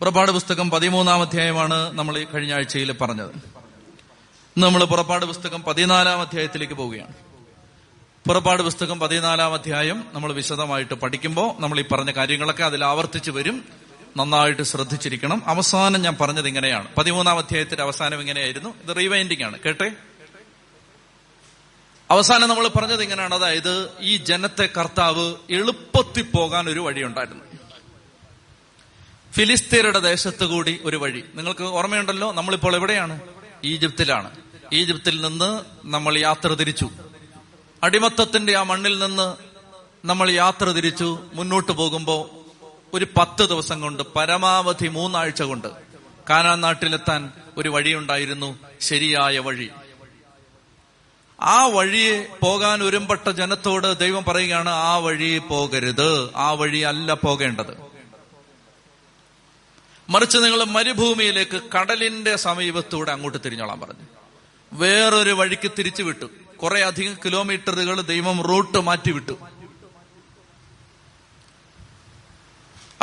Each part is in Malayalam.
പുറപ്പാട് പുസ്തകം 13-ാം അധ്യായമാണ് നമ്മൾ ഈ കഴിഞ്ഞ ആഴ്ചയിൽ പറഞ്ഞത്. ഇന്ന് നമ്മൾ പുറപ്പാട് പുസ്തകം 14-ാം അധ്യായത്തിലേക്ക് പോവുകയാണ്. പുറപ്പാട് പുസ്തകം 14-ാം അധ്യായം നമ്മൾ വിശദമായിട്ട് പഠിക്കുമ്പോൾ നമ്മൾ ഈ പറഞ്ഞ കാര്യങ്ങളൊക്കെ അതിൽ ആവർത്തിച്ച് വരും. നന്നായിട്ട് ശ്രദ്ധിച്ചിരിക്കണം. അവസാനം ഞാൻ പറഞ്ഞത് ഇങ്ങനെയാണ്. 13-ാം അധ്യായത്തിന്റെ അവസാനം ഇങ്ങനെയായിരുന്നു. ഇത് റീവൈൻഡിംഗ് ആണ്, കേട്ടെ. അവസാനം നമ്മൾ പറഞ്ഞത് ഇങ്ങനെയാണ്, അതായത് ഈ ജനത്തെ കർത്താവ് എളുപ്പത്തിൽ പോകാൻ ഒരു വഴിയുണ്ടായിരുന്നു. ഫിലിസ്തീനയുടെ ദേശത്ത് കൂടി ഒരു വഴി. നിങ്ങൾക്ക് ഓർമ്മയുണ്ടല്ലോ, നമ്മളിപ്പോൾ എവിടെയാണ്? ഈജിപ്തിലാണ്. ഈജിപ്തിൽ നിന്ന് നമ്മൾ യാത്ര തിരിച്ചു. അടിമത്തത്തിന്റെ ആ മണ്ണിൽ നിന്ന് നമ്മൾ യാത്ര തിരിച്ചു. മുന്നോട്ട് പോകുമ്പോൾ ഒരു 10 ദിവസം കൊണ്ട്, പരമാവധി 3 ആഴ്ച കൊണ്ട് കാനാൻ നാട്ടിലെത്താൻ ഒരു വഴിയുണ്ടായിരുന്നു, ശരിയായ വഴി. ആ വഴിയെ പോകാൻ ഒരുമ്പെട്ട ജനത്തോട് ദൈവം പറയുകയാണ്, ആ വഴി പോകരുത്, ആ വഴി അല്ല പോകേണ്ടത്. മറിച്ച് നിങ്ങൾ മരുഭൂമിയിലേക്ക്, കടലിന്റെ സമീപത്തൂടെ അങ്ങോട്ട് തിരിഞ്ഞോളാൻ പറഞ്ഞു. വേറൊരു വഴിക്ക് തിരിച്ചു വിട്ടു. കുറെ അധികം കിലോമീറ്ററുകൾ ദൈവം റൂട്ട് മാറ്റിവിട്ടു.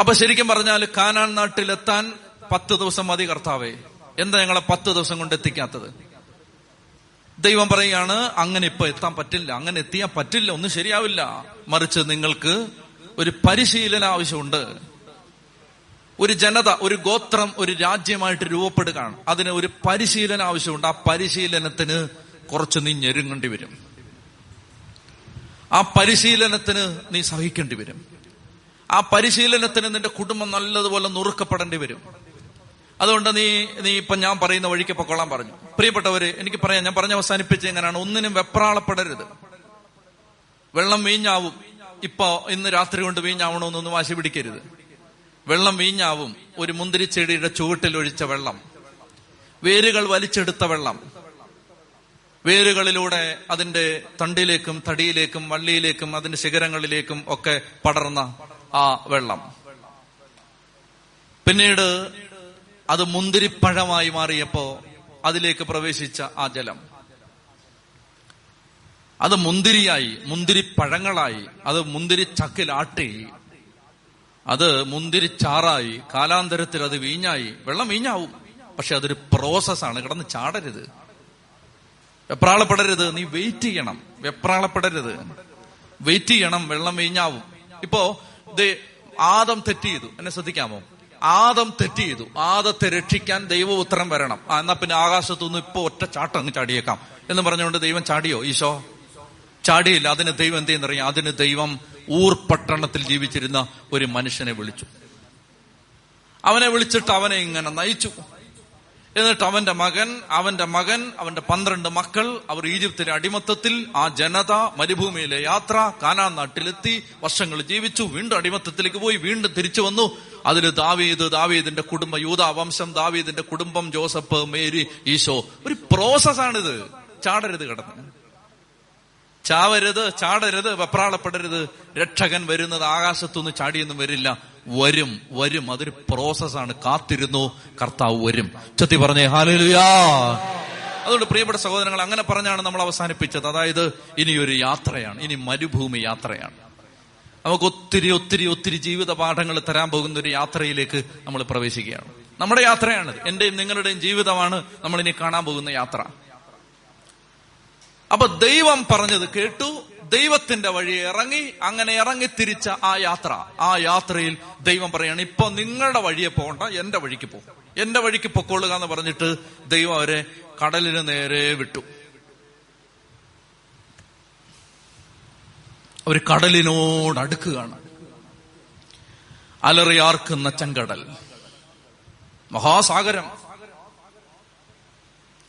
അപ്പൊ ശരിക്കും പറഞ്ഞാൽ കാനാൻ നാട്ടിലെത്താൻ 10 ദിവസം മതി കർത്താവേ, എന്താ ഞങ്ങളെ 10 ദിവസം കൊണ്ട് എത്തിക്കാത്തത്? ദൈവം പറയുകയാണ്, അങ്ങനെ ഇപ്പൊ എത്താൻ പറ്റില്ല, അങ്ങനെ എത്തിയാൻ പറ്റില്ല, ഒന്നും ശരിയാവില്ല. മറിച്ച് നിങ്ങൾക്ക് ഒരു പരിശീലനം ആവശ്യമുണ്ട്. ഒരു ജനത, ഒരു ഗോത്രം, ഒരു രാജ്യമായിട്ട് രൂപപ്പെടുകയാണ്. അതിന് ഒരു പരിശീലനം ആവശ്യമുണ്ട്. ആ പരിശീലനത്തിന് കുറച്ച് നീ ഞെരുങ്ങേണ്ടി വരും. ആ പരിശീലനത്തിന് നീ സഹിക്കേണ്ടി വരും. ആ പരിശീലനത്തിന് നിന്റെ കുടുംബം നല്ലതുപോലെ നുറുക്കപ്പെടേണ്ടി വരും. അതുകൊണ്ട് നീ ഇപ്പൊ ഞാൻ പറയുന്ന വഴിക്ക് പൊക്കോളാൻ പറഞ്ഞു. പ്രിയപ്പെട്ടവര്, എനിക്ക് പറയാം, ഞാൻ പറഞ്ഞ് അവസാനിപ്പിച്ച് എങ്ങനെയാണ്, ഒന്നിനും വെപ്രാളപ്പെടരുത്. വെള്ളം വീഞ്ഞാവും, ഇപ്പൊ ഇന്ന് രാത്രി കൊണ്ട് വീഞ്ഞാവണമെന്നൊന്നും വാശി പിടിക്കരുത്. വെള്ളം വീഞ്ഞാവും. ഒരു മുന്തിരിച്ചെടിയുടെ ചുവട്ടിലൊഴിച്ച വെള്ളം, വേരുകൾ വലിച്ചെടുത്ത വെള്ളം, വേരുകളിലൂടെ അതിന്റെ തണ്ടിലേക്കും തടിയിലേക്കും വള്ളിയിലേക്കും അതിന്റെ ശിഖരങ്ങളിലേക്കും ഒക്കെ പടർന്ന ആ വെള്ളം പിന്നീട് അത് മുന്തിരിപ്പഴമായി മാറിയപ്പോ അതിലേക്ക് പ്രവേശിച്ച ആ ജലം അത് മുന്തിരിയായി, മുന്തിരിപ്പഴങ്ങളായി, അത് മുന്തിരി ചക്കിലാട്ടി, അത് മുന്തിരിച്ചാറായി, കാലാന്തരത്തിൽ അത് വീഞ്ഞായി. വെള്ളം വീഞ്ഞാവും, പക്ഷെ അതൊരു പ്രോസസ്സാണ്. കിടന്ന് ചാടരുത്, വെപ്രാളപ്പെടരുത്. നീ വെയിറ്റ് ചെയ്യണം, വെപ്രാളപ്പെടരുത്, വെയിറ്റ് ചെയ്യണം. വെള്ളം വീഞ്ഞാവും. ഇപ്പോ ആദം തെറ്റ് ചെയ്തു, എന്നെ ശ്രദ്ധിക്കാമോ? ആദം തെറ്റ് ചെയ്തു. ആദത്തെ രക്ഷിക്കാൻ ദൈവപുത്രൻ വരണം. എന്നാ പിന്നെ ആകാശത്തുനിന്ന് ഇപ്പൊ ഒറ്റ ചാട്ടം അങ്ങ് ചാടിയേക്കാം എന്ന് പറഞ്ഞുകൊണ്ട് ദൈവം ചാടിയോ? ഈശോ ചാടിയില്ല. അതിന് ദൈവം എന്ത് ചെയ്യുന്നറിയാം? അതിന് ദൈവം ഊർ പട്ടണത്തിൽ ജീവിച്ചിരുന്ന ഒരു മനുഷ്യനെ വിളിച്ചു. അവനെ വിളിച്ചിട്ട് അവനെ ഇങ്ങനെ നയിച്ചു. എന്നിട്ട് അവന്റെ മകൻ, അവന്റെ 12 മക്കൾ, അവർ ഈജിപ്തിലെ അടിമത്തത്തിൽ, ആ ജനത മരുഭൂമിയിലെ യാത്ര, കാനാൻ നാട്ടിലെത്തി, വർഷങ്ങൾ ജീവിച്ചു, വീണ്ടും അടിമത്തത്തിലേക്ക് പോയി, വീണ്ടും തിരിച്ചു വന്നു. അതിൽ ദാവീദിന്റെ കുടുംബം, യൂദാ വംശം, ദാവീദിന്റെ കുടുംബം, ജോസഫ്, മേരി, ഈശോ. ഒരു പ്രോസസ്സാണിത്. ചാടരുത്, കിടന്ന് ചാവരുത്, ചാടരുത്, വെപ്രാളപ്പെടരുത്. രക്ഷകൻ വരുന്നത് ആകാശത്തുനിന്ന് ചാടിയൊന്നും വരില്ല. വരും. അതൊരു പ്രോസസ്സാണ്. കാത്തിരുന്നു, കർത്താവ് വരും. ചൊല്ലി പറഞ്ഞേ ഹല്ലേലൂയാ. അതുകൊണ്ട് പ്രിയപ്പെട്ട സഹോദരങ്ങൾ, അങ്ങനെ പറഞ്ഞാണ് നമ്മൾ അവസാനിപ്പിച്ചത്. അതായത് ഇനിയൊരു യാത്രയാണ്, ഇനി മരുഭൂമി യാത്രയാണ്. നമുക്ക് ഒത്തിരി ഒത്തിരി ഒത്തിരി ജീവിത പാഠങ്ങൾ തരാൻ പോകുന്ന ഒരു യാത്രയിലേക്ക് നമ്മൾ പ്രവേശിക്കുകയാണ്. നമ്മുടെ യാത്രയാണിത്. എന്റെയും നിങ്ങളുടെയും ജീവിതമാണ് നമ്മളിനി കാണാൻ പോകുന്ന യാത്ര. അപ്പൊ ദൈവം പറഞ്ഞത് കേട്ടു, ദൈവത്തിന്റെ വഴി ഇറങ്ങി, അങ്ങനെ ഇറങ്ങി തിരിച്ച ആ യാത്രയിൽ ദൈവം പറയാണ്, ഇപ്പൊ നിങ്ങളുടെ വഴിയെ പോകണ്ട, എന്റെ വഴിക്ക് പോകും, എന്റെ വഴിക്ക് പൊക്കോളുക എന്ന് പറഞ്ഞിട്ട് ദൈവം അവരെ കടലിന് നേരെ വിട്ടു. അവർ കടലിനോട് അടുക്കുകയാണ്. അലറിയാർക്കുന്ന ചെങ്കടൽ, മഹാസാഗരം.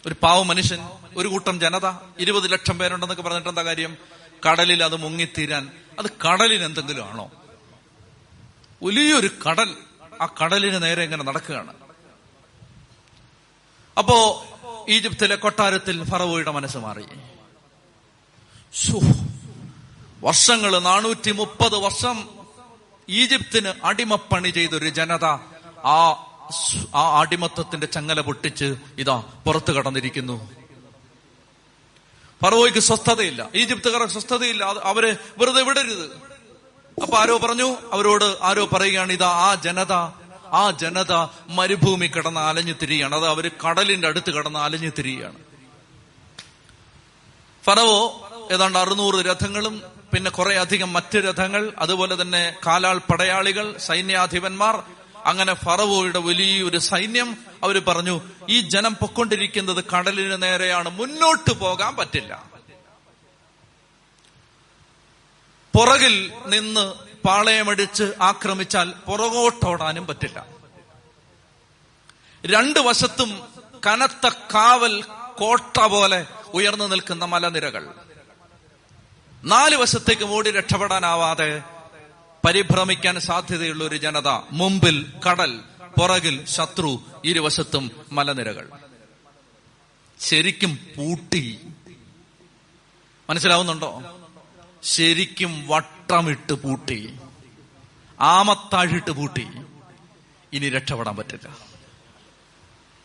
ഒരു പാവ മനുഷ്യൻ, ഒരു കൂട്ടം ജനത, 20 ലക്ഷം പേരുണ്ടെന്നൊക്കെ പറഞ്ഞിട്ട് എന്താ കാര്യം? കടലിൽ അത് മുങ്ങിത്തീരാൻ, അത് കടലിന് എന്തെങ്കിലും ആണോ? വലിയൊരു കടൽ, ആ കടലിന് നേരെ ഇങ്ങനെ നടക്കുകയാണ്. അപ്പോ ഈജിപ്തിലെ കൊട്ടാരത്തിൽ ഫറവോയുടെ മനസ്സ് മാറി. വർഷങ്ങൾ, 430 വർഷം ഈജിപ്തിന് അടിമപ്പണി ചെയ്തൊരു ജനത ആ അടിമത്തത്തിന്റെ ചങ്ങല പൊട്ടിച്ച് ഇതാ പുറത്തു കടന്നിരിക്കുന്നു. ഫറവോയ്ക്ക് സ്വസ്ഥതയില്ല, ഈജിപ്തുകാർക്ക് സ്വസ്ഥതയില്ല. അവരെ വെറുതെ വിടരുത്. അപ്പൊ ആരോ പറയുകയാണ്, ഇതാ ആ ജനത, ആ ആ ജനത മരുഭൂമി കിടന്ന് അലഞ്ഞു തിരിയാണ്. അത് അവര് കടലിന്റെ അടുത്ത് കിടന്ന് അലഞ്ഞു തിരിയാണ്. ഫറവോ ഏതാണ്ട് 600 രഥങ്ങളും പിന്നെ കുറെ അധികം മറ്റ് രഥങ്ങൾ, അതുപോലെ തന്നെ കാലാൾ പടയാളികൾ, സൈന്യാധിപന്മാർ, അങ്ങനെ ഫറവോയുടെ വലിയൊരു സൈന്യം. അവര് പറഞ്ഞു, ഈ ജനം പൊക്കൊണ്ടിരിക്കുന്നത് കടലിന് നേരെയാണ്, മുന്നോട്ട് പോകാൻ പറ്റില്ല. പുറകിൽ നിന്ന് പാളയമടിച്ച് ആക്രമിച്ചാൽ പുറകോട്ടോടാനും പറ്റില്ല. രണ്ടു വശത്തും കനത്ത കാവൽ കോട്ട പോലെ ഉയർന്നു നിൽക്കുന്ന മലനിരകൾ. നാല് വശത്തേക്ക് ഓടി രക്ഷപ്പെടാനാവാതെ പരിഭ്രമിക്കാൻ സാധ്യതയുള്ള ഒരു ജനത. മുമ്പിൽ കടൽ, പുറകിൽ ശത്രു, ഇരുവശത്തും മലനിരകൾ. ശരിക്കും പൂട്ടി, മനസ്സിലാവുന്നുണ്ടോ? ശരിക്കും വട്ടമിട്ട് പൂട്ടി, ആമത്താഴിട്ട് പൂട്ടി. ഇനി രക്ഷപ്പെടാൻ പറ്റില്ല.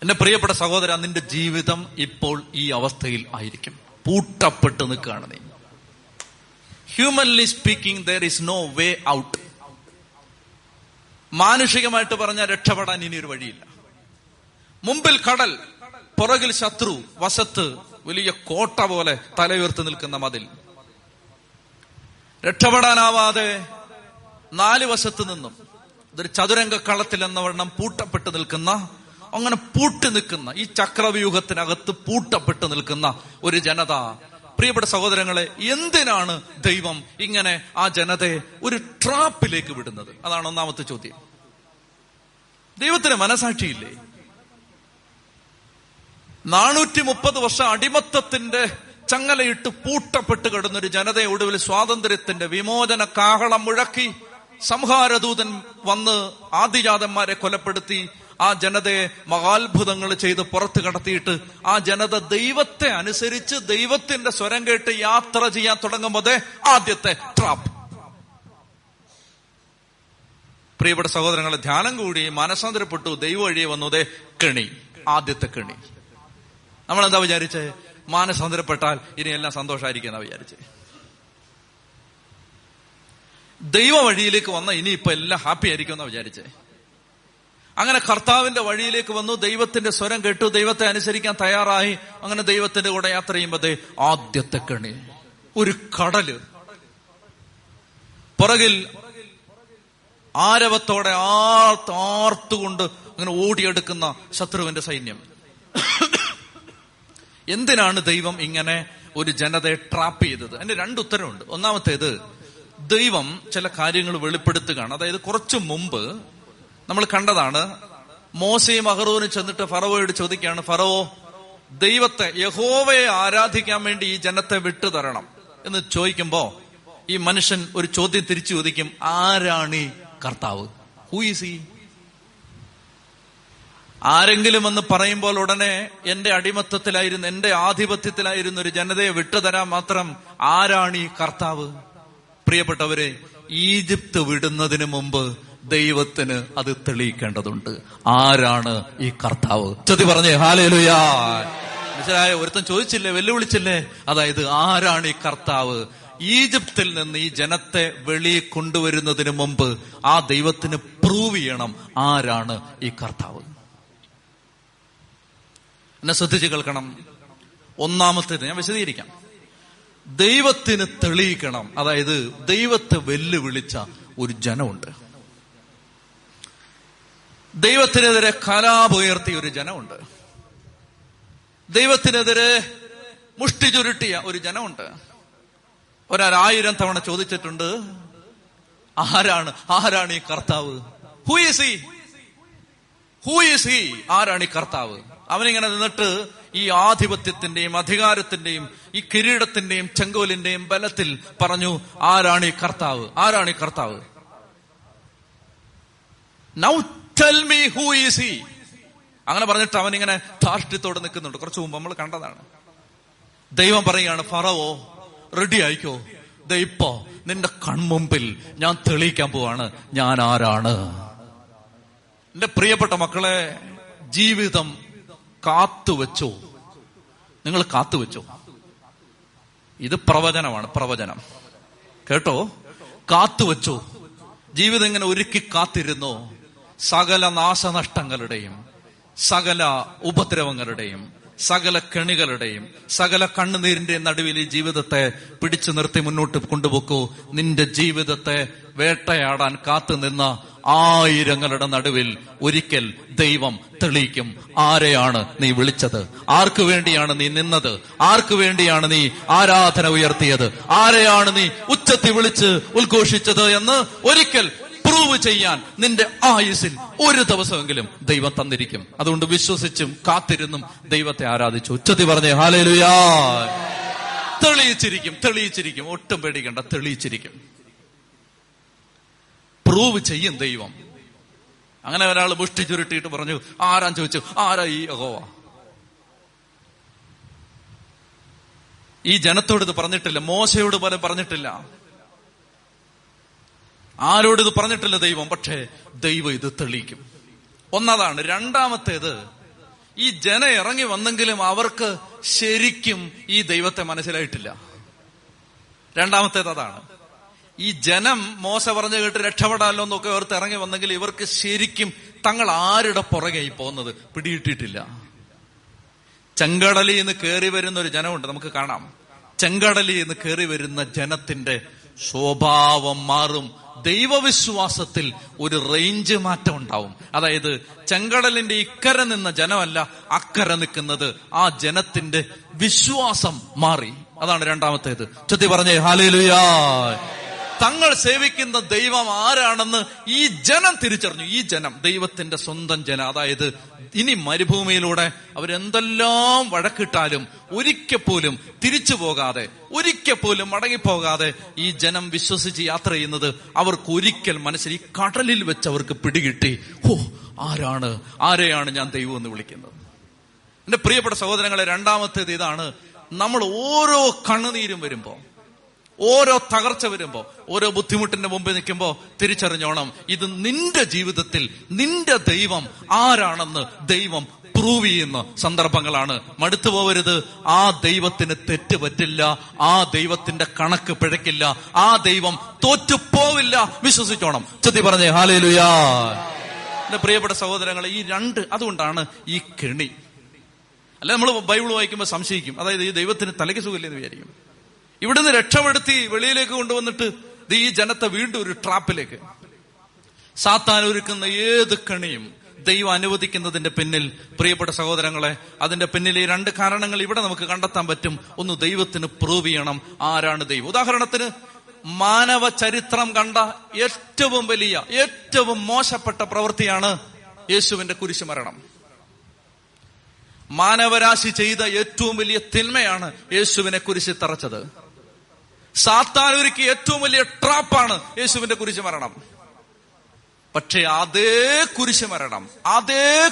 എന്റെ പ്രിയപ്പെട്ട സഹോദരാ, നിന്റെ ജീവിതം ഇപ്പോൾ ഈ അവസ്ഥയിൽ ആയിരിക്കും. പൂട്ടപ്പെട്ട് നിൽക്കുകയാണ് നീ. Humanly speaking, there is no way out. മാനുഷികമായിട്ട് പറഞ്ഞാൽ രക്ഷപ്പെടാൻ ഇനി ഒരു വഴിയില്ല. മുമ്പിൽ കടൽ, പുറകിൽ ശത്രു, വശത്ത് വലിയ കോട്ട പോലെ തലയുയർത്തി നിൽക്കുന്ന മതിൽ. രക്ഷപ്പെടാനാവാതെ നാല് വശത്ത് നിന്നും ഇതൊരു ചതുരംഗ കളത്തിൽ എന്നവണ്ണം പൂട്ടപ്പെട്ട് നിൽക്കുന്ന, അങ്ങനെ പൂട്ടി നിൽക്കുന്ന, ഈ ചക്രവ്യൂഹത്തിനകത്ത് പൂട്ടപ്പെട്ട് നിൽക്കുന്ന ഒരു ജനത. പ്രിയപ്പെട്ട സഹോദരങ്ങളെ, എന്തിനാണ് ദൈവം ഇങ്ങനെ ആ ജനതയെ ഒരു ട്രാപ്പിലേക്ക് വിടുന്നത്? അതാണ് ഒന്നാമത്തെ ചോദ്യം. ദൈവത്തിന് മനസാക്ഷിയില്ലേ? 430 വർഷം അടിമത്തത്തിന്റെ ചങ്ങലയിട്ട് പൂട്ടപ്പെട്ട് കിടന്നൊരു ജനതയെ ഒടുവിൽ സ്വാതന്ത്ര്യത്തിന്റെ വിമോചന കാഹളം മുഴക്കി സംഹാരദൂതൻ വന്ന് ആദിജാതന്മാരെ കൊലപ്പെടുത്തി ആ ജനതയെ മഹാത്ഭുതങ്ങൾ ചെയ്ത് പുറത്തു കടത്തിയിട്ട് ആ ജനത ദൈവത്തെ അനുസരിച്ച് ദൈവത്തിന്റെ സ്വരം കേട്ട് യാത്ര ചെയ്യാൻ തുടങ്ങുമ്പോഴേ ആദ്യത്തെ ട്രാപ്പ്. പ്രിയപ്പെട്ട സഹോദരങ്ങളെ, ധ്യാനം കൂടി മനസാന്തരപ്പെട്ടു, ദൈവം വഴിയെ വന്നതേ കെണി, ആദ്യത്തെ കെണി. നമ്മളെന്താ വിചാരിച്ചേ? മാനസാന്തരപ്പെട്ടാൽ ഇനിയെല്ലാം സന്തോഷമായിരിക്കും എന്നാ വിചാരിച്ചേ. ദൈവ വഴിയിലേക്ക് വന്ന ഇനി ഇപ്പൊ എല്ലാം ഹാപ്പി ആയിരിക്കും എന്നാ വിചാരിച്ചേ. അങ്ങനെ കർത്താവിന്റെ വഴിയിലേക്ക് വന്നു, ദൈവത്തിന്റെ സ്വരം കേട്ടു, ദൈവത്തെ അനുസരിക്കാൻ തയ്യാറായി. അങ്ങനെ ദൈവത്തിന്റെ കൂടെ യാത്ര ചെയ്യുമ്പോഴേ ആദ്യത്തെ കെണി, ഒരു കടല്. പുറകിൽ ആരവത്തോടെ ആർത്തുകൊണ്ട് അങ്ങനെ ഓടിയെടുക്കുന്ന ശത്രുവിന്റെ സൈന്യം. എന്തിനാണ് ദൈവം ഇങ്ങനെ ഒരു ജനതയെ ട്രാപ്പ് ചെയ്തത്? അതിന് രണ്ട് ഉത്തരവുണ്ട്. ഒന്നാമത്തേത്, ദൈവം ചില കാര്യങ്ങൾ വെളിപ്പെടുത്തുകയാണ്. അതായത്, കുറച്ചു മുമ്പ് നമ്മൾ കണ്ടതാണ്, മോശയും അഹറോനും ചെന്നിട്ട് ഫറവോയോട് ചോദിക്കുകയാണ്, ഫറവോ ദൈവത്തെ യഹോവയെ ആരാധിക്കാൻ വേണ്ടി ഈ ജനത്തെ വിട്ടുതരണം എന്ന് ചോദിക്കുമ്പോ ഈ മനുഷ്യൻ ഒരു ചോദ്യം തിരിച്ചു ചോദിക്കും, ആരാണ് ഈ കർത്താവ്? Who is he? ആരെങ്കിലും എന്ന് പറയുമ്പോൾ ഉടനെ എന്റെ അടിമത്തത്തിലായിരുന്നു, എന്റെ ആധിപത്യത്തിലായിരുന്നു ഒരു ജനതയെ വിട്ടുതരാൻ മാത്രം ആരാണ് ഈ കർത്താവ്? പ്രിയപ്പെട്ടവരെ, ഈജിപ്ത് വിടുന്നതിന് മുമ്പ് ദൈവത്തിന് അത് തെളിയിക്കേണ്ടതുണ്ട്. ആരാണ് ഈ കർത്താവ്? ചൊല്ലി പറഞ്ഞേ ഹല്ലേലൂയാ. മനസ്സിലായ? ഒരുത്തൻ ചോദിച്ചില്ലേ, വെല്ലുവിളിച്ചില്ലേ? അതായത്, ആരാണ് ഈ കർത്താവ്? ഈജിപ്തിൽ നിന്ന് ഈ ജനത്തെ വെളിയിൽ കൊണ്ടുവരുന്നതിന് മുമ്പ് ആ ദൈവത്തിന് പ്രൂവ് ചെയ്യണം ആരാണ് ഈ കർത്താവ്. എന്നെ ശ്രദ്ധിച്ച് കേൾക്കണം. ഒന്നാമത്തേത് ഞാൻ വിശദീകരിക്കാം. ദൈവത്തിന് തെളിയിക്കണം. അതായത്, ദൈവത്തെ വെല്ലുവിളിച്ച ഒരു ജനമുണ്ട്, ദൈവത്തിനെതിരെ കലാപുയർത്തിയ ഒരു ജനമുണ്ട്, ദൈവത്തിനെതിരെ മുഷ്ടി ചുരുട്ടിയ ഒരു ജനമുണ്ട്. ഒരായിരം തവണ ചോദിച്ചിട്ടുണ്ട്, ആരാണ് ഈ കർത്താവ്? Who is he? Who is he? ആരാണ് ഈ കർത്താവ്? അവനിങ്ങനെ നിന്നിട്ട് ഈ ആധിപത്യത്തിന്റെയും അധികാരത്തിന്റെയും ഈ കിരീടത്തിന്റെയും ചെങ്കോലിന്റെയും ബലത്തിൽ പറഞ്ഞു, ആരാണ് ഈ കർത്താവ്? ആരാണ് ഈ കർത്താവ്? Now tell me who is he? അങ്ങനെ പറഞ്ഞിട്ട് അവനിങ്ങനെ ധാർഷ്ട്യത്തോടെ നിൽക്കുന്നുണ്ട്. കുറച്ചു മുമ്പ് നമ്മൾ കണ്ടതാണ്. ദൈവം പറയുകയാണ്, ഫറവോ റെഡി ആയിക്കോ, ഇപ്പോ നിന്റെ കൺമുമ്പിൽ ഞാൻ തെളിയിക്കാൻ പോവാണ് ഞാൻ ആരാണ്. എന്റെ പ്രിയപ്പെട്ട മക്കളെ, ജീവിതം കാത്തുവെച്ചോ? നിങ്ങൾ കാത്തുവെച്ചോ? ഇത് പ്രവചനമാണ്, പ്രവചനം കേട്ടോ. കാത്തുവെച്ചോ? ജീവിതം ഇങ്ങനെ ഒരുക്കി കാത്തിരുന്നോ? സകല നാശനഷ്ടങ്ങളുടെയും സകല ഉപദ്രവങ്ങളുടെയും സകല കെണികളുടെയും സകല കണ്ണുനീരിന്റെയും നടുവിൽ ഈ ജീവിതത്തെ പിടിച്ചു നിർത്തി മുന്നോട്ട് കൊണ്ടുപോക്കൂ. നിന്റെ ജീവിതത്തെ വേട്ടയാടാൻ കാത്തുനിന്ന ആയിരങ്ങളുടെ നടുവിൽ ഒരിക്കൽ ദൈവം തെളിയിക്കും ആരെയാണ് നീ വിളിച്ചത്, ആർക്കു വേണ്ടിയാണ് നീ നിന്നത്, ആർക്കു വേണ്ടിയാണ് നീ ആരാധന ഉയർത്തിയത്, ആരെയാണ് നീ ഉച്ചത്തിൽ വിളിച്ച് ഉദ്ഘോഷിച്ചത് എന്ന് ഒരിക്കൽ പ്രൂവ് ചെയ്യാൻ നിന്റെ ആയുസിൽ ഒരു ദിവസമെങ്കിലും ദൈവം തന്നിരിക്കും. അതുകൊണ്ട് വിശ്വസിച്ചും കാത്തിരുന്നും ദൈവത്തെ ആരാധിച്ചു. ഉച്ചത്തിൽ പറഞ്ഞേ ഹല്ലേലൂയാ. തെളിയിച്ചിരിക്കും, തെളിയിച്ചിരിക്കും, ഒട്ടും പേടിക്കണ്ട, തെളിയിച്ചിരിക്കും. പ്രൂവ് ചെയ്യും ദൈവം. അങ്ങനെ ഒരാൾ മുഷ്ടി ചുരുട്ടിയിട്ട് പറഞ്ഞു, ആരാൻ ചോദിച്ചു, ആരാ ഈ യഹോവ? ഈ ജനത്തോട് ഇത് പറഞ്ഞിട്ടില്ല, മോശയോട് പോലും പറഞ്ഞിട്ടില്ല, ആരോട് ഇത് പറഞ്ഞിട്ടില്ല ദൈവം. പക്ഷേ ദൈവം ഇത് തെളിയിക്കും. ഒന്നതാണ്. രണ്ടാമത്തേത്, ഈ ജനം ഇറങ്ങി വന്നെങ്കിലും അവർക്ക് ശരിക്കും ഈ ദൈവത്തെ മനസ്സിലായിട്ടില്ല. രണ്ടാമത്തേത് അതാണ്. ഈ ജനം മോശ പറഞ്ഞു കേട്ട് രക്ഷപ്പെടാമല്ലോ എന്നൊക്കെ ഓർത്ത് ഇറങ്ങി വന്നെങ്കിൽ ഇവർക്ക് ശരിക്കും തങ്ങൾ ആരുടെ പുറകെയായി പോകുന്നത് പിടിയിട്ടിട്ടില്ല. ചെങ്കടലിൽ നിന്ന് കയറി വരുന്ന ഒരു ജനമുണ്ട്, നമുക്ക് കാണാം. ചെങ്കടലിൽ നിന്ന് കയറി വരുന്ന ജനത്തിന്റെ സ്വഭാവം മാറും. ദൈവവിശ്വാസത്തിൽ ഒരു റേഞ്ച് മാറ്റം ഉണ്ടാവും. അതായത് ചെങ്കടലിന്റെ ഇക്കരെ നിന്ന ജനമല്ല അക്കരെ നിൽക്കുന്നത്, ആ ജനത്തിന്റെ വിശ്വാസം മാറി. അതാണ് രണ്ടാമത്തേത്. ചൊല്ലി പറഞ്ഞേ ഹല്ലേലൂയാ. തങ്ങൾ സേവിക്കുന്ന ദൈവം ആരാണെന്ന് ഈ ജനം തിരിച്ചറിഞ്ഞു. ഈ ജനം ദൈവത്തിന്റെ സ്വന്തം ജനം. അതായത് ഇനി മരുഭൂമിയിലൂടെ അവരെന്തെല്ലാം വഴക്കിട്ടാലും ഒരിക്കൽ പോലും തിരിച്ചു പോകാതെ, ഒരിക്കൽ പോലും മടങ്ങിപ്പോകാതെ ഈ ജനം വിശ്വസിച്ച് യാത്ര ചെയ്യുന്നത് അവർക്ക് ഒരിക്കൽ മനസ്സിൽ ഈ കടലിൽ വെച്ച് അവർക്ക് പിടികിട്ടി. ഓ, ആരെയാണ് ഞാൻ ദൈവം എന്ന് വിളിക്കുന്നത്? എന്റെ പ്രിയപ്പെട്ട സഹോദരങ്ങളെ, രണ്ടാമത്തേത് ഇതാണ്. നമ്മൾ ഓരോ കണ്ണുനീരും വരുമ്പോ, ഓരോ തകർച്ച വരുമ്പോ, ഓരോ ബുദ്ധിമുട്ടിന്റെ മുമ്പിൽ നിൽക്കുമ്പോ തിരിച്ചറിഞ്ഞോണം, ഇത് നിന്റെ ജീവിതത്തിൽ നിന്റെ ദൈവം ആരാണെന്ന് ദൈവം പ്രൂവ് ചെയ്യുന്ന സന്ദർഭങ്ങളാണ്. മടുത്തു പോവരുത്. ആ ദൈവത്തിന് തെറ്റ് പറ്റില്ല, ആ ദൈവത്തിന്റെ കണക്ക് പിഴക്കില്ല, ആ ദൈവം തോറ്റു പോവില്ല. വിശ്വസിച്ചോണം. ചൊല്ലി പറഞ്ഞേ ഹല്ലേലൂയാ. എന്റെ പ്രിയപ്പെട്ട സഹോദരങ്ങളെ, ഈ രണ്ട്, അതുകൊണ്ടാണ് ഈ കെണി. അല്ലെ, നമ്മൾ ബൈബിൾ വായിക്കുമ്പോൾ സംശയിക്കും. അതായത് ഈ ദൈവത്തിന് തലയ്ക്ക് സുഖമില്ലെന്ന് വിചാരിക്കും. ഇവിടുന്ന് രക്ഷപ്പെടുത്തി വെളിയിലേക്ക് കൊണ്ടുവന്നിട്ട് ഈ ജനത്തെ വീണ്ടും ഒരു ട്രാപ്പിലേക്ക്. സാത്താൻ ഒരുക്കുന്ന ഏത് കണിയും ദൈവം അനുവദിക്കുന്നതിന്റെ പിന്നിൽ, പ്രിയപ്പെട്ട സഹോദരങ്ങളെ, അതിന്റെ പിന്നിൽ ഈ രണ്ട് കാരണങ്ങൾ ഇവിടെ നമുക്ക് കണ്ടെത്താൻ പറ്റും. ഒന്ന്, ദൈവത്തിന് പ്രൂവ് ചെയ്യണം ആരാണ് ദൈവം. ഉദാഹരണത്തിന്, മാനവ ചരിത്രം കണ്ട ഏറ്റവും വലിയ, ഏറ്റവും മോശപ്പെട്ട പ്രവൃത്തിയാണ് യേശുവിന്റെ കുരിശുമരണം. മാനവരാശി ചെയ്ത ഏറ്റവും വലിയ തിന്മയാണ് യേശുവിനെ കുരിശിൽ തറച്ചത്. സാത്താൻ ഒരുക്കിയ ഏറ്റവും വലിയ ട്രാപ്പാണ് യേശുവിന്റെ കുരിശുമരണം. പക്ഷേ അതേ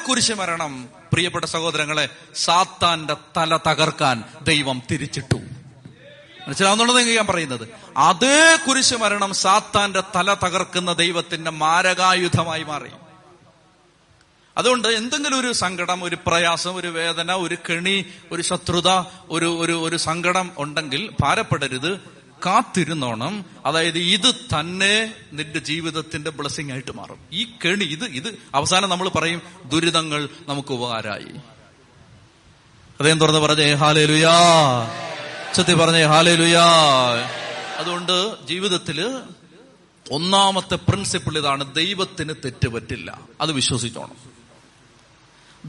കുരിശുമരണം, പ്രിയപ്പെട്ട സഹോദരങ്ങളെ, സാത്താന്റെ തല തകർക്കാൻ ദൈവം തിരിച്ചിട്ടു. മനസ്സിലാവുന്നുണ്ടെന്ന് ഞാൻ പറയുന്നത്. അതേ കുരിശുമരണം സാത്താന്റെ തല തകർക്കുന്ന ദൈവത്തിന്റെ മാരകായുധമായി മാറി. അതുകൊണ്ട് എന്തെങ്കിലും ഒരു സങ്കടം, ഒരു പ്രയാസം, ഒരു വേദന, ഒരു കെണി, ഒരു ശത്രുത, ഒരു ഒരു ഒരു സങ്കടം ഉണ്ടെങ്കിൽ ഭാരപ്പെടരുത്, കാത്തിരുന്നോണം. അതായത് ഇത് തന്നെ നിന്റെ ജീവിതത്തിന്റെ ബ്ലെസ്സിംഗ് ആയിട്ട് മാറും. ഈ കെണി, ഇത് അവസാനം നമ്മൾ പറയും ദുരിതങ്ങൾ നമുക്ക് ഉപകാരമായി. അദ്ദേഹം തുറന്ന് പറഞ്ഞേ ഹല്ലേലൂയാ. ചൊല്ലി പറഞ്ഞേ ഹല്ലേലൂയാ. അതുകൊണ്ട് ജീവിതത്തില് ഒന്നാമത്തെ പ്രിൻസിപ്പിൾ ഇതാണ്, ദൈവത്തിന് തെറ്റുപറ്റില്ല. അത് വിശ്വസിച്ചോണം.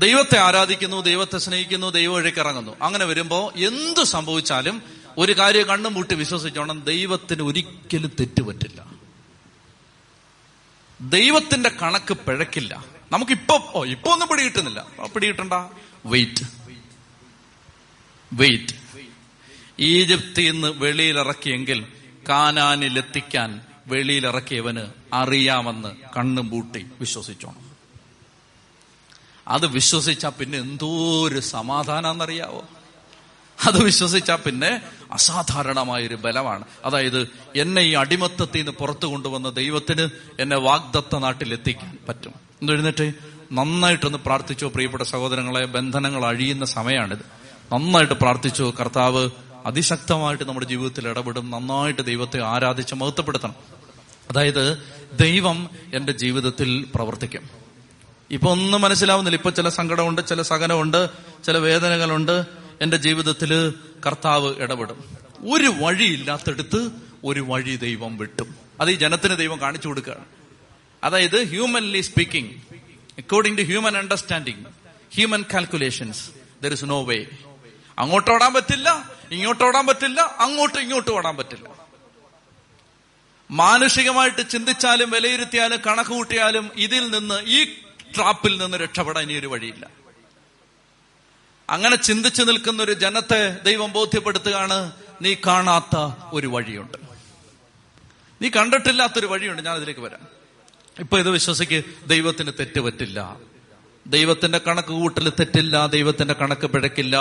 ദൈവത്തെ ആരാധിക്കുന്നു, ദൈവത്തെ സ്നേഹിക്കുന്നു, ദൈവം വഴിക്കിറങ്ങുന്നു. അങ്ങനെ വരുമ്പോ എന്ത് സംഭവിച്ചാലും ഒരു കാര്യം കണ്ണും പൂട്ടി വിശ്വസിച്ചോണം, ദൈവത്തിന് ഒരിക്കലും തെറ്റുപറ്റില്ല, ദൈവത്തിന്റെ കണക്ക് പിഴക്കില്ല. നമുക്കിപ്പോ ഒന്നും പിടികിട്ടുന്നില്ല, പിടികിട്ടണ്ട, വെയിറ്റ്. ഈജിപ്തിൽ നിന്ന് വെളിയിലിറക്കിയെങ്കിൽ കാനാനിലെത്തിക്കാൻ വെളിയിലിറക്കിയവന് അറിയാമെന്ന് കണ്ണും പൂട്ടി വിശ്വസിച്ചോണം. അത് വിശ്വസിച്ചാൽ പിന്നെ എന്തോ ഒരു സമാധാനമെന്നറിയാവോ. അത് വിശ്വസിച്ചാൽ പിന്നെ അസാധാരണമായൊരു ബലമാണ്. അതായത് എന്നെ ഈ അടിമത്തത്തിൽ നിന്ന് പുറത്തു കൊണ്ടുവന്ന ദൈവത്തിന് എന്നെ വാഗ്ദത്ത നാട്ടിലെത്തിക്കാൻ പറ്റും. എന്നെഴുന്നേറ്റ് നന്നായിട്ടൊന്ന് പ്രാർത്ഥിച്ചു. പ്രിയപ്പെട്ട സഹോദരങ്ങളെ, ബന്ധനങ്ങൾ അഴിയുന്ന സമയമാണിത്. നന്നായിട്ട് പ്രാർത്ഥിച്ചു. കർത്താവ് അതിശക്തമായിട്ട് നമ്മുടെ ജീവിതത്തിൽ ഇടപെടും. നന്നായിട്ട് ദൈവത്തെ ആരാധിച്ച് മഹത്വപ്പെടുത്തണം. അതായത് ദൈവം എൻ്റെ ജീവിതത്തിൽ പ്രവർത്തിക്കും. ഇപ്പൊ ഒന്നും മനസ്സിലാവുന്നില്ല. ഇപ്പൊ ചില സങ്കടമുണ്ട്, ചില സഹനമുണ്ട്, ചില വേദനകളുണ്ട്. എന്റെ ജീവിതത്തില് കർത്താവ് ഇടപെടും. ഒരു വഴിയില്ലാത്തടുത്ത് ഒരു വഴി ദൈവം വിട്ടും. അത് ഈ ജനത്തിന് ദൈവം കാണിച്ചു കൊടുക്കുകയാണ്. അതായത് humanly speaking, according to human understanding, human calculations, there is no way. അങ്ങോട്ടോടാൻ പറ്റില്ല, ഇങ്ങോട്ടോടാൻ പറ്റില്ല, അങ്ങോട്ടും ഇങ്ങോട്ടും ഓടാൻ പറ്റില്ല. മാനുഷികമായിട്ട് ചിന്തിച്ചാലും വിലയിരുത്തിയാലും കണക്ക് കൂട്ടിയാലും ഇതിൽ നിന്ന്, ഈ ട്രാപ്പിൽ നിന്ന് രക്ഷപ്പെടാൻ ഇനിയൊരു വഴിയില്ല. അങ്ങനെ ചിന്തിച്ചു നിൽക്കുന്ന ഒരു ജനത്തെ ദൈവം ബോധ്യപ്പെടുത്തുകയാണ്, നീ കാണാത്ത ഒരു വഴിയുണ്ട്, നീ കണ്ടിട്ടില്ലാത്തൊരു വഴിയുണ്ട്, ഞാൻ അതിലേക്ക് വരാം. ഇപ്പൊ ഇത് വിശ്വസിക്ക്, ദൈവത്തിന് തെറ്റ് പറ്റില്ല, ദൈവത്തിന്റെ കണക്ക് കൂട്ടൽ തെറ്റില്ല, ദൈവത്തിന്റെ കണക്ക് പിഴക്കില്ല,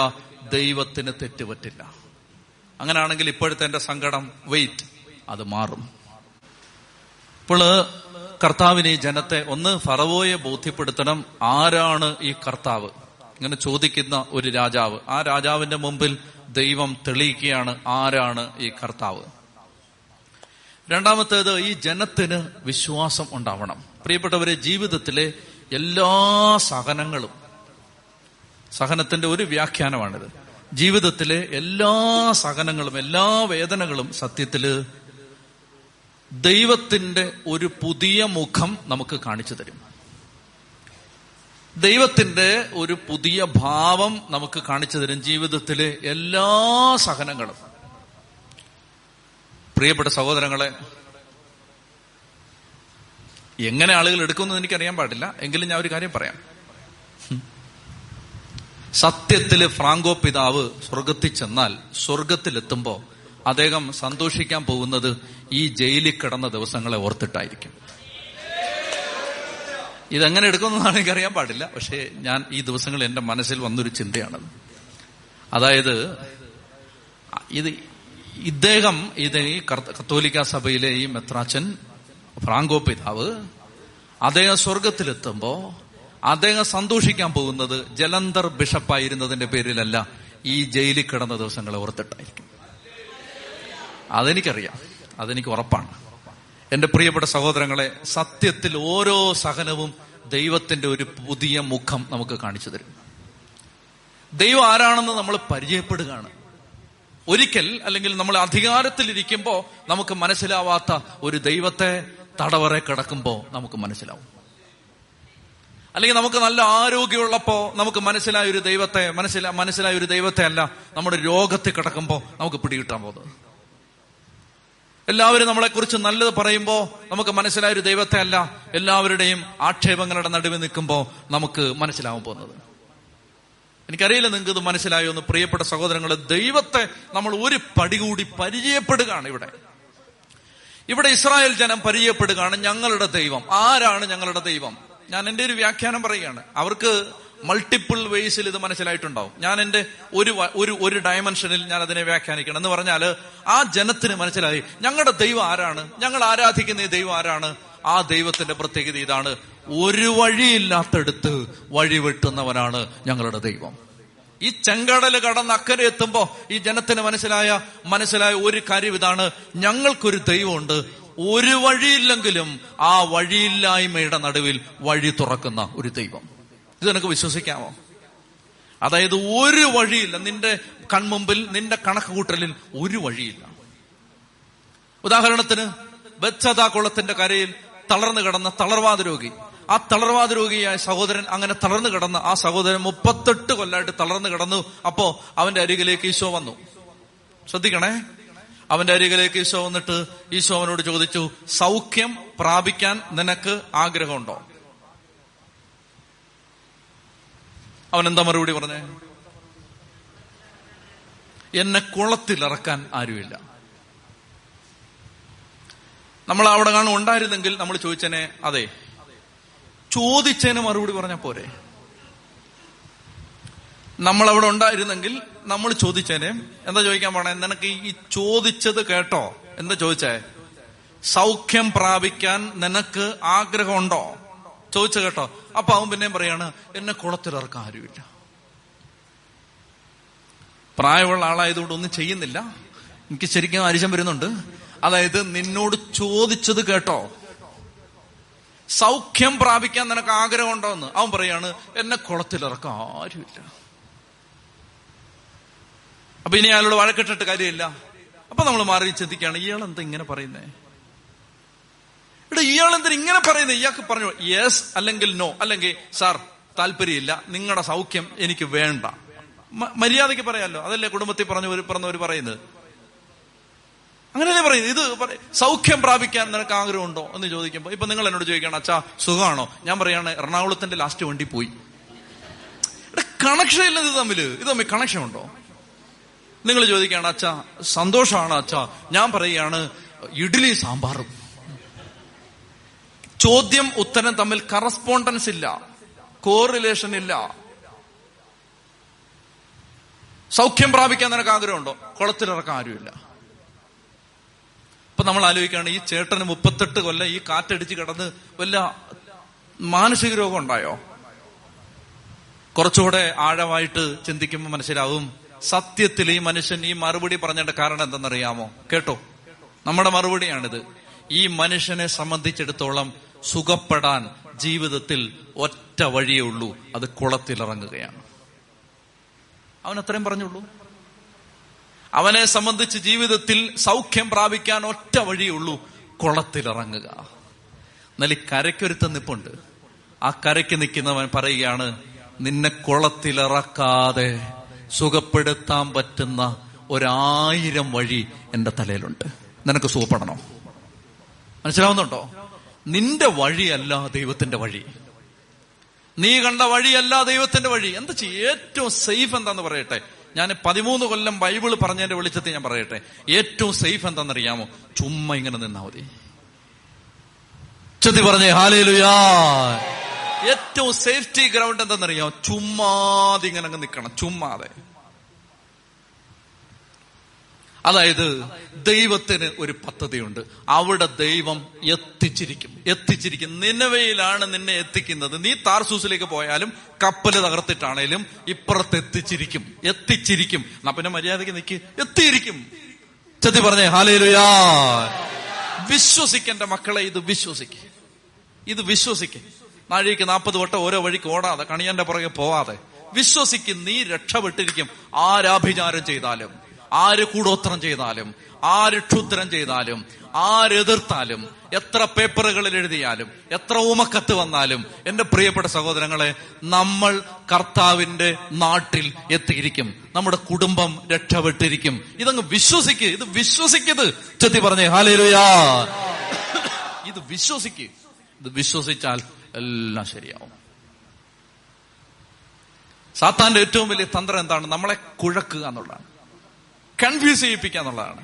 ദൈവത്തിന് തെറ്റ് പറ്റില്ല. അങ്ങനാണെങ്കിൽ ഇപ്പോഴത്തെ എന്റെ സങ്കടം വെയിറ്റ്, അത് മാറും. ഇപ്പോൾ കർത്താവിന് ഈ ജനത്തെ ഒന്ന് ഫറവോയെ ബോധ്യപ്പെടുത്തണം. ആരാണ് ഈ കർത്താവ് ഇങ്ങനെ ചോദിക്കുന്ന ഒരു രാജാവ്. ആ രാജാവിന്റെ മുമ്പിൽ ദൈവം തെളിയിക്കുകയാണ് ആരാണ് ഈ കർത്താവ്. രണ്ടാമത്തേത്, ഈ ജനത്തിന് വിശ്വാസം ഉണ്ടാവണം. പ്രിയപ്പെട്ടവരെ, ജീവിതത്തിലെ എല്ലാ സഹനങ്ങളും, സഹനത്തിന്റെ ഒരു വ്യാഖ്യാനമാണിത്, ജീവിതത്തിലെ എല്ലാ സഹനങ്ങളും എല്ലാ വേദനകളും സത്യത്തില് ദൈവത്തിന്റെ ഒരു പുതിയ മുഖം നമുക്ക് കാണിച്ചു തരും, ദൈവത്തിന്റെ ഒരു പുതിയ ഭാവം നമുക്ക് കാണിച്ചു തരും ജീവിതത്തിലെ എല്ലാ സഹനങ്ങളും. പ്രിയപ്പെട്ട സഹോദരങ്ങളെ, എങ്ങനെ ആളുകൾ എടുക്കുമെന്ന് എനിക്കറിയാൻ പാടില്ല, എങ്കിലും ഞാൻ ഒരു കാര്യം പറയാം. സത്യത്തില് ഫ്രാങ്കോ പിതാവ് സ്വർഗത്തിൽ ചെന്നാൽ, സ്വർഗത്തിലെത്തുമ്പോ അദ്ദേഹം സന്തോഷിക്കാൻ പോകുന്നത് ഈ ജയിലിൽ കിടന്ന ദിവസങ്ങളെ ഓർത്തിട്ടായിരിക്കും. ഇതെങ്ങനെ എടുക്കുമെന്നാണ് എനിക്കറിയാൻ പാടില്ല, പക്ഷേ ഞാൻ ഈ ദിവസങ്ങൾ എന്റെ മനസ്സിൽ വന്നൊരു ചിന്തയാണത്. അതായത് ഇത് ഈ കത്തോലിക്ക സഭയിലെ ഈ മെത്രാച്ചൻ ഫ്രാങ്കോ പിതാവ് അദ്ദേഹം സ്വർഗത്തിലെത്തുമ്പോ അദ്ദേഹം സന്തോഷിക്കാൻ പോകുന്നത് ജലന്ധർ ബിഷപ്പായിരുന്നതിന്റെ പേരിലല്ല, ഈ ജയിലിൽ കിടന്ന ദിവസങ്ങളെ ഓർത്തിട്ടായിരിക്കും. അതെനിക്കറിയാം, അതെനിക്ക് ഉറപ്പാണ്. എന്റെ പ്രിയപ്പെട്ട സഹോദരങ്ങളെ, സത്യത്തിൽ ഓരോ സഹനവും ദൈവത്തിന്റെ ഒരു പുതിയ മുഖം നമുക്ക് കാണിച്ചു തരും. ദൈവം ആരാണെന്ന് നമ്മൾ പരിചയപ്പെടുകയാണ്. ഒരിക്കൽ അല്ലെങ്കിൽ നമ്മൾ അധികാരത്തിലിരിക്കുമ്പോൾ നമുക്ക് മനസ്സിലാവാത്ത ഒരു ദൈവത്തെ തടവറ കിടക്കുമ്പോൾ നമുക്ക് മനസ്സിലാവും. അല്ലെങ്കിൽ നമുക്ക് നല്ല ആരോഗ്യമുള്ളപ്പോൾ നമുക്ക് മനസ്സിലായൊരു ദൈവത്തെ മനസ്സിലായൊരു ദൈവത്തെ അല്ല നമ്മുടെ രോഗത്തിൽ കിടക്കുമ്പോൾ നമുക്ക് പിടികിട്ടാൻ പോകുന്നത്. എല്ലാവരും നമ്മളെക്കുറിച്ച് നല്ലത് പറയുമ്പോൾ നമുക്ക് മനസ്സിലായൊരു ദൈവത്തെ അല്ല എല്ലാവരുടെയും ആക്ഷേപങ്ങളുടെ നടുവിൽ നിൽക്കുമ്പോൾ നമുക്ക് മനസ്സിലാവാൻ പോകുന്നത്. എനിക്കറിയില്ല നിങ്ങൾക്ക് ഇത് മനസ്സിലായോ എന്ന്. പ്രിയപ്പെട്ട സഹോദരങ്ങൾ, ദൈവത്തെ നമ്മൾ ഒരു പടി കൂടി പരിചയപ്പെടുകയാണ്. ഇവിടെ ഇസ്രായേൽ ജനം പരിചയപ്പെടുകയാണ് ഞങ്ങളുടെ ദൈവം ആരാണ്, ഞങ്ങളുടെ ദൈവം. ഞാൻ എൻ്റെ ഒരു വ്യാഖ്യാനം പറയുകയാണ്. അവർക്ക് മൾട്ടിപ്പിൾ വേസിൽ ഇത് മനസ്സിലായിട്ടുണ്ടാവും. ഞാൻ എൻ്റെ ഒരു ഡയമെൻഷനിൽ ഞാൻ അതിനെ വ്യാഖ്യാനിക്കണം എന്ന് പറഞ്ഞാൽ, ആ ജനത്തിന് മനസ്സിലായി ഞങ്ങളുടെ ദൈവം ആരാണ്, ഞങ്ങൾ ആരാധിക്കുന്ന ഈ ദൈവം ആരാണ്, ആ ദൈവത്തിന്റെ പ്രത്യേകത ഇതാണ്, ഒരു വഴിയില്ലാത്തടുത്ത് വഴി വെട്ടുന്നവനാണ് ഞങ്ങളുടെ ദൈവം. ഈ ചെങ്കടൽ കടന്ന് അക്കരെ എത്തുമ്പോ ഈ ജനത്തിന് മനസ്സിലായ ഒരു കാര്യം ഇതാണ്, ഞങ്ങൾക്കൊരു ദൈവമുണ്ട്, ഒരു വഴിയില്ലെങ്കിലും ആ വഴിയില്ലായ്മയുടെ നടുവിൽ വഴി തുറക്കുന്ന ഒരു ദൈവം. ഇത് നിനക്ക് വിശ്വസിക്കാമോ? അതായത് ഒരു വഴിയില്ല, നിന്റെ കൺമുമ്പിൽ നിന്റെ കണക്ക് കൂട്ടലിൽ ഒരു വഴിയില്ല. ഉദാഹരണത്തിന് ബെത്സദ കുളത്തിന്റെ കരയിൽ തളർന്നു കിടന്ന തളർവാദ രോഗി, ആ തളർവാദ രോഗിയായ സഹോദരൻ അങ്ങനെ തളർന്നു കിടന്ന ആ സഹോദരൻ 38 കൊല്ലമായിട്ട് തളർന്നു കിടന്നു. അപ്പോ അവന്റെ അരികിലേക്ക് ഈശോ വന്നു. ശ്രദ്ധിക്കണേ, അവന്റെ അരികിലേക്ക് ഈശോ വന്നിട്ട് ഈശോ അവനോട് ചോദിച്ചു, സൗഖ്യം പ്രാപിക്കാൻ നിനക്ക് ആഗ്രഹമുണ്ടോ? അവനെന്താ മറുപടി പറഞ്ഞേ? എന്നെ കുളത്തിലിറക്കാൻ ആരുമില്ല. നമ്മൾ അവിടെ കാണും ഉണ്ടായിരുന്നെങ്കിൽ നമ്മൾ ചോദിച്ചേനെ, അതെ, ചോദിച്ചേന് മറുപടി പറഞ്ഞാൽ പോരെ. നമ്മളവിടെ ഉണ്ടായിരുന്നെങ്കിൽ നമ്മൾ ചോദിച്ചേനെ, എന്താ ചോദിക്കാൻ പോണേ? നിനക്ക് ഈ ചോദിച്ചത് കേട്ടോ, എന്താ ചോദിച്ചേ? സൗഖ്യം പ്രാപിക്കാൻ നിനക്ക് ആഗ്രഹമുണ്ടോ ചോദിച്ചു കേട്ടോ. അപ്പൊ അവൻ പിന്നെയും പറയാണ്, എന്നെ കുളത്തിലിറക്കാൻ ആരുമില്ല. പ്രായമുള്ള ആളായതുകൊണ്ട് ഒന്നും ചെയ്യുന്നില്ല, എനിക്ക് ശരിക്കും ആരിശം വരുന്നുണ്ട്. അതായത് നിന്നോട് ചോദിച്ചത് കേട്ടോ, സൗഖ്യം പ്രാപിക്കാൻ നിനക്ക് ആഗ്രഹമുണ്ടോ എന്ന്. അവൻ പറയാണ്, എന്നെ കുളത്തിലിറക്കാൻ ആരുമില്ല. അപ്പൊ ഇനി അയാളോട് വഴക്കിട്ടിട്ട് കാര്യമില്ല. അപ്പൊ നമ്മൾ മാറി ചിന്തിക്കുകയാണ്, ഇയാളെന്താ ഇങ്ങനെ പറയുന്നേ? ഇവിടെ ഇയാളെന്തിനാ ഇങ്ങനെ പറയുന്നേ? ഇയാൾക്ക് പറഞ്ഞു യെസ് അല്ലെങ്കിൽ നോ, അല്ലെങ്കിൽ സാർ താല്പര്യമില്ല, നിങ്ങളുടെ സൗഖ്യം എനിക്ക് വേണ്ട. മര്യാദയ്ക്ക് പറയാമല്ലോ, അതല്ലേ കുടുംബത്തിൽ പറഞ്ഞവർ പറയുന്നത്. അങ്ങനെയല്ലേ പറയുന്നത്. ഇത് സൗഖ്യം പ്രാപിക്കാൻ നിനക്ക് ആഗ്രഹമുണ്ടോ എന്ന് ചോദിക്കുമ്പോൾ ഇപ്പൊ നിങ്ങൾ എന്നോട് ചോദിക്കണം, അച്ഛാ സുഖമാണോ? ഞാൻ പറയാണ്, എറണാകുളത്തിന്റെ ലാസ്റ്റ് വണ്ടി പോയി. ഇവിടെ കണക്ഷൻ ഇല്ല ഇത് തമ്മിൽ കണക്ഷൻ ഉണ്ടോ? നിങ്ങൾ ചോദിക്കുകയാണ്, അച്ഛാ സന്തോഷമാണ് അച്ഛാ. ഞാൻ പറയുകയാണ്, ഇഡ്ഡലി സാമ്പാറും. ചോദ്യം ഉത്തരം തമ്മിൽ കറസ്പോണ്ടൻസ് ഇല്ല, കോറിലേഷൻ ഇല്ല. സൗഖ്യം പ്രാപിക്കാൻ നിനക്ക് ആഗ്രഹമുണ്ടോ? കുളത്തിലിറക്കാൻ ആരുമില്ല. അപ്പൊ നമ്മൾ ആലോചിക്കുകയാണ്, ഈ ചേട്ടന് 38 കൊല്ലം ഈ കാറ്റടിച്ച് കിടന്ന് വല്ല മാനസിക രോഗം ഉണ്ടായോ? കുറച്ചുകൂടെ ആഴമായിട്ട് ചിന്തിക്കുമ്പോൾ മനസ്സിലാവും, സത്യത്തിൽ ഈ മനുഷ്യൻ ഈ മറുപടി പറഞ്ഞതിന്റെ കാരണം എന്തെന്നറിയാമോ? കേട്ടോ, നമ്മുടെ മറുപടിയാണിത്. ഈ മനുഷ്യനെ സംബന്ധിച്ചിടത്തോളം സുഖപ്പെടാൻ ജീവിതത്തിൽ ഒറ്റ വഴിയേ ഉള്ളൂ, അത് കുളത്തിലിറങ്ങുകയാണ്. അവൻ അത്രയും പറഞ്ഞുള്ളൂ. അവനെ സംബന്ധിച്ച് ജീവിതത്തിൽ സൗഖ്യം പ്രാപിക്കാൻ ഒറ്റ വഴിയേ ഉള്ളൂ, കുളത്തിലിറങ്ങുക. എന്നാൽ ഈ കരയ്ക്കൊരുത്തം നിപ്പുണ്ട്. ആ കരയ്ക്ക് നിൽക്കുന്നവൻ പറയുകയാണ്, നിന്നെ കുളത്തിലിറക്കാതെ സുഖപ്പെടുത്താൻ പറ്റുന്ന 1000 വഴി എന്റെ തലയിലുണ്ട്, നിനക്ക് സുഖപ്പെടണോ? മനസ്സിലാവുന്നുണ്ടോ? നിന്റെ വഴിയല്ല ദൈവത്തിന്റെ വഴി, നീ കണ്ട വഴിയല്ല ദൈവത്തിന്റെ വഴി. എന്താ ചെയ്യ? ഏറ്റവും സേഫ് എന്താന്ന് പറയട്ടെ, ഞാൻ 13 കൊല്ലം ബൈബിള് പറഞ്ഞതിന്റെ വെളിച്ചത്തിൽ ഞാൻ പറയട്ടെ, ഏറ്റവും സേഫ് എന്താണെന്നറിയാമോ? ചുമ്മാ ഇങ്ങനെ നിന്നാ മതി. ചെത്തി പറഞ്ഞേ ഹല്ലേലൂയാ. ഏറ്റവും സേഫ്റ്റി ഗ്രൗണ്ട് എന്താണെന്നറിയാമോ? ചുമ്മാതെ ഇങ്ങനെ അങ്ങ് നിൽക്കണം, ചുമ്മാതെ. അതായത് ദൈവത്തിന് ഒരു പദ്ധതിയുണ്ട്, അവിടെ ദൈവം എത്തിച്ചിരിക്കും. നിനവയിലാണ് നിന്നെ എത്തിക്കുന്നത്. നീ താർസൂസിലേക്ക് പോയാലും കപ്പല് തകർത്തിട്ടാണേലും ഇപ്പുറത്ത് എത്തിച്ചിരിക്കും. എന്നാ പിന്നെ മര്യാദയ്ക്ക് നിൽക്ക്, എത്തിയിരിക്കും. ചെത്തി പറഞ്ഞേ ഹല്ലേലൂയാ. വിശ്വസിക്കേണ്ട മക്കളെ, ഇത് വിശ്വസിക്ക്. നാഴിക്ക് 40 വട്ടം ഓരോ വഴിക്ക് ഓടാതെ, കണിയന്റെ പുറകെ പോവാതെ വിശ്വസിക്ക്. നീ രക്ഷപ്പെട്ടിരിക്കും. ആരാഭിചാരം ചെയ്താലും, ആര് കൂടോത്രം ചെയ്താലും, ആര് ക്ഷുദ്രം ചെയ്താലും, ആരെതിർത്താലും, എത്ര പേപ്പറുകളിൽ എഴുതിയാലും, എത്ര ഊമക്കത്ത് വന്നാലും, എന്റെ പ്രിയപ്പെട്ട സഹോദരങ്ങളെ, നമ്മൾ കർത്താവിന്റെ നാട്ടിൽ എത്തിയിരിക്കും. നമ്മുടെ കുടുംബം രക്ഷപ്പെട്ടിരിക്കും. ഇതങ്ങ് വിശ്വസിക്ക്. ചെത്തി പറഞ്ഞേ ഹല്ലേലൂയാ. ഇത് വിശ്വസിച്ചാൽ എല്ലാം ശരിയാവും. സാത്താന്റെ ഏറ്റവും വലിയ തന്ത്രം എന്താണ്? നമ്മളെ കുഴക്കുക എന്നുള്ളതാണ്, കൺഫ്യൂസ് ചെയ്യിപ്പിക്കുക എന്നുള്ളതാണ്.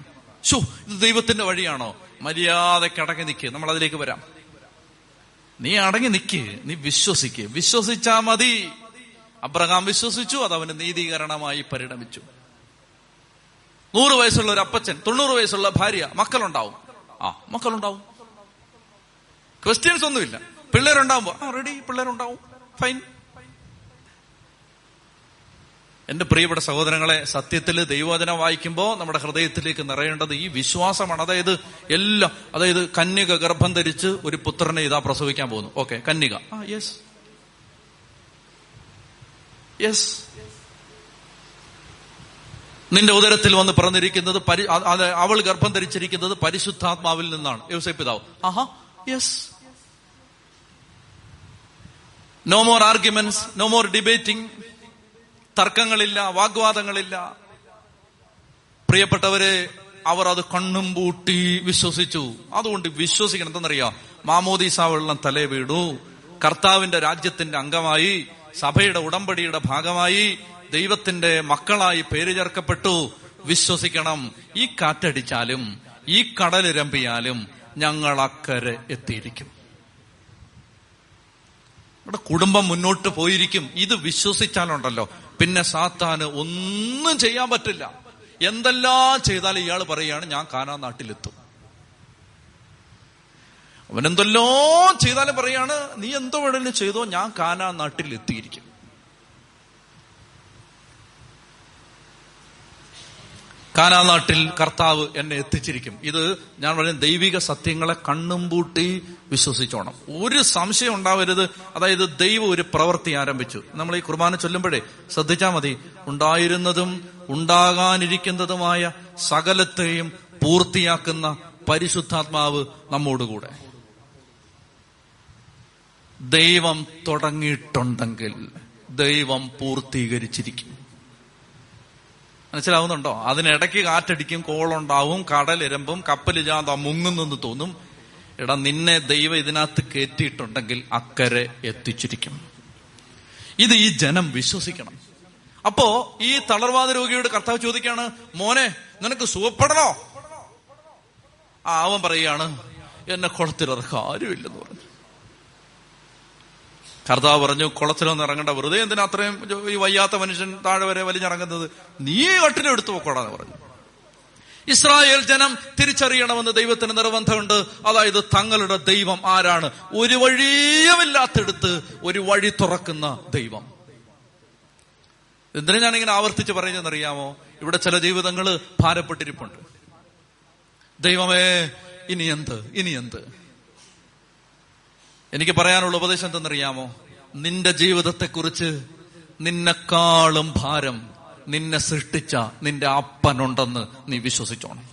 ഇത് ദൈവത്തിന്റെ വഴിയാണോ? മര്യാദയ്ക്ക് അടങ്ങി നിൽക്കുക. നമ്മൾ അതിലേക്ക് വരാം. നീ അടങ്ങി നിൽക്കുക, നീ വിശ്വസിക്കുക. വിശ്വസിച്ചാ മതി. അബ്രഹാം വിശ്വസിച്ചു, അത് അവന് നീതീകരണമായി പരിണമിച്ചു. 100 വയസ്സുള്ള ഒരു അപ്പച്ചൻ, 90 വയസ്സുള്ള ഭാര്യ, മക്കളുണ്ടാവും. ക്രിസ്ത്യൻസ് ഒന്നുമില്ല. പിള്ളേരുണ്ടാവുമ്പോ റെഡി, പിള്ളേരുണ്ടാവും, ഫൈൻ. എന്റെ പ്രിയപ്പെട്ട സഹോദരങ്ങളെ, സത്യത്തിൽ ദൈവവചനം വായിക്കുമ്പോൾ നമ്മുടെ ഹൃദയത്തിലേക്ക് നിറയേണ്ടത് ഈ വിശ്വാസമാണ്. അതായത് കന്യക ഗർഭം ധരിച്ച് ഒരു പുത്രനെ ഇതാ പ്രസവിക്കാൻ പോകുന്നു. ഓക്കെ, കന്യക, യെസ്. നിന്റെ ഉദരത്തിൽ വന്ന് പറഞ്ഞിരിക്കുന്നത്, അവൾ ഗർഭം ധരിച്ചിരിക്കുന്നത് പരിശുദ്ധാത്മാവിൽ നിന്നാണ്. യോസേപ്പ് പിതാവ്, ആഹാ, yes. No more arguments, no more debating. തർക്കങ്ങളില്ല, വാഗ്വാദങ്ങളില്ല. പ്രിയപ്പെട്ടവരെ, അവർ അത് കണ്ണും പൂട്ടി വിശ്വസിച്ചു. അതുകൊണ്ട് വിശ്വസിക്കണം. എന്തെന്നറിയാം? മാമോദീസ വെള്ളം തലേ വീടൂ. കർത്താവിന്റെ രാജ്യത്തിന്റെ അംഗമായി, സഭയുടെ ഉടമ്പടിയുടെ ഭാഗമായി, ദൈവത്തിന്റെ മക്കളായി പേര് ചേർക്കപ്പെട്ടു. വിശ്വസിക്കണം. ഈ കാറ്റടിച്ചാലും ഈ കടലിരമ്പിയാലും ഞങ്ങൾ അക്കരെ എത്തിയിരിക്കും. നമ്മുടെ കുടുംബം മുന്നോട്ട് പോയിരിക്കും. ഇത് വിശ്വസിച്ചാലുണ്ടല്ലോ പിന്നെ സാത്താന് ഒന്നും ചെയ്യാൻ പറ്റില്ല. എന്തെല്ലാം ചെയ്താലും ഇയാൾ പറയുകയാണ്, ഞാൻ കാനാൻ നാട്ടിലെത്തും. അവനെന്തെല്ലാം ചെയ്താലും പറയാണ്, നീ എന്തോ വേണേലും ചെയ്തോ, ഞാൻ കാനാൻ നാട്ടിലെത്തിയിരിക്കും. കാനാനാട്ടിൽ കർത്താവ് എന്നെ എത്തിച്ചിരിക്കും. ഇത് ഞാൻ പറയുന്ന ദൈവിക സത്യങ്ങളെ കണ്ണും പൂട്ടി വിശ്വസിച്ചോണം, ഒരു സംശയം ഉണ്ടാവരുത്. അതായത് ദൈവം ഒരു പ്രവൃത്തി ആരംഭിച്ചു. നമ്മൾ ഈ കുർബാന ചൊല്ലുമ്പോഴേ ശ്രദ്ധിച്ചാൽ മതി, ഉണ്ടായിരുന്നതും ഉണ്ടാകാനിരിക്കുന്നതുമായ സകലത്തെയും പൂർത്തിയാക്കുന്ന പരിശുദ്ധാത്മാവ് നമ്മോടുകൂടെ. ദൈവം തുടങ്ങിയിട്ടുണ്ടെങ്കിൽ ദൈവം പൂർത്തീകരിച്ചിരിക്കും. മനസ്സിലാവുന്നുണ്ടോ? അതിനിടയ്ക്ക് കാറ്റടിക്കും, കോളുണ്ടാവും, കടലിരമ്പും, കപ്പൽ ജാഥ മുങ്ങുന്നെന്ന് തോന്നും. എടാ, നിന്നെ ദൈവം ഇതിനകത്ത് കയറ്റിയിട്ടുണ്ടെങ്കിൽ അക്കരെ എത്തിച്ചിരിക്കും. ഇത് ഈ ജനം വിശ്വസിക്കണം. അപ്പോ ഈ തളർവാദ രോഗിയോട് കർത്താവ് ചോദിക്കുകയാണ്, മോനെ നിനക്ക് സുഖപ്പെടണോ? അവൻ പറയുകയാണ്, എന്നെ കുളത്തിലിറക്കുക ആരുമില്ലെന്ന് പറഞ്ഞു. കർത്താവ് പറഞ്ഞു, കുളത്തിലൊന്നും ഇറങ്ങണ്ട, വെറുതെ എന്തിനാ അത്രയും ഈ വയ്യാത്ത മനുഷ്യൻ താഴെ വരെ വലിഞ്ഞിറങ്ങുന്നത്, നീ കട്ടിലെടുത്ത് പോക്കോടാന്ന് പറഞ്ഞു. ഇസ്രായേൽ ജനം തിരിച്ചറിയണമെന്ന് ദൈവത്തിന് നിർബന്ധമുണ്ട്. അതായത് തങ്ങളുടെ ദൈവം ആരാണ്? ഒരു വഴിയുമില്ലാത്തടുത്ത് ഒരു വഴി തുറക്കുന്ന ദൈവം. എന്തിനാ ഞാനിങ്ങനെ ആവർത്തിച്ച് പറയുന്നതെന്നറിയാമോ? ഇവിടെ ചില ജീവിതങ്ങൾ ഭാരപ്പെട്ടിരിപ്പുണ്ട്. ദൈവമേ ഇനി എന്ത്, ഇനി എന്ത്? എനിക്ക് പറയാനുള്ള ഉപദേശം എന്തെന്നറിയാമോ? നിന്റെ ജീവിതത്തെക്കുറിച്ച് നിന്നെക്കാളും ഭാരം നിന്നെ സൃഷ്ടിച്ച നിന്റെ അപ്പനുണ്ടെന്ന് നീ വിശ്വസിച്ചോണം.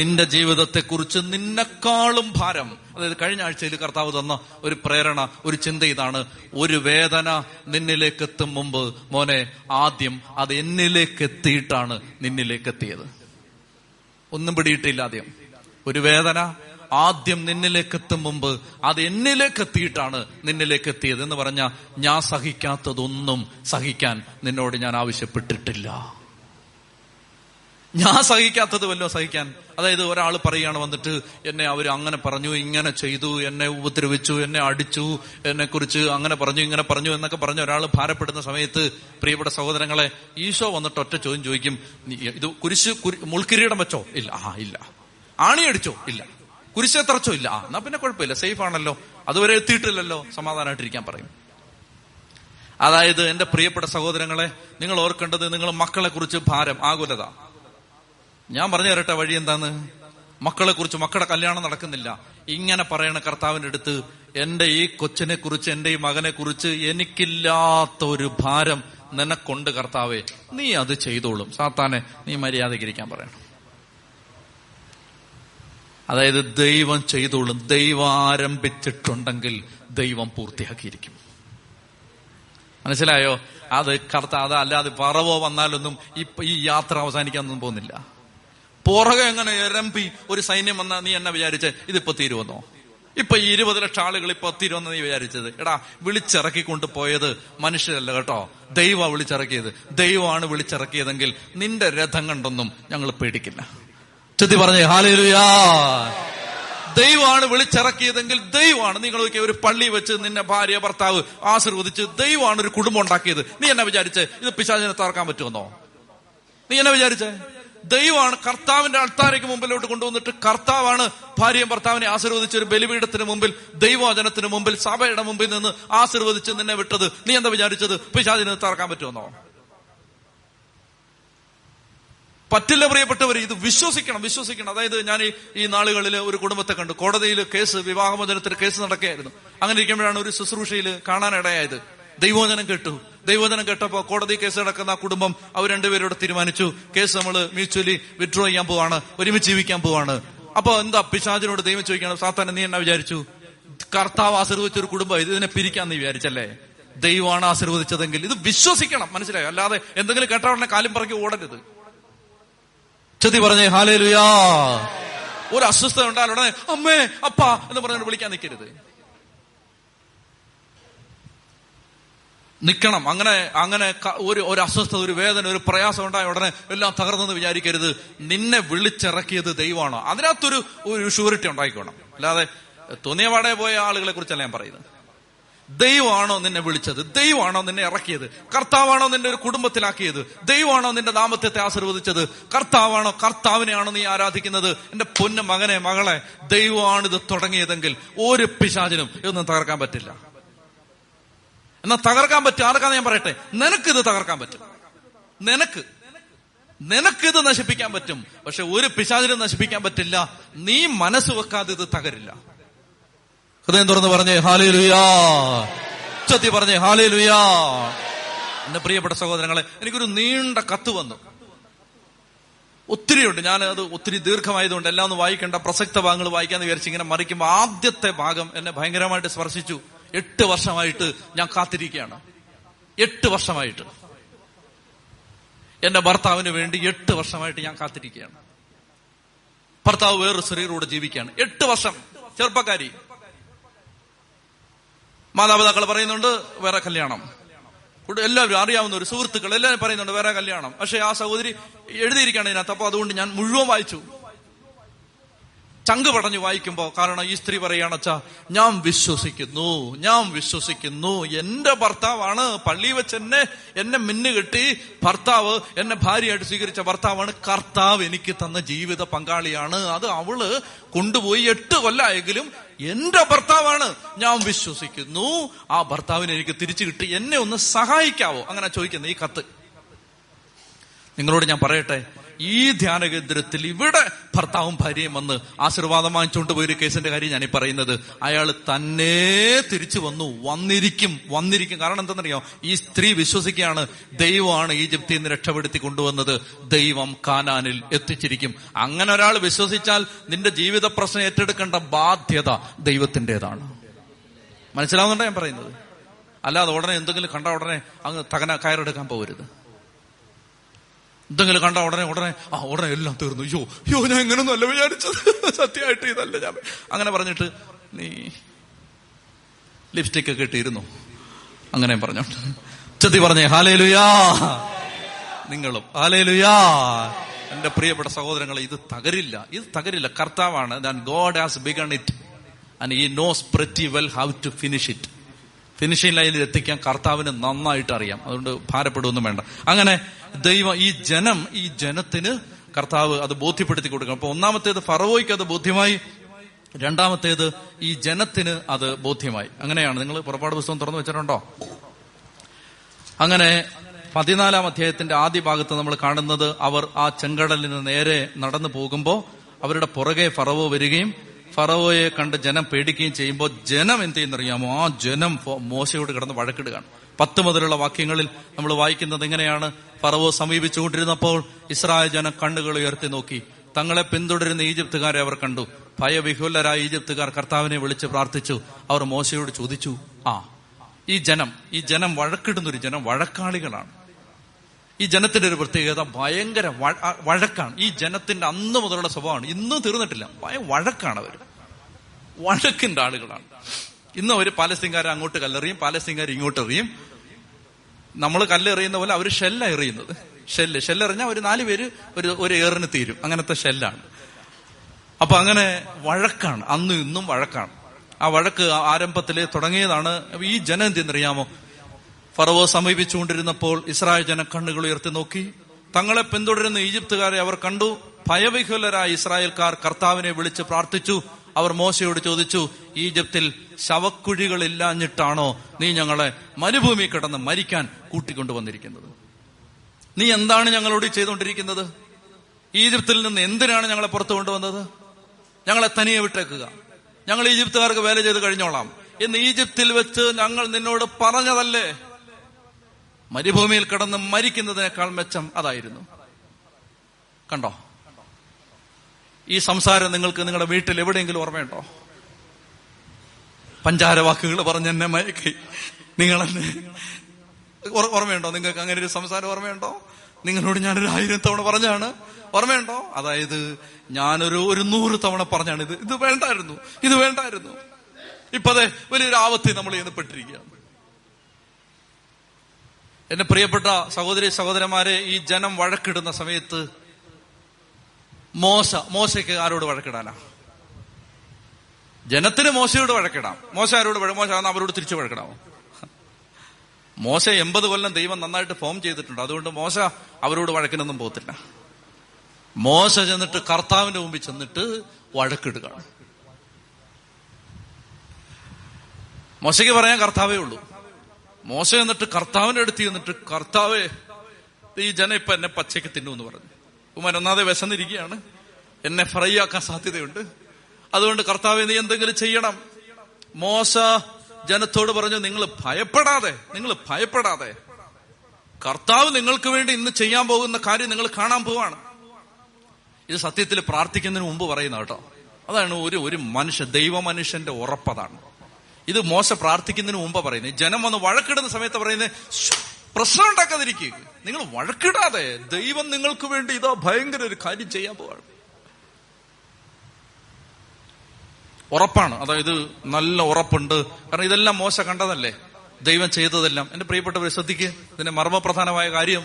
നിന്റെ ജീവിതത്തെക്കുറിച്ച് നിന്നെക്കാളും ഭാരം. അതായത് കഴിഞ്ഞ ആഴ്ചയിൽ കർത്താവ് തന്ന ഒരു പ്രേരണ, ഒരു ചിന്ത ഇതാണ്: ഒരു വേദന നിന്നിലേക്ക് എത്തും മുമ്പ് മോനെ, ആദ്യം അത് എന്നിലേക്ക് എത്തിയിട്ടാണ് നിന്നിലേക്ക് എത്തിയത്. ഒന്നും പിടിയിട്ടില്ല. ആദ്യം ഒരു വേദന ആദ്യം നിന്നിലേക്ക് എത്തും മുമ്പ് അത് എന്നിലേക്ക് എത്തിയിട്ടാണ് നിന്നിലേക്ക് എത്തിയത് എന്ന് പറഞ്ഞാൽ, ഞാൻ സഹിക്കാത്തതൊന്നും സഹിക്കാൻ നിന്നോട് ഞാൻ ആവശ്യപ്പെട്ടിട്ടില്ല. ഞാൻ സഹിക്കാത്തത് വല്ലോ സഹിക്കാൻ. അതായത് ഒരാൾ പറയുകയാണ് വന്നിട്ട്, എന്നെ അവർ അങ്ങനെ പറഞ്ഞു, ഇങ്ങനെ ചെയ്തു, എന്നെ ഉപദ്രവിച്ചു, എന്നെ അടിച്ചു, എന്നെക്കുറിച്ച് അങ്ങനെ പറഞ്ഞു, ഇങ്ങനെ പറഞ്ഞു എന്നൊക്കെ പറഞ്ഞ് ഒരാൾ ഭാരപ്പെടുന്ന സമയത്ത് പ്രിയപ്പെട്ട സഹോദരങ്ങളെ, ഈശോ വന്നിട്ട് ഒറ്റ ചോദ്യം ചോദിക്കും, ഇത് കുരിശ് മുൾക്കിരീടം വെച്ചോ? ഇല്ല. ഇല്ല. ആണിയടിച്ചോ? ഇല്ല. കുരിശെ തറച്ചോ? ഇല്ല. എന്നാ പിന്നെ കുഴപ്പമില്ല, സേഫ് ആണല്ലോ, അതുവരെ എത്തിയിട്ടില്ലല്ലോ, സമാധാനമായിട്ടിരിക്കാൻ പറയും. അതായത് എന്റെ പ്രിയപ്പെട്ട സഹോദരങ്ങളെ, നിങ്ങൾ ഓർക്കേണ്ടത്, നിങ്ങൾ മക്കളെ കുറിച്ച് ഭാരം, ആകുലത. ഞാൻ പറഞ്ഞു തരട്ടെ വഴി എന്താന്ന്. മക്കളെ കുറിച്ച്, മക്കളുടെ കല്യാണം നടക്കുന്നില്ല, ഇങ്ങനെ പറയണ കർത്താവിന്റെ അടുത്ത്, എന്റെ ഈ കൊച്ചിനെ കുറിച്ച്, എന്റെ ഈ മകനെ കുറിച്ച് എനിക്കില്ലാത്ത ഒരു ഭാരം നിനക്കൊണ്ട് കർത്താവേ, നീ അത് ചെയ്തോളും. സാത്താനെ, നീ മര്യാദകരിക്കാൻ പറയണം. അതായത് ദൈവം ചെയ്തോളും. ദൈവം ആരംഭിച്ചിട്ടുണ്ടെങ്കിൽ ദൈവം പൂർത്തിയാക്കിയിരിക്കും. മനസ്സിലായോ? അത് കർത്താവ്, അല്ലാതെ പറവോ വന്നാലൊന്നും ഈ യാത്ര അവസാനിക്കാനൊന്നും പോകുന്നില്ല. പുറകെ എങ്ങനെ എരമ്പി ഒരു സൈന്യം വന്നാ നീ എന്നെ വിചാരിച്ചേ ഇതിപ്പോ തീരുവെന്നോ? ഇപ്പൊ 20 ലക്ഷം ആളുകൾ ഇപ്പൊ തീരുവെന്ന് നീ വിചാരിച്ചത്? എടാ, വിളിച്ചിറക്കിക്കൊണ്ട് പോയത് മനുഷ്യരല്ല കേട്ടോ, ദൈവമാണ് വിളിച്ചിറക്കിയത്. ദൈവമാണ് വിളിച്ചിറക്കിയതെങ്കിൽ നിന്റെ രഥം കണ്ടൊന്നും ഞങ്ങൾ പേടിക്കില്ല. ചുറ്റി പറഞ്ഞേ ഹല്ലേലൂയാ. ദൈവമാണ് വിളിച്ചിറക്കിയതെങ്കിൽ ദൈവമാണ്. നിങ്ങളൊക്കെ ഒരു പള്ളി വെച്ച് നിന്നെ ഭാര്യ ഭർത്താവ് ആശീർവദിച്ച് ദൈവമാണ് ഒരു കുടുംബം ഉണ്ടാക്കിയത്. നീ എന്നെ വിചാരിച്ചേ ഇത് പിശാചിനെ തകർക്കാൻ പറ്റുമെന്നോ? നീ എന്നെ വിചാരിച്ചേ? ദൈവമാണ് കർത്താവിന്റെ അൾത്താരയ്ക്ക് മുമ്പിലോട്ട് കൊണ്ടുവന്നിട്ട് കർത്താവാണ് ഭാര്യയും ഭർത്താവിനെ ആശീർവദിച്ച് ഒരു ബലിപീഠത്തിന് മുമ്പിൽ, ദൈവവചനത്തിന് മുമ്പിൽ, സഭയുടെ മുമ്പിൽ നിന്ന് ആശീർവദിച്ച് നിന്നെ വിട്ടത്. നീ എന്താ വിചാരിച്ചത്? പിശാചിനെ തകർക്കാൻ പറ്റുമെന്നോ? പറ്റില്ല പ്രിയപ്പെട്ടവർ. ഇത് വിശ്വസിക്കണം, വിശ്വസിക്കണം. അതായത് ഞാൻ ഈ നാളുകളിൽ ഒരു കുടുംബത്തെ കണ്ടു. കോടതിയിൽ കേസ്, വിവാഹമോചനത്തിന് കേസ് നടക്കുകയായിരുന്നു. അങ്ങനെ ഇരിക്കുമ്പോഴാണ് ഒരു ശുശ്രൂഷയിൽ കാണാനിടയായത്. ദൈവോചനം കേട്ടു. ദൈവോചനം കേട്ടപ്പോൾ കോടതി കേസ് നടക്കുന്ന ആ കുടുംബം അവർ രണ്ടുപേരോട് തീരുമാനിച്ചു, കേസ് നമ്മൾ മ്യൂച്വലി വിഡ്രോ ചെയ്യാൻ പോവാണ്, ഒരുമിച്ച് ജീവിക്കാൻ പോവാണ്. അപ്പൊ എന്താ പിശാചിനോട് ദൈവം ചോദിക്കണം, സാത്താൻ നീ എന്നാ വിചാരിച്ചു? കർത്താവ് ആശീർവദിച്ച ഒരു കുടുംബം ഇതിനെ പിരിക്കാൻ നീ വിചാരിച്ചല്ലേ? ദൈവമാണ് ആശീർവദിച്ചതെങ്കിൽ ഇത് വിശ്വസിക്കണം. മനസ്സിലായോ? അല്ലാതെ എന്തെങ്കിലും കേട്ട ഉടനെ കാലും പറക്കി ഓടരുത്. ചെത്തി പറഞ്ഞേ ഹല്ലേലൂയാ. ഒരു അസ്വസ്ഥത ഉണ്ടായാൽ ഉടനെ അമ്മേ അപ്പാ എന്ന് പറഞ്ഞു വിളിക്കാൻ നിൽക്കരുത്. നിൽക്കണം. അങ്ങനെ ഒരു അസ്വസ്ഥത, ഒരു വേദന, ഒരു പ്രയാസം ഉണ്ടായ ഉടനെ എല്ലാം തകർന്നെന്ന് വിചാരിക്കരുത്. നിന്നെ വിളിച്ചിറക്കിയത് ദൈവമാണ്. അതിനകത്തൊരു ഷൂരിറ്റി ഉണ്ടായിക്കോണം. അല്ലാതെ തോന്നിയവാടെ പോയ ആളുകളെ കുറിച്ചല്ല ഞാൻ പറയുന്നത്. ദൈവമാണോ നിന്നെ വിളിച്ചത്? ദൈവമാണോ നിന്നെ ഇറക്കിയത്? കർത്താവാണോ നിന്റെ ഒരു കുടുംബത്തിലാക്കിയത്? ദൈവമാണോ നിന്റെ ദാമ്പത്യത്തെ ആശീർവദിച്ചത്? കർത്താവാണോ, കർത്താവിനെയാണോ നീ ആരാധിക്കുന്നത്? എന്റെ പൊന്നു മകനെ, മകളെ, ദൈവമാണിത് തുടങ്ങിയതെങ്കിൽ ഒരു പിശാചിനും ഇതൊന്നും തകർക്കാൻ പറ്റില്ല. എന്നാൽ തകർക്കാൻ പറ്റും ആർക്കാന്ന് ഞാൻ പറയട്ടെ? നിനക്ക് ഇത് തകർക്കാൻ പറ്റും. നിനക്ക് നിനക്കിത് നശിപ്പിക്കാൻ പറ്റും, പക്ഷെ ഒരു പിശാചിനും നശിപ്പിക്കാൻ പറ്റില്ല. നീ മനസ്സ് വെക്കാതെ ഇത് തകരില്ല. ഹൃദയം തുറന്ന് പറഞ്ഞേ ഹല്ലേലൂയ, ഉച്ചത്തിൽ പറഞ്ഞേ ഹല്ലേലൂയ. എന്റെ പ്രിയപ്പെട്ട സഹോദരങ്ങളെ, എനിക്കൊരു നീണ്ട കത്ത് വന്നു. ഒത്തിരിയുണ്ട്, ഞാനത് ഒത്തിരി ദീർഘമായതുകൊണ്ട് എല്ലാം ഒന്ന് വായിക്കേണ്ട, പ്രസക്ത ഭാഗങ്ങൾ വായിക്കാന്ന് വിചാരിച്ച് ഇങ്ങനെ മറിക്കുമ്പോൾ ആദ്യത്തെ ഭാഗം എന്നെ ഭയങ്കരമായിട്ട് സ്പർശിച്ചു. 8 വർഷമായിട്ട് ഞാൻ കാത്തിരിക്കുകയാണ്. 8 വർഷമായിട്ട് എന്റെ ഭർത്താവിന് വേണ്ടി 8 വർഷമായിട്ട് ഞാൻ കാത്തിരിക്കുകയാണ്. ഭർത്താവ് വേറൊരു സ്ത്രീയോട് ജീവിക്കുകയാണ്. 8 വർഷം. ചെറുപ്പക്കാരി, മാതാപിതാക്കൾ പറയുന്നുണ്ട് വേറെ കല്യാണം, എല്ലാവരും അറിയാവുന്ന ഒരു സുഹൃത്തുക്കൾ എല്ലാവരും പറയുന്നുണ്ട് വേറെ കല്യാണം. പക്ഷെ ആ സഹോദരി എഴുതിയിരിക്കുകയാണ് ഇതിനകത്ത്. അപ്പൊ അതുകൊണ്ട് ഞാൻ മുഴുവൻ വായിച്ചു, ചങ്ക് പടഞ്ഞു വായിക്കുമ്പോ. കാരണം ഈ സ്ത്രീ പറയുകയാണ്, അച്ഛാ ഞാൻ വിശ്വസിക്കുന്നു എന്റെ ഭർത്താവാണ്, പള്ളി വെച്ച് എന്നെ മിന്നുകെട്ടി ഭർത്താവ്, എന്നെ ഭാര്യയായിട്ട് സ്വീകരിച്ച ഭർത്താവാണ്, കർത്താവ് എനിക്ക് തന്ന ജീവിത പങ്കാളിയാണ്, അത് അവള് കൊണ്ടുപോയി 8 കൊല്ലമായെങ്കിലും എന്റെ ഭർത്താവാണ്, ഞാൻ വിശ്വസിക്കുന്നു, ആ ഭർത്താവിനെ എനിക്ക് തിരിച്ചു കിട്ടി, എന്നെ ഒന്ന് സഹായിക്കാവോ, അങ്ങനെ ചോദിക്കുന്നത് ഈ കത്ത്. നിങ്ങളോട് ഞാൻ പറയട്ടെ, ഈ ധ്യാനകേന്ദ്രത്തിൽ ഇവിടെ ഭർത്താവും ഭാര്യയും വന്ന് ആശീർവാദം വാങ്ങിച്ചുകൊണ്ട് പോയൊരു കേസിന്റെ കാര്യം ഞാനീ പറയുന്നത്. അയാൾ തന്നെ തിരിച്ചു വന്നിരിക്കും. കാരണം എന്തെന്നറിയോ, ഈ സ്ത്രീ വിശ്വസിക്കുകയാണ് ദൈവമാണ് ഈജിപ്തിൽ നിന്ന് രക്ഷപ്പെടുത്തി കൊണ്ടുവന്നത്, ദൈവം കാനാനിൽ എത്തിച്ചിരിക്കും. അങ്ങനെ ഒരാൾ വിശ്വസിച്ചാൽ നിന്റെ ജീവിത പ്രശ്നം ഏറ്റെടുക്കേണ്ട ബാധ്യത ദൈവത്തിൻ്റെതാണ്. മനസ്സിലാവുന്നുണ്ടോ ഞാൻ പറയുന്നത്? അല്ലാതെ ഉടനെ എന്തെങ്കിലും കണ്ട ഉടനെ അങ്ങ് തകന കയറെടുക്കാൻ പോകരുത്. എന്തെങ്കിലും കണ്ട ഉടനെ എല്ലാം തീർന്നു, യോ ഞാൻ എങ്ങനെയൊന്നും അല്ല വിചാരിച്ചത്, സത്യമായിട്ട് ഇതല്ല ഞാൻ, അങ്ങനെ പറഞ്ഞിട്ട് നീ ലിപ്സ്റ്റിക് ഒക്കെ ഇട്ടിരുന്നു, അങ്ങനെ പറഞ്ഞോണ്ട് ചെത്തി പറഞ്ഞേ ഹല്ലേലൂയാ. നിങ്ങളും ഹല്ലേലൂയാ. എന്റെ പ്രിയപ്പെട്ട സഹോദരങ്ങളെ, ഇത് തകരില്ല. കർത്താവാണ്, God has begun it and he knows pretty well how to finish it. Finishing ലൈനിൽ എത്തിക്കാൻ കർത്താവിന് നന്നായിട്ട് അറിയാം, അതുകൊണ്ട് ഭാരപ്പെടുവൊന്നും വേണ്ട. അങ്ങനെ ദൈവം ഈ ജനത്തിന് കർത്താവ് അത് ബോധ്യപ്പെടുത്തി കൊടുക്കണം. അപ്പൊ ഒന്നാമത്തേത് ഫറവോയ്ക്ക് അത് ബോധ്യമായി, രണ്ടാമത്തേത് ഈ ജനത്തിന് അത് ബോധ്യമായി. അങ്ങനെയാണ്. നിങ്ങൾ പുറപ്പാട് പുസ്തകം തുറന്നു വെച്ചിട്ടുണ്ടോ? അങ്ങനെ 14-ാം അധ്യായത്തിന്റെ ആദ്യ ഭാഗത്ത് നമ്മൾ കാണുന്നത്, അവർ ആ ചെങ്കടലിന് നേരെ നടന്നു പോകുമ്പോൾ അവരുടെ പുറകെ ഫറവോ വരികയും ഫറവോയെ കണ്ട് ജനം പേടിക്കുകയും ചെയ്യുമ്പോൾ ജനം എന്ത് ചെയ്യുന്നറിയാമോ? ആ ജനം മോശയോട് കിടന്ന് വഴക്കിടുകയാണ്. 10 മുതലുള്ള വാക്യങ്ങളിൽ നമ്മൾ വായിക്കുന്നത് എങ്ങനെയാണ്? ഫറവോ സമീപിച്ചുകൊണ്ടിരുന്നപ്പോൾ ഇസ്രായേൽ ജനം കണ്ണുകൾ ഉയർത്തി നോക്കി, തങ്ങളെ പിന്തുടരുന്ന ഈജിപ്തുകാരെ അവർ കണ്ടു. ഭയവിഹുലരായ ഈജിപ്തുകാർ കർത്താവിനെ വിളിച്ച് പ്രാർത്ഥിച്ചു. അവർ മോശയോട് ചോദിച്ചു. ഈ ജനം വഴക്കിടുന്നൊരു ജനം, വഴക്കാളികളാണ്. ഈ ജനത്തിന്റെ ഒരു പ്രത്യേകത ഭയങ്കര വഴക്കാണ്. ഈ ജനത്തിന്റെ അന്ന് മുതലുള്ള സ്വഭാവമാണ്, ഇന്നും തീർന്നിട്ടില്ല. വഴക്കാണ് അവർ, വഴക്കിന്റെ ആളുകളാണ്. ഇന്ന് അവർ പാലസ്തീൻകാരെ അങ്ങോട്ട് കല്ലെറിയും, പാലസ്തീൻകാർ ഇങ്ങോട്ട് എറിയും. നമ്മൾ കല്ലെറിയുന്ന പോലെ അവർ ഷെല്ലാണ് എറിയുന്നത്. ഷെല്ലെറിഞ്ഞാൽ ഒരു 4 പേര് ഒരു ഏറിന് തീരും, അങ്ങനത്തെ ഷെല്ലാണ്. അപ്പൊ അങ്ങനെ വഴക്കാണ്, അന്നും ഇന്നും വഴക്കാണ്. ആ വഴക്ക് ആരംഭത്തിലെ തുടങ്ങിയതാണ്. ഈ ജനം എന്തെന്നറിയാമോ? ഫറവോ സമീപിച്ചുകൊണ്ടിരുന്നപ്പോൾ ഇസ്രായേൽ ജനം കണ്ണുകൾ ഉയർത്തി നോക്കി, തങ്ങളെ പിന്തുടരുന്ന ഈജിപ്തുകാരെ അവർ കണ്ടു. ഭയവിഹുലരായ ഇസ്രായേൽക്കാർ കർത്താവിനെ വിളിച്ച് പ്രാർത്ഥിച്ചു. അവർ മോശയോട് ചോദിച്ചു, ഈജിപ്തിൽ ശവക്കുഴികളില്ലാഞ്ഞിട്ടാണോ നീ ഞങ്ങളെ മരുഭൂമി കിടന്ന് മരിക്കാൻ കൂട്ടിക്കൊണ്ടുവന്നിരിക്കുന്നത്? നീ എന്താണ് ഞങ്ങളോട് ചെയ്തുകൊണ്ടിരിക്കുന്നത്? ഈജിപ്തിൽ നിന്ന് എന്തിനാണ് ഞങ്ങളെ പുറത്തു കൊണ്ടുവന്നത്? ഞങ്ങളെ തനിയെ വിട്ടേക്കുക, ഞങ്ങൾ ഈജിപ്തുകാർക്ക് വേല ചെയ്ത് കഴിഞ്ഞോളാം എന്ന് ഈജിപ്തിൽ വെച്ച് ഞങ്ങൾ നിന്നോട് പറഞ്ഞതല്ലേ? മരുഭൂമിയിൽ കിടന്ന് മരിക്കുന്നതിനേക്കാൾ മെച്ചം അതായിരുന്നു. കണ്ടോ? ഈ സംസാരം നിങ്ങൾക്ക് നിങ്ങളുടെ വീട്ടിൽ എവിടെയെങ്കിലും ഓർമ്മയുണ്ടോ? പഞ്ചാരവാക്കുകൾ പറഞ്ഞെന്നെ മയക്കി. നിങ്ങളെന്നെ ഓർമ്മയുണ്ടോ? നിങ്ങൾക്ക് അങ്ങനെ ഒരു സംസാരം ഓർമ്മയുണ്ടോ? നിങ്ങളോട് ഞാനൊരു 1000 തവണ പറഞ്ഞാണ്, ഓർമ്മയുണ്ടോ? അതായത് ഞാനൊരു 100 തവണ പറഞ്ഞാണ് ഇത് വേണ്ടായിരുന്നു. ഇപ്പതേ വലിയൊരു ആപത്തി നമ്മൾ എഴുതപ്പെട്ടിരിക്കുകയാണ്. എന്റെ പ്രിയപ്പെട്ട സഹോദരി സഹോദരന്മാരെ, ഈ ജനം വഴക്കിടുന്ന സമയത്ത് മോശയ്ക്ക് ആരോട് വഴക്കിടാനാ? ജനത്തിന് മോശയോട് വഴക്കിടാം. മോശ അവരോട് തിരിച്ചു വഴക്കിടാമോ? മോശ 80 കൊല്ലം ദൈവം നന്നായിട്ട് ഫോം ചെയ്തിട്ടുണ്ട്. അതുകൊണ്ട് മോശ അവരോട് വഴക്കിനൊന്നും പോകത്തില്ല. മോശ ചെന്നിട്ട് കർത്താവിന്റെ മുമ്പിൽ ചെന്നിട്ട് വഴക്കിടുകയാണ്. മോശയ്ക്ക് പറയാൻ കർത്താവേ ഉള്ളൂ. മോശ എന്നിട്ട് കർത്താവിന്റെ അടുത്ത് ചെന്നിട്ട്, കർത്താവേ ഈ ജനം ഇപ്പൊ എന്നെ പച്ചയ്ക്ക് തിന്നു എന്ന് പറഞ്ഞു. ഉമരൊന്നാതെ വിശന്നിരിക്കുകയാണ്, എന്നെ ഫ്രൈ ആക്കാൻ സാധ്യതയുണ്ട്, അതുകൊണ്ട് കർത്താവെ നീ എന്തെങ്കിലും ചെയ്യണം. മോശ ജനത്തോട് പറഞ്ഞു, നിങ്ങൾ ഭയപ്പെടാതെ കർത്താവ് നിങ്ങൾക്ക് വേണ്ടി ഇന്ന് ചെയ്യാൻ പോകുന്ന കാര്യം നിങ്ങൾ കാണാൻ പോവാണ്. ഇത് സത്യത്തിൽ പ്രാർത്ഥിക്കുന്നതിന് മുമ്പ് പറയുന്ന കേട്ടോ. അതാണ് ഒരു മനുഷ്യ ദൈവമനുഷ്യന്റെ ഉറപ്പതാണ്. ഇത് മോശ പ്രാർത്ഥിക്കുന്നതിന് മുമ്പ് പറയുന്നത്. ജനം വന്ന് വഴക്കിടുന്ന സമയത്ത് പറയുന്നത്, പ്രശ്നം ഉണ്ടാക്കാതിരിക്കുക, നിങ്ങൾ വഴക്കിടാതെ, ദൈവം നിങ്ങൾക്ക് വേണ്ടി ഇതാ ഭയങ്കര ഒരു കാര്യം ചെയ്യാൻ പോവാണ്. ഉറപ്പാണ്, അതായത് നല്ല ഉറപ്പുണ്ട്. കാരണം ഇതെല്ലാം മോശ കണ്ടതല്ലേ, ദൈവം ചെയ്തതെല്ലാം. എന്റെ പ്രിയപ്പെട്ടവരെ ശ്രദ്ധിക്കുക, ഇതിന്റെ മർമ്മപ്രധാനമായ കാര്യം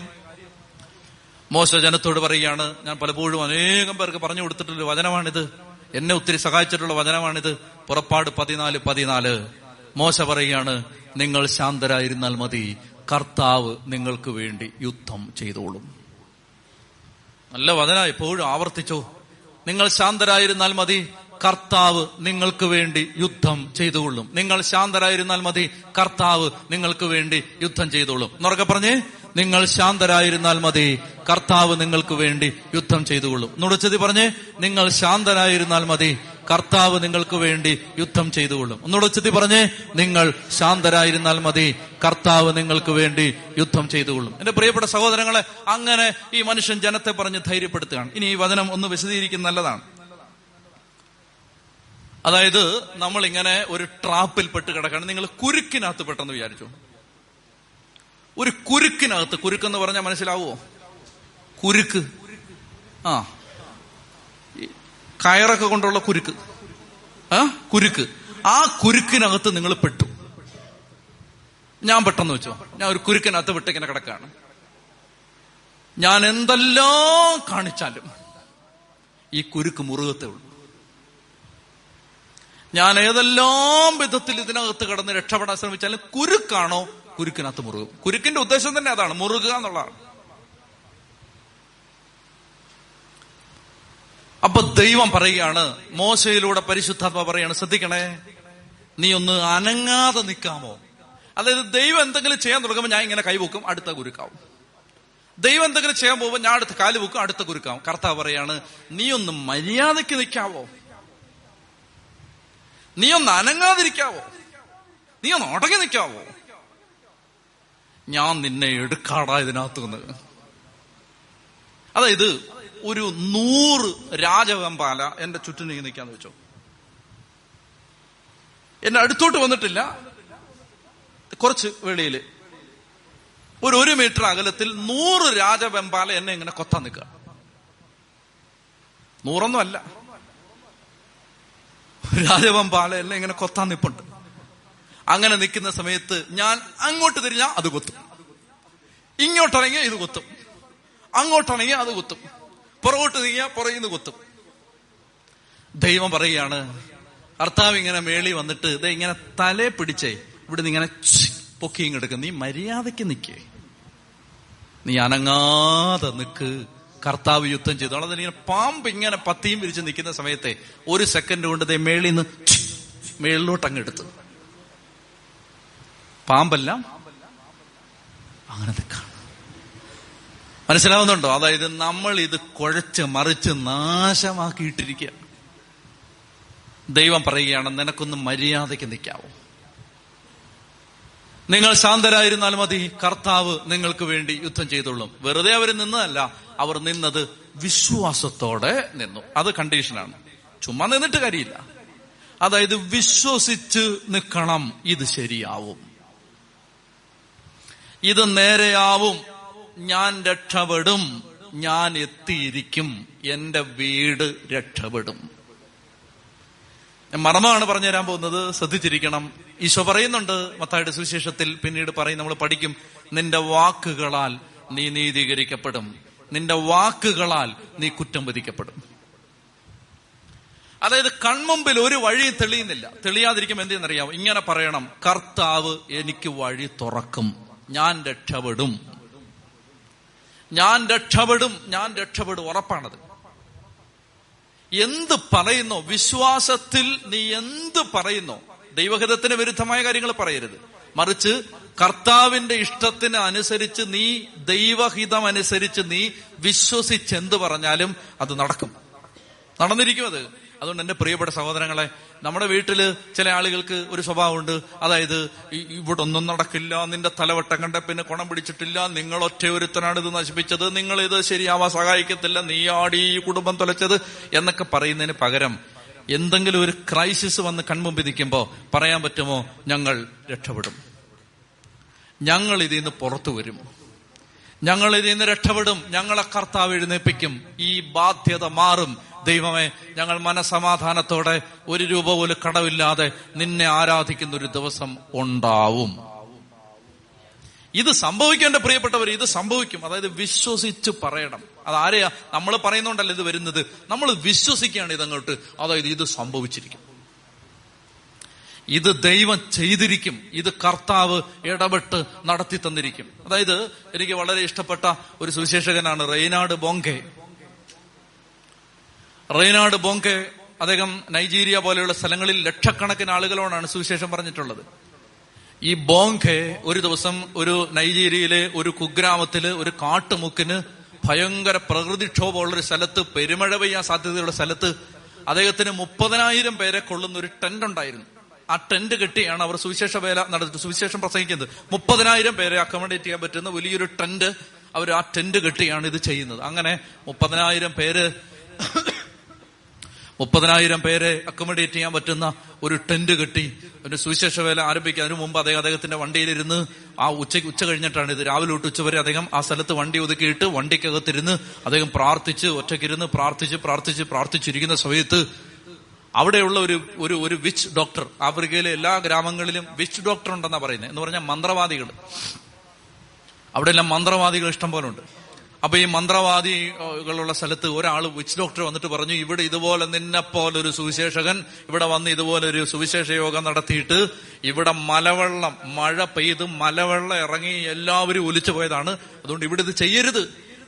മോശ ജനത്തോട് പറയുകയാണ്. ഞാൻ പലപ്പോഴും അനേകം പേർക്ക് പറഞ്ഞു കൊടുത്തിട്ടുള്ള വചനമാണിത്, എന്നെ ഒത്തിരി സഹായിച്ചിട്ടുള്ള വചനമാണിത്. പുറപ്പാട് 14:14 മോശ പറയുകയാണ്, നിങ്ങൾ ശാന്തരായിരുന്നാൽ മതി, കർത്താവ് നിങ്ങൾക്ക് വേണ്ടി യുദ്ധം ചെയ്തോളും. നല്ല വചന, എപ്പോഴും ആവർത്തിച്ചോ, നിങ്ങൾ ശാന്തരായിരുന്നാൽ മതി, കർത്താവ് നിങ്ങൾക്ക് വേണ്ടി യുദ്ധം ചെയ്തുകൊള്ളും. നിങ്ങൾ ശാന്തരായിരുന്നാൽ മതി, കർത്താവ് നിങ്ങൾക്ക് വേണ്ടി യുദ്ധം ചെയ്തുകൊള്ളും. എന്നൊക്കെ പറഞ്ഞേ, നിങ്ങൾ ശാന്തരായിരുന്നാൽ മതി, കർത്താവ് നിങ്ങൾക്ക് വേണ്ടി യുദ്ധം ചെയ്തുകൊള്ളും. നുടച്ചതി പറഞ്ഞേ, നിങ്ങൾ ശാന്തരായിരുന്നാൽ മതി, കർത്താവ് നിങ്ങൾക്ക് വേണ്ടി യുദ്ധം ചെയ്തുകൊള്ളും. ഒന്നുടച്ചതി പറഞ്ഞേ, നിങ്ങൾ ശാന്തരായിരുന്നാൽ മതി, കർത്താവ് നിങ്ങൾക്ക് വേണ്ടി യുദ്ധം ചെയ്തുകൊള്ളും. എന്റെ പ്രിയപ്പെട്ട സഹോദരങ്ങളെ, അങ്ങനെ ഈ മനുഷ്യൻ ജനത്തെ പറഞ്ഞ് ധൈര്യപ്പെടുത്തുകയാണ്. ഇനി ഈ വചനം ഒന്ന് വിശദീകരിക്കുന്നത് നല്ലതാണ്. അതായത് നമ്മൾ ഇങ്ങനെ ഒരു ട്രാപ്പിൽ പെട്ട് കിടക്കുകയാണ്. നിങ്ങൾ കുരുക്കിനകത്ത് പെട്ടെന്ന് വിചാരിച്ചു, ഒരു കുരുക്കിനകത്ത്. കുരുക്കെന്ന് പറഞ്ഞാൽ മനസ്സിലാവുമോ? കുരുക്ക്, ആ കയറൊക്കെ കൊണ്ടുള്ള കുരുക്ക്, കുരുക്ക്. ആ കുരുക്കിനകത്ത് നിങ്ങൾ പെട്ടു. ഞാൻ പെട്ടെന്ന് വെച്ചോ, ഞാൻ ഒരു കുരുക്കിനകത്ത് പെട്ട് ഇങ്ങനെ കിടക്കുകയാണ്. ഞാൻ എന്തെല്ലാം കാണിച്ചാലും ഈ കുരുക്ക് മുറുകത്തേ ഉള്ളൂ. ഞാൻ ഏതെല്ലാം വിധത്തിൽ ഇതിനകത്ത് കിടന്ന് രക്ഷപ്പെടാൻ ശ്രമിച്ചാലും കുരുക്കാണോ കുരുക്കിനകത്ത് മുറുകും. കുരുക്കിന്റെ ഉദ്ദേശം തന്നെ അതാണ്, മുറുകുക എന്നുള്ളതാണ്. അപ്പൊ ദൈവം പറയുകയാണ്, മോശയിലൂടെ പരിശുദ്ധാത്മ പറയാണ്, ശ്രദ്ധിക്കണേ, നീ ഒന്ന് അനങ്ങാതെ നിൽക്കാമോ? അതായത് ദൈവം എന്തെങ്കിലും ചെയ്യാൻ തുടങ്ങുമ്പോൾ ഞാൻ ഇങ്ങനെ കൈവെക്കും, അടുത്ത കുരുക്കാവും. ദൈവം എന്തെങ്കിലും ചെയ്യാൻ പോകുമ്പോൾ ഞാൻ അടുത്ത കാല് വെക്കും, അടുത്ത കുരുക്കാവും. കർത്താവ് പറയാണ്, നീ ഒന്ന് മര്യാദയ്ക്ക് നിൽക്കാവോ? നീ ഒന്ന് അനങ്ങാതിരിക്കാവോ? നീ ഒന്ന് ഉടങ്ങി നിൽക്കാവോ? ഞാൻ നിന്നെ എടുക്കാടാ ഇതിനകത്ത് നിന്ന്. അതായത് ഒരു 100 രാജവെമ്പാല എന്റെ ചുറ്റിനെ നിൽക്കാന്ന് വെച്ചോ. എന്നെ അടുത്തോട്ട് വന്നിട്ടില്ല, കുറച്ച് വെളിയില് ഒരു മീറ്റർ അകലത്തിൽ 100 രാജവെമ്പാല എന്നെ ഇങ്ങനെ കൊത്താൻ നിൽക്കുക. 100ഒന്നും അല്ല, രാജവെമ്പാല എല്ലാം ഇങ്ങനെ കൊത്താൻ നിൽപ്പുണ്ട്. അങ്ങനെ നിൽക്കുന്ന സമയത്ത് ഞാൻ അങ്ങോട്ട് തിരിഞ്ഞാൽ അത് കൊത്തും, ഇങ്ങോട്ടിറങ്ങിയാൽ ഇത് കൊത്തും, അങ്ങോട്ടിറങ്ങിയാൽ അത് കൊത്തും, പുറകോട്ട് തിരിഞ്ഞാൽ പുറകിന്ന് കൊത്തും. ദൈവം പറയുകയാണ്, കർത്താവ് ഇങ്ങനെ മേളി വന്നിട്ട് ദേ ഇങ്ങനെ തലേ പിടിച്ചേ ഇവിടുന്ന് ഇങ്ങനെ പൊക്കിയും കിടക്കും. നീ മര്യാദയ്ക്ക് നിൽക്കേ, നീ അനങ്ങാതെ നിൽക്ക്, കർത്താവ് യുദ്ധം ചെയ്തോളാം. അതിങ്ങനെ പാമ്പ് ഇങ്ങനെ പത്തിയും വിരിച്ച് നിൽക്കുന്ന സമയത്തെ 1 സെക്കൻഡ് കൊണ്ട് ദേ മേളിന്ന് മേളിലോട്ട് അങ്ങെടുത്ത് പാമ്പെല്ലാം അങ്ങനെ നിൽക്കാം. മനസ്സിലാവുന്നുണ്ടോ? അതായത് നമ്മൾ ഇത് കുഴച്ച് മറിച്ച് നാശമാക്കിയിട്ടിരിക്കുകയാണ്. ദൈവം പറയുകയാണ്, നിനക്കൊന്ന് മര്യാദയ്ക്ക് നിൽക്കാവോ? നിങ്ങൾ ശാന്തരായിരുന്നാൽ മതി, കർത്താവ് നിങ്ങൾക്ക് വേണ്ടി യുദ്ധം ചെയ്തോളും. വെറുതെ അവർ നിന്നതല്ല, അവർ നിന്നത് വിശ്വാസത്തോടെ നിന്നു. അത് കണ്ടീഷനാണ്, ചുമ്മാ നിന്നിട്ട് കാര്യമില്ല. അതായത് വിശ്വസിച്ച് നിൽക്കണം, ഇത് ശരിയാവും, ഇത് നേരെയാവും, ഞാൻ രക്ഷപ്പെടും, ഞാൻ എത്തിയിരിക്കും, എന്റെ വീട് രക്ഷപ്പെടും. മർമ്മമാണ് പറഞ്ഞുതരാൻ പോകുന്നത്, ശ്രദ്ധിച്ചിരിക്കണം. ഈശോ പറയുന്നുണ്ട് മത്തായിയുടെ സുവിശേഷത്തിൽ, പിന്നീട് പറയും, നമ്മൾ പഠിക്കും, നിന്റെ വാക്കുകളാൽ നീ നീതീകരിക്കപ്പെടും, നിന്റെ വാക്കുകളാൽ നീ കുറ്റം വിധിക്കപ്പെടും. അതായത് കൺമുമ്പിൽ ഒരു വഴി തെളിയുന്നില്ല, തെളിയാതിരിക്കും എന്തെന്നറിയാമോ? ഇങ്ങനെ പറയണം, കർത്താവ് എനിക്ക് വഴി തുറക്കും, ഞാൻ രക്ഷപ്പെടും. ഉറപ്പാണത്. എന്ത് പറയുന്നോ, വിശ്വാസത്തിൽ നീ എന്ത് പറയുന്നോ, ദൈവഹിതത്തിന് വിരുദ്ധമായ കാര്യങ്ങൾ പറയരുത്, മറിച്ച് കർത്താവിന്റെ ഇഷ്ടത്തിന് അനുസരിച്ച് നീ ദൈവഹിതം അനുസരിച്ച് നീ വിശ്വസിച്ചെന്ത് പറഞ്ഞാലും അത് നടക്കും, നടന്നിരിക്കും അത്. അതുകൊണ്ട് എന്റെ പ്രിയപ്പെട്ട സഹോദരങ്ങളെ, നമ്മുടെ വീട്ടില് ചില ആളുകൾക്ക് ഒരു സ്വഭാവമുണ്ട്. അതായത് ഇവിടെ ഒന്നും നടക്കില്ല, നിന്റെ തലവട്ടം കണ്ട പിന്നെ കുണം പിടിച്ചിട്ടില്ല, നിങ്ങൾ ഒറ്റയൊരുത്തനാണ് ഇത് നശിപ്പിച്ചത്, നിങ്ങൾ ഇത് ശരിയാവാൻ സഹായിക്കത്തില്ല, നീയാടി ഈ കുടുംബം തുലച്ചത് എന്നൊക്കെ പറയുന്നതിന് പകരം എന്തെങ്കിലും ഒരു ക്രൈസിസ് വന്ന് കൺമുമ്പിരിക്കുമ്പോൾ പറയാൻ പറ്റുമോ, ഞങ്ങൾ രക്ഷപ്പെടും, ഞങ്ങൾ ഇതിൽ നിന്ന് പുറത്തു വരും, ഞങ്ങൾ ഇതിൽ നിന്ന് രക്ഷപ്പെടും, ഞങ്ങളെ കർത്താവ് എഴുന്നേൽപ്പിക്കും, ഈ ബാധ്യത മാറും, ദൈവമേ ഞങ്ങൾ മനസമാധാനത്തോടെ ഒരു രൂപ പോലും കടമില്ലാതെ നിന്നെ ആരാധിക്കുന്ന ഒരു ദിവസം ഉണ്ടാവും. ഇത് സംഭവിക്കേണ്ട പ്രിയപ്പെട്ടവർ, ഇത് സംഭവിക്കും. അതായത് വിശ്വസിച്ച് പറയണം. അതാരെയാ നമ്മൾ പറയുന്നോണ്ടല്ല ഇത് വരുന്നത്, നമ്മൾ വിശ്വസിക്കുകയാണ് ഇതങ്ങോട്ട്. അതായത് ഇത് സംഭവിച്ചിരിക്കും, ഇത് ദൈവം ചെയ്തിരിക്കും, ഇത് കർത്താവ് ഇടപെട്ട് നടത്തി തന്നിരിക്കും. അതായത് എനിക്ക് വളരെ ഇഷ്ടപ്പെട്ട ഒരു സുവിശേഷകനാണ് റെയ്നാഡ് ബോങ്കെ. അദ്ദേഹം നൈജീരിയ പോലെയുള്ള സ്ഥലങ്ങളിൽ ലക്ഷക്കണക്കിന് ആളുകളോടാണ് സുവിശേഷം പറഞ്ഞിട്ടുള്ളത്. ഈ ബോങ്കെ ഒരു ദിവസം ഒരു നൈജീരിയയിലെ ഒരു കുഗ്രാമത്തില് ഒരു കാട്ടുമുക്കിന് ഭയങ്കര പ്രകൃതിക്ഷോഭമുള്ളൊരു സ്ഥലത്ത്, പെരുമഴ പെയ്യാൻ സാധ്യതയുള്ള സ്ഥലത്ത് അദ്ദേഹത്തിന് 30,000 പേരെ കൊള്ളുന്ന ഒരു ടെന്റ് ഉണ്ടായിരുന്നു. ആ ടെന്റ് കെട്ടിയാണ് അവർ സുവിശേഷ വേല നടത്തി സുവിശേഷം പ്രസംഗിക്കുന്നത്. 30,000 പേരെ അക്കോമഡേറ്റ് ചെയ്യാൻ പറ്റുന്ന വലിയൊരു ടെന്റ്, അവർ ആ ടെന്റ് കെട്ടിയാണ് ഇത് ചെയ്യുന്നത്. അങ്ങനെ 30,000 പേരെ അക്കോമഡേറ്റ് ചെയ്യാൻ പറ്റുന്ന ഒരു ടെന്റ് കെട്ടി ഒരു സുവിശേഷ വേല ആരംഭിക്കുന്നതിന് മുമ്പ് അദ്ദേഹം അദ്ദേഹത്തിന്റെ വണ്ടിയിലിരുന്ന് ആ ഉച്ച കഴിഞ്ഞിട്ടാണ് ഇത്, രാവിലെ തൊട്ട് ഉച്ചവരെ അദ്ദേഹം ആ സ്ഥലത്ത് വണ്ടി ഒതുക്കിയിട്ട് വണ്ടിക്കകത്തിരുന്ന് അദ്ദേഹം പ്രാർത്ഥിച്ച് ഒറ്റയ്ക്കിരുന്ന് പ്രാർത്ഥിച്ചിരിക്കുന്ന സമയത്ത് അവിടെയുള്ള ഒരു വിച്ച് ഡോക്ടർ, ആഫ്രിക്കയിലെ എല്ലാ ഗ്രാമങ്ങളിലും വിച്ച് ഡോക്ടർ ഉണ്ടെന്നാണ് പറയുന്നത്, എന്ന് പറഞ്ഞാൽ മന്ത്രവാദികൾ, അവിടെയെല്ലാം മന്ത്രവാദികൾ ഇഷ്ടം പോലെ ഉണ്ട്. അപ്പൊ ഈ മന്ത്രവാദികളുള്ള സ്ഥലത്ത് ഒരാൾ വിച്ച് ഡോക്ടർ വന്നിട്ട് പറഞ്ഞു, ഇവിടെ ഇതുപോലെ നിന്നെപ്പോലൊരു സുവിശേഷകൻ ഇവിടെ വന്ന് ഇതുപോലൊരു സുവിശേഷ യോഗം നടത്തിയിട്ട് ഇവിടെ മലവെള്ളം, മഴ പെയ്ത് മലവെള്ളം ഇറങ്ങി എല്ലാവരും ഒലിച്ചു പോയതാണ്, അതുകൊണ്ട് ഇവിടെ ഇത് ചെയ്യരുത്,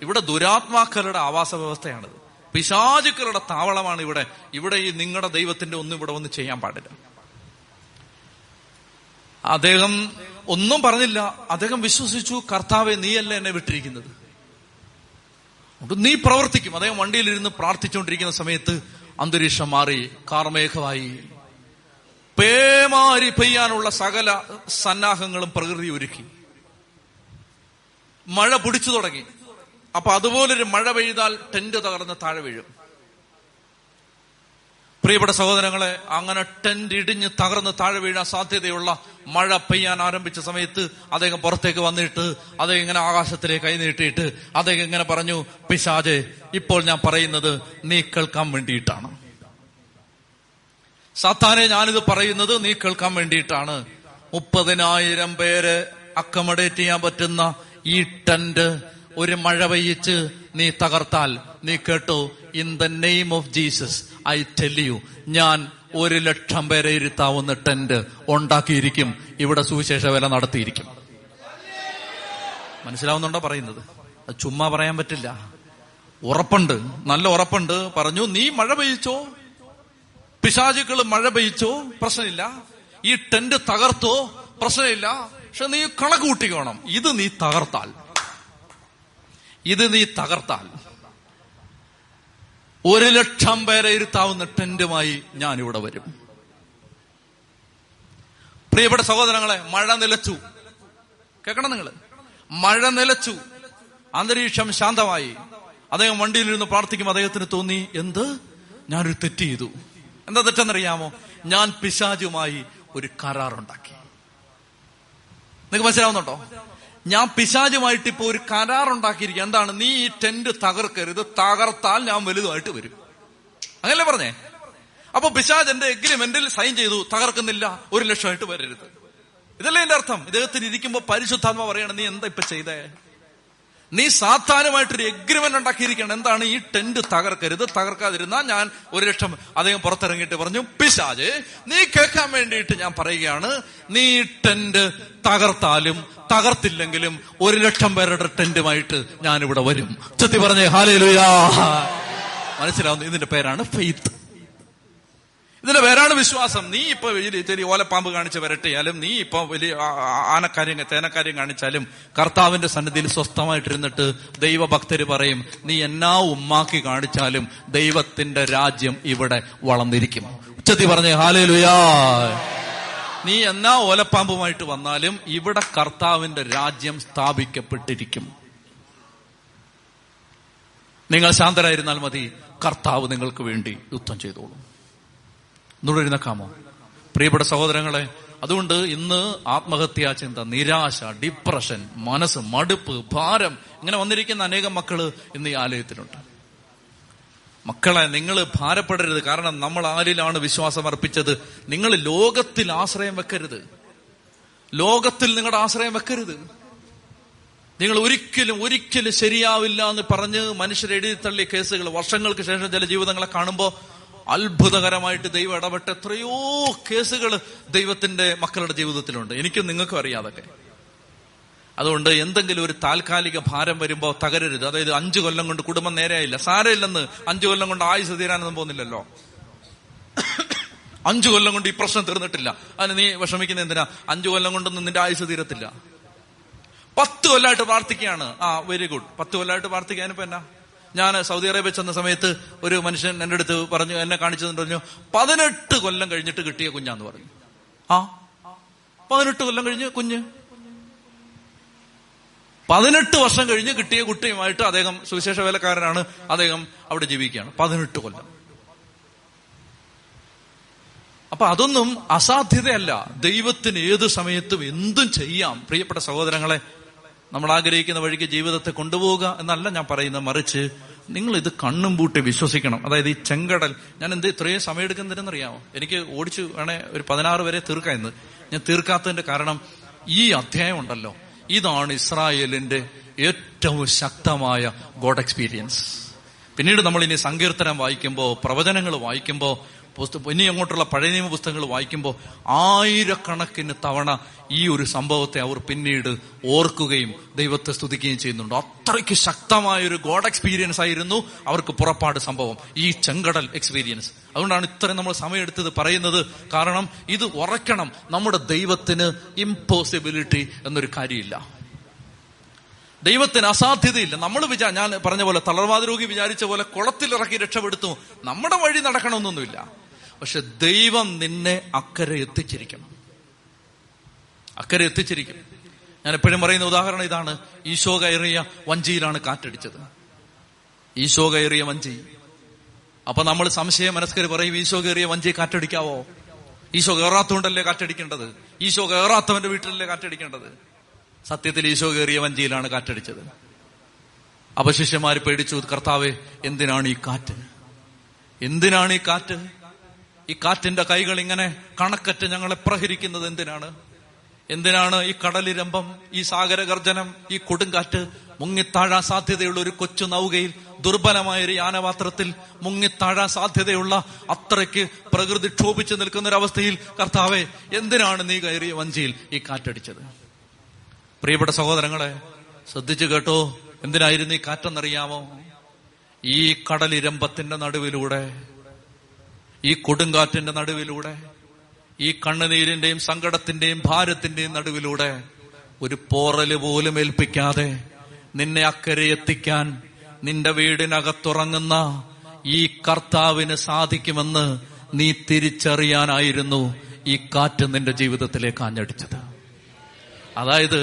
ഇവിടെ ദുരാത്മാക്കളുടെ ആവാസ വ്യവസ്ഥയാണിത്, പിശാചുക്കളുടെ താവളമാണ് ഇവിടെ, ഇവിടെ ഈ നിങ്ങളുടെ ദൈവത്തിന്റെ ഒന്നും ഇവിടെ ഒന്നും ചെയ്യാൻ പാടില്ല. അദ്ദേഹം ഒന്നും പറഞ്ഞില്ല, അദ്ദേഹം വിശ്വസിച്ചു, കർത്താവെ നീയല്ല എന്നെ വിട്ടിരിക്കുന്നത്, നീ പ്രവർത്തിക്കും. അദ്ദേഹം വണ്ടിയിലിരുന്ന് പ്രാർത്ഥിച്ചുകൊണ്ടിരിക്കുന്ന സമയത്ത് അന്തരീക്ഷം മാറി, കാർമേഘമായി, പേമാരി പെയ്യാനുള്ള സകല സന്നാഹങ്ങളും പ്രകൃതി ഒരുക്കി, മഴ പിടിച്ചു തുടങ്ങി. അപ്പൊ അതുപോലൊരു മഴ പെയ്താൽ ടെന്റ് തകർന്ന് താഴെ വീഴും. പ്രിയപ്പെട്ട സഹോദരങ്ങളെ, അങ്ങനെ ടെന്റ് ഇടിഞ്ഞ് തകർന്ന് താഴെ വീഴാൻ സാധ്യതയുള്ള മഴ പെയ്യാൻ ആരംഭിച്ച സമയത്ത് അദ്ദേഹം പുറത്തേക്ക് വന്നിട്ട് അദ്ദേഹം ഇങ്ങനെ ആകാശത്തിലേക്ക് കൈനീട്ടിയിട്ട് അദ്ദേഹം ഇങ്ങനെ പറഞ്ഞു, പിശാചേ, ഇപ്പോൾ ഞാൻ പറയുന്നത് നീ കേൾക്കാൻ വേണ്ടിയിട്ടാണ്, സാത്താനെ ഞാനിത് പറയുന്നത് നീ കേൾക്കാൻ വേണ്ടിയിട്ടാണ്. 30,000 പേരെ അക്കമഡേറ്റ് ചെയ്യാൻ പറ്റുന്ന ഈ ടെന്റ് ഒരു മഴ പെയ്യിച്ച് നീ തകർത്താൽ നീ കേട്ടോ, in the name of Jesus I tell you, ഞാൻ 100,000 പേരെ ഇരുത്താവുന്ന ടെന്റ് ഉണ്ടാക്കിയിരിക്കും, ഇവിടെ സുവിശേഷ വേല നടത്തിയിരിക്കും. മനസ്സിലാവുന്നുണ്ടോ പറയുന്നത്? അത് ചുമ്മാ പറയാൻ പറ്റില്ല, ഉറപ്പുണ്ട്, നല്ല ഉറപ്പുണ്ട്. പറഞ്ഞു, നീ മഴ പെയ്യിച്ചോ, പിശാചുക്കൾ മഴ പെയ്യിച്ചോ, പ്രശ്നമില്ല, ഈ ടെന്റ് തകർത്തോ, പ്രശ്നമില്ല, പക്ഷെ നീ കണക്ക് കൂട്ടിക്കോണം, ഇത് നീ തകർത്താൽ 100,000 പേരെ ഇരുത്താവുന്ന ടെന്റുമായി ഞാനിവിടെ വരും. പ്രിയപ്പെട്ട സഹോദരങ്ങളെ, മഴ നിലച്ചു. കേൾക്കണം നിങ്ങൾ, മഴ നിലച്ചു, അന്തരീക്ഷം ശാന്തമായി. അദ്ദേഹം വണ്ടിയിലിരുന്ന് പ്രാർത്ഥിക്കുമ്പോൾ അദ്ദേഹത്തിന് തോന്നി, എന്ത്, ഞാനൊരു തെറ്റ് ചെയ്തു. എന്താ തെറ്റെന്നറിയാമോ? ഞാൻ പിശാചുമായി ഒരു കരാറുണ്ടാക്കി. നിങ്ങൾക്ക് മനസ്സിലാവുന്നുണ്ടോ? ഞാൻ പിശാചുമായിട്ട് ഇപ്പൊ ഒരു കരാറുണ്ടാക്കിയിരിക്കുക. എന്താണ്? നീ ഈ ടെന്റ് തകർക്കരുത്, തകർത്താൽ ഞാൻ വലുതായിട്ട് വരും. അങ്ങനല്ലേ പറഞ്ഞേ? അപ്പൊ പിശാചന്റെ എഗ്രിമെന്റിൽ സൈൻ ചെയ്തു, തകർക്കുന്നില്ല, 100,000 വരരുത്. ഇതല്ലേ എന്റെ അർത്ഥം? ഇദ്ദേഹത്തിന് ഇരിക്കുമ്പോ പരിശുദ്ധാത്മ പറയണം, നീ എന്താ ഇപ്പൊ ചെയ്തേ? നീ സാത്താനുമായിട്ടൊരു എഗ്രിമെന്റ് ഉണ്ടാക്കിയിരിക്കണം. എന്താണ്? ഈ ടെന്റ് തകർക്കരുത്, തകർക്കാതിരുന്നാ ഞാൻ 100,000. അദ്ദേഹം പുറത്തിറങ്ങിയിട്ട് പറഞ്ഞു, പിശാച്, നീ കേൾക്കാൻ വേണ്ടിയിട്ട് ഞാൻ പറയുകയാണ്, നീ ടെന്റ് തകർത്താലും തകർത്തില്ലെങ്കിലും 100,000 പേരുടെ ടെന്റുമായിട്ട് ഞാനിവിടെ വരും. ചത്തി പറഞ്ഞേ ഹാലേലൂയ. മനസ്സിലാവുന്നു? ഇതിന്റെ പേരാണ് ഫെയ്ത്ത്. ഇതിന്റെ പേരാണ് വിശ്വാസം. നീ ഇപ്പൊ ചെറിയ ഓലപ്പാമ്പ് കാണിച്ച് വരട്ടിയാലും നീ ഇപ്പൊ വലിയ ആനക്കാര്യം തേനക്കാര്യം കാണിച്ചാലും കർത്താവിന്റെ സന്നിധിയിൽ സ്വസ്ഥമായിട്ടിരുന്നിട്ട് ദൈവഭക്തര് പറയും, നീ എന്നാ ഉമ്മാക്കി കാണിച്ചാലും ദൈവത്തിന്റെ രാജ്യം ഇവിടെ വളർന്നിരിക്കും. ഉച്ചത്തി പറഞ്ഞേ ഹല്ലേലൂയാ. നീ എന്നാ ഓലപ്പാമ്പുമായിട്ട് വന്നാലും ഇവിടെ കർത്താവിന്റെ രാജ്യം സ്ഥാപിക്കപ്പെട്ടിരിക്കും. നിങ്ങൾ ശാന്തരായിരുന്നാൽ മതി, കർത്താവ് നിങ്ങൾക്ക് വേണ്ടി യുദ്ധം ചെയ്തോളും. എന്നുള്ളൊരുന്നക്കാമോ പ്രിയപ്പെട്ട സഹോദരങ്ങളെ? അതുകൊണ്ട് ഇന്ന് ആത്മഹത്യാ ചിന്ത, നിരാശ, ഡിപ്രഷൻ, മനസ്സ് മടുപ്പ്, ഭാരം ഇങ്ങനെ വന്നിരിക്കുന്ന അനേകം മക്കള് ഇന്ന് ഈ ആലയത്തിലുണ്ട്. മക്കളെ, നിങ്ങൾ ഭാരപ്പെടരുത്. കാരണം നമ്മൾ ആലിലാണ് വിശ്വാസം അർപ്പിച്ചത്. നിങ്ങൾ ലോകത്തിൽ ആശ്രയം വെക്കരുത്, ലോകത്തിൽ നിങ്ങളുടെ ആശ്രയം വെക്കരുത്. നിങ്ങൾ ഒരിക്കലും ഒരിക്കലും ശരിയാവില്ല എന്ന് പറഞ്ഞ് മനുഷ്യരെ എഴുതി തള്ളിയ കേസുകൾ വർഷങ്ങൾക്ക് ശേഷം ചില ജീവിതങ്ങളെ കാണുമ്പോൾ അത്ഭുതകരമായിട്ട് ദൈവം ഇടപെട്ട എത്രയോ കേസുകൾ ദൈവത്തിന്റെ മക്കളുടെ ജീവിതത്തിലുണ്ട്. എനിക്കും നിങ്ങൾക്കും അറിയാതൊക്കെ. അതുകൊണ്ട് എന്തെങ്കിലും ഒരു താൽക്കാലിക ഭാരം വരുമ്പോൾ തകരരുത്. അതായത് 5 കൊല്ലം കൊണ്ട് കുടുംബം നേരെയായില്ല, സാരമില്ലെന്ന് 5 കൊല്ലം കൊണ്ട് ആയുസ് തീരാനൊന്നും പോകുന്നില്ലല്ലോ. 5 കൊല്ലം കൊണ്ട് ഈ പ്രശ്നം തീർന്നിട്ടില്ല, അതിന് നീ വിഷമിക്കുന്ന എന്തിനാ? 5 കൊല്ലം കൊണ്ടൊന്നും നിന്റെ ആയുസ് തീരത്തില്ല. 10 കൊല്ലമായിട്ട് പ്രാർത്ഥിക്കുകയാണ്, ആ വെരി ഗുഡ്. 10 കൊല്ലമായിട്ട് പ്രാർത്ഥിക്കാനിപ്പോ എന്നാ? ഞാൻ സൗദി അറേബ്യ ചെന്ന സമയത്ത് ഒരു മനുഷ്യൻ എൻ്റെ അടുത്ത് പറഞ്ഞു, എന്നെ കാണിച്ചെന്ന് പറഞ്ഞു, 18 കൊല്ലം കഴിഞ്ഞിട്ട് കിട്ടിയ കുഞ്ഞാന്ന് പറഞ്ഞു. ആ 18 കൊല്ലം കഴിഞ്ഞ് കുഞ്ഞ്, 18 വർഷം കഴിഞ്ഞ് കിട്ടിയ കുട്ടിയുമായിട്ട് അദ്ദേഹം സുവിശേഷ വേലക്കാരനാണ്, അദ്ദേഹം അവിടെ ജീവിക്കുകയാണ് 18 കൊല്ലം. അപ്പൊ അതൊന്നും അസാധ്യതയല്ല. ദൈവത്തിന് ഏത് സമയത്തും എന്തും ചെയ്യാം. പ്രിയപ്പെട്ട സഹോദരങ്ങളെ, നമ്മൾ ആഗ്രഹിക്കുന്ന വഴിക്ക് ജീവിതത്തെ കൊണ്ടുപോവുക എന്നല്ല ഞാൻ പറയുന്നത്, മറിച്ച് നിങ്ങൾ ഇത് കണ്ണും പൂട്ടി വിശ്വസിക്കണം. അതായത് ഈ ചെങ്കടൽ, ഞാൻ എന്ത് ഇത്രയും സമയം എടുക്കുന്നതിനെന്നറിയാമോ? എനിക്ക് ഓടിച്ചു വേണേ ഒരു 16 വരെ തീർക്കാം ഇന്ന്. ഞാൻ തീർക്കാത്തതിന്റെ കാരണം ഈ അധ്യായം ഉണ്ടല്ലോ, ഇതാണ് ഇസ്രായേലിന്റെ ഏറ്റവും ശക്തമായ ഗോഡ് എക്സ്പീരിയൻസ്. പിന്നീട് നമ്മൾ ഇനി സങ്കീർത്തനം വായിക്കുമ്പോൾ, പ്രവചനങ്ങൾ വായിക്കുമ്പോൾ, ഇനി അങ്ങോട്ടുള്ള പഴയ നിയമ പുസ്തകങ്ങൾ വായിക്കുമ്പോൾ 1000കണക്കിന് തവണ ഈ ഒരു സംഭവത്തെ അവർ പിന്നീട് ഓർക്കുകയും ദൈവത്തെ സ്തുതിക്കുകയും ചെയ്യുന്നുണ്ട്. അത്രയ്ക്ക് ശക്തമായൊരു ഗോഡ് എക്സ്പീരിയൻസ് ആയിരുന്നു അവർക്ക് പുറപ്പാട് സംഭവം, ഈ ചെങ്കടൽ എക്സ്പീരിയൻസ്. അതുകൊണ്ടാണ് ഇത്രയും നമ്മൾ സമയമെടുത്തത് പറയുന്നത്. കാരണം ഇത് ഉറക്കണം, നമ്മുടെ ദൈവത്തിന് ഇംപോസിബിലിറ്റി എന്നൊരു കാര്യമില്ല, ദൈവത്തിന് അസാധ്യതയില്ല. നമ്മൾ ഞാൻ പറഞ്ഞ പോലെ തളർവാദ രോഗി വിചാരിച്ച പോലെ കുളത്തിലിറക്കി രക്ഷപ്പെടുത്തും, നമ്മുടെ വഴി നടക്കണമെന്നൊന്നുമില്ല. പക്ഷെ ദൈവം നിന്നെ അക്കരെ എത്തിച്ചിരിക്കണം, അക്കരെ എത്തിച്ചിരിക്കും. ഞാൻ എപ്പോഴും പറയുന്ന ഉദാഹരണം ഇതാണ്. ഈശോ കയറിയ വഞ്ചിയിലാണ് കാറ്റടിച്ചത്, ഈശോ കയറിയ വഞ്ചി. അപ്പൊ നമ്മൾ സംശയ മനസ്കർ പറയും, ഈശോ കയറിയ വഞ്ചി കാറ്റടിക്കാവോ? ഈശോ കയറാത്തോണ്ടല്ലേ കാറ്റടിക്കേണ്ടത്, ഈശോ കയറാത്തവന്റെ വീട്ടിലല്ലേ കാറ്റടിക്കേണ്ടത്? സത്യത്തിൽ ഈശോ കയറിയ വഞ്ചിയിലാണ് കാറ്റടിച്ചത്. അപ്പൊ ശിഷ്യന്മാർ പേടിച്ചു, കർത്താവേ എന്തിനാണ് ഈ കാറ്റ്, എന്തിനാണ് ഈ കാറ്റ്, ഈ കാറ്റിന്റെ കൈകൾ ഇങ്ങനെ കണക്കറ്റ് ഞങ്ങളെ പ്രഹരിക്കുന്നത് എന്തിനാണ്, എന്തിനാണ് ഈ കടലിരമ്പം, ഈ സാഗരഗർജനം, ഈ കൊടുങ്കാറ്റ്? മുങ്ങിത്താഴാൻ സാധ്യതയുള്ള ഒരു കൊച്ചു നൗകയിൽ, ദുർബലമായ ഒരു യാനപാത്രത്തിൽ മുങ്ങിത്താഴാൻ സാധ്യതയുള്ള, അത്രയ്ക്ക് പ്രകൃതി ക്ഷോഭിച്ചു നിൽക്കുന്നൊരവസ്ഥയിൽ കർത്താവേ എന്തിനാണ് നീ കയറിയ വഞ്ചിയിൽ ഈ കാറ്റടിച്ചത്? പ്രിയപ്പെട്ട സഹോദരങ്ങളെ, ശ്രദ്ധിച്ചു കേട്ടോ, എന്തിനായിരുന്നു ഈ കാറ്റെന്നറിയാമോ? ഈ കടലിരമ്പത്തിന്റെ നടുവിലൂടെ, ഈ കൊടുങ്കാറ്റിന്റെ നടുവിലൂടെ, ഈ കണ്ണുനീരിന്റെയും സങ്കടത്തിന്റെയും ഭാരത്തിന്റെയും നടുവിലൂടെ ഒരു പോറല് പോലും ഏൽപ്പിക്കാതെ നിന്നെ അക്കരെ എത്തിക്കാൻ നിന്റെ വീടിനകത്തുറങ്ങുന്ന ഈ കർത്താവിന് സാധിക്കുമെന്ന് നീ തിരിച്ചറിയാനായിരുന്നു ഈ കാറ്റ് നിന്റെ ജീവിതത്തിലേക്ക് ആഞ്ഞടിച്ചത്. അതായത്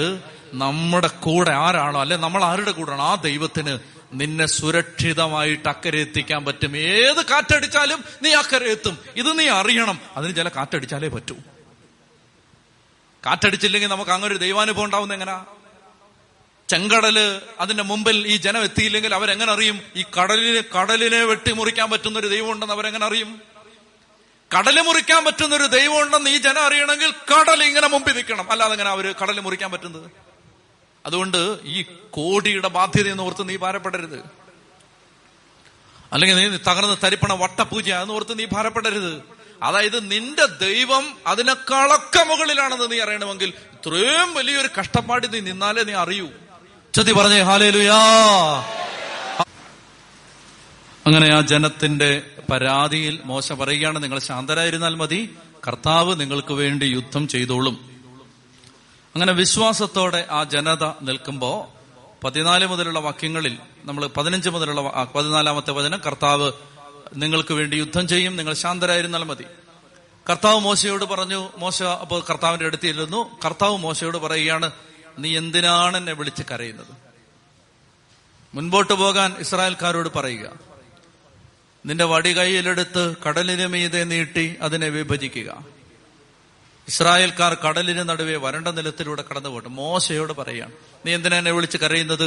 നമ്മുടെ കൂടെ ആരാണോ, അല്ലെ നമ്മൾ ആരുടെ കൂടെയാണോ, ആ ദൈവത്തിന് നിന്നെ സുരക്ഷിതമായിട്ട് അക്കരെ എത്തിക്കാൻ പറ്റും. ഏത് കാറ്റടിച്ചാലും നീ അക്കരെ എത്തും, ഇത് നീ അറിയണം. അതിന് ചില കാറ്റടിച്ചാലേ പറ്റൂ. കാറ്റടിച്ചില്ലെങ്കിൽ നമുക്ക് അങ്ങനെ ഒരു ദൈവാനുഭവം ഉണ്ടാവുന്ന എങ്ങനാ? ചെങ്കടല് അതിന്റെ മുമ്പിൽ ഈ ജനം എത്തിയില്ലെങ്കിൽ അവരെങ്ങനെ അറിയും? ഈ കടലിനെ വെട്ടിമുറിക്കാൻ പറ്റുന്ന ഒരു ദൈവം ഉണ്ടെന്ന് അവരെങ്ങനെ അറിയും? കടല് മുറിക്കാൻ പറ്റുന്ന ഒരു ദൈവം ഉണ്ടെന്ന് ഈ ജനം അറിയണമെങ്കിൽ കടൽ ഇങ്ങനെ മുമ്പിൽ നിൽക്കണം, അല്ലാതെ അങ്ങനെ അവര് കടല് മുറിക്കാൻ പറ്റുന്നത്. അതുകൊണ്ട് ഈ കോടിയുടെ ബാധ്യതയെന്ന് ഓർത്ത് നീ ഭാരപ്പെടരുത്, അല്ലെങ്കിൽ നീ തകർന്ന് തരിപ്പണ വട്ടപൂജ എന്ന് ഓർത്ത് നീ ഭാരപ്പെടരുത്. അതായത് നിന്റെ ദൈവം അതിനേക്കാളൊക്കെ മുകളിലാണെന്ന് നീ അറിയണമെങ്കിൽ ഇത്രയും വലിയൊരു കഷ്ടപ്പാട് നീ നിന്നാലേ നീ അറിയൂ. ചതി പറഞ്ഞേ ഹല്ലേലൂയാ. അങ്ങനെ ആ ജനത്തിന്റെ പരാതിയിൽ മോശ പറയുകയാണ്, നിങ്ങൾ ശാന്തരായിരുന്നാൽ മതി, കർത്താവ് നിങ്ങൾക്ക് വേണ്ടി യുദ്ധം ചെയ്തോളും. അങ്ങനെ വിശ്വാസത്തോടെ ആ ജനത നിൽക്കുമ്പോൾ 14 മുതലുള്ള വാക്യങ്ങളിൽ നമ്മൾ 15 മുതലുള്ള 14-ാമത്തെ വചനം, കർത്താവ് നിങ്ങൾക്ക് വേണ്ടി യുദ്ധം ചെയ്യും, നിങ്ങൾ ശാന്തരായിരുന്നാൽ മതി. കർത്താവ് മോശയോട് പറഞ്ഞു. മോശ അപ്പോൾ കർത്താവിന്റെ അടുത്തിരുന്നു. കർത്താവ് മോശയോട് പറയുകയാണ്, നീ എന്തിനാണ് എന്നെ വിളിച്ച് കരയുന്നത്? മുൻപോട്ട് പോകാൻ ഇസ്രായേൽക്കാരോട് പറയുക, നിന്റെ വടി കൈയിലെടുത്ത് കടലിന് മീതെ നീട്ടി അതിനെ വിഭജിക്കുക. ഇസ്രായേൽക്കാർ കടലിന് നടുവേ വരണ്ട നിലത്തിലൂടെ കടന്നുപോട്ടെ. മോശയോട് പറയുകയാണ്, നീ എന്തിനാ എന്നെ വിളിച്ച് കരയുന്നത്?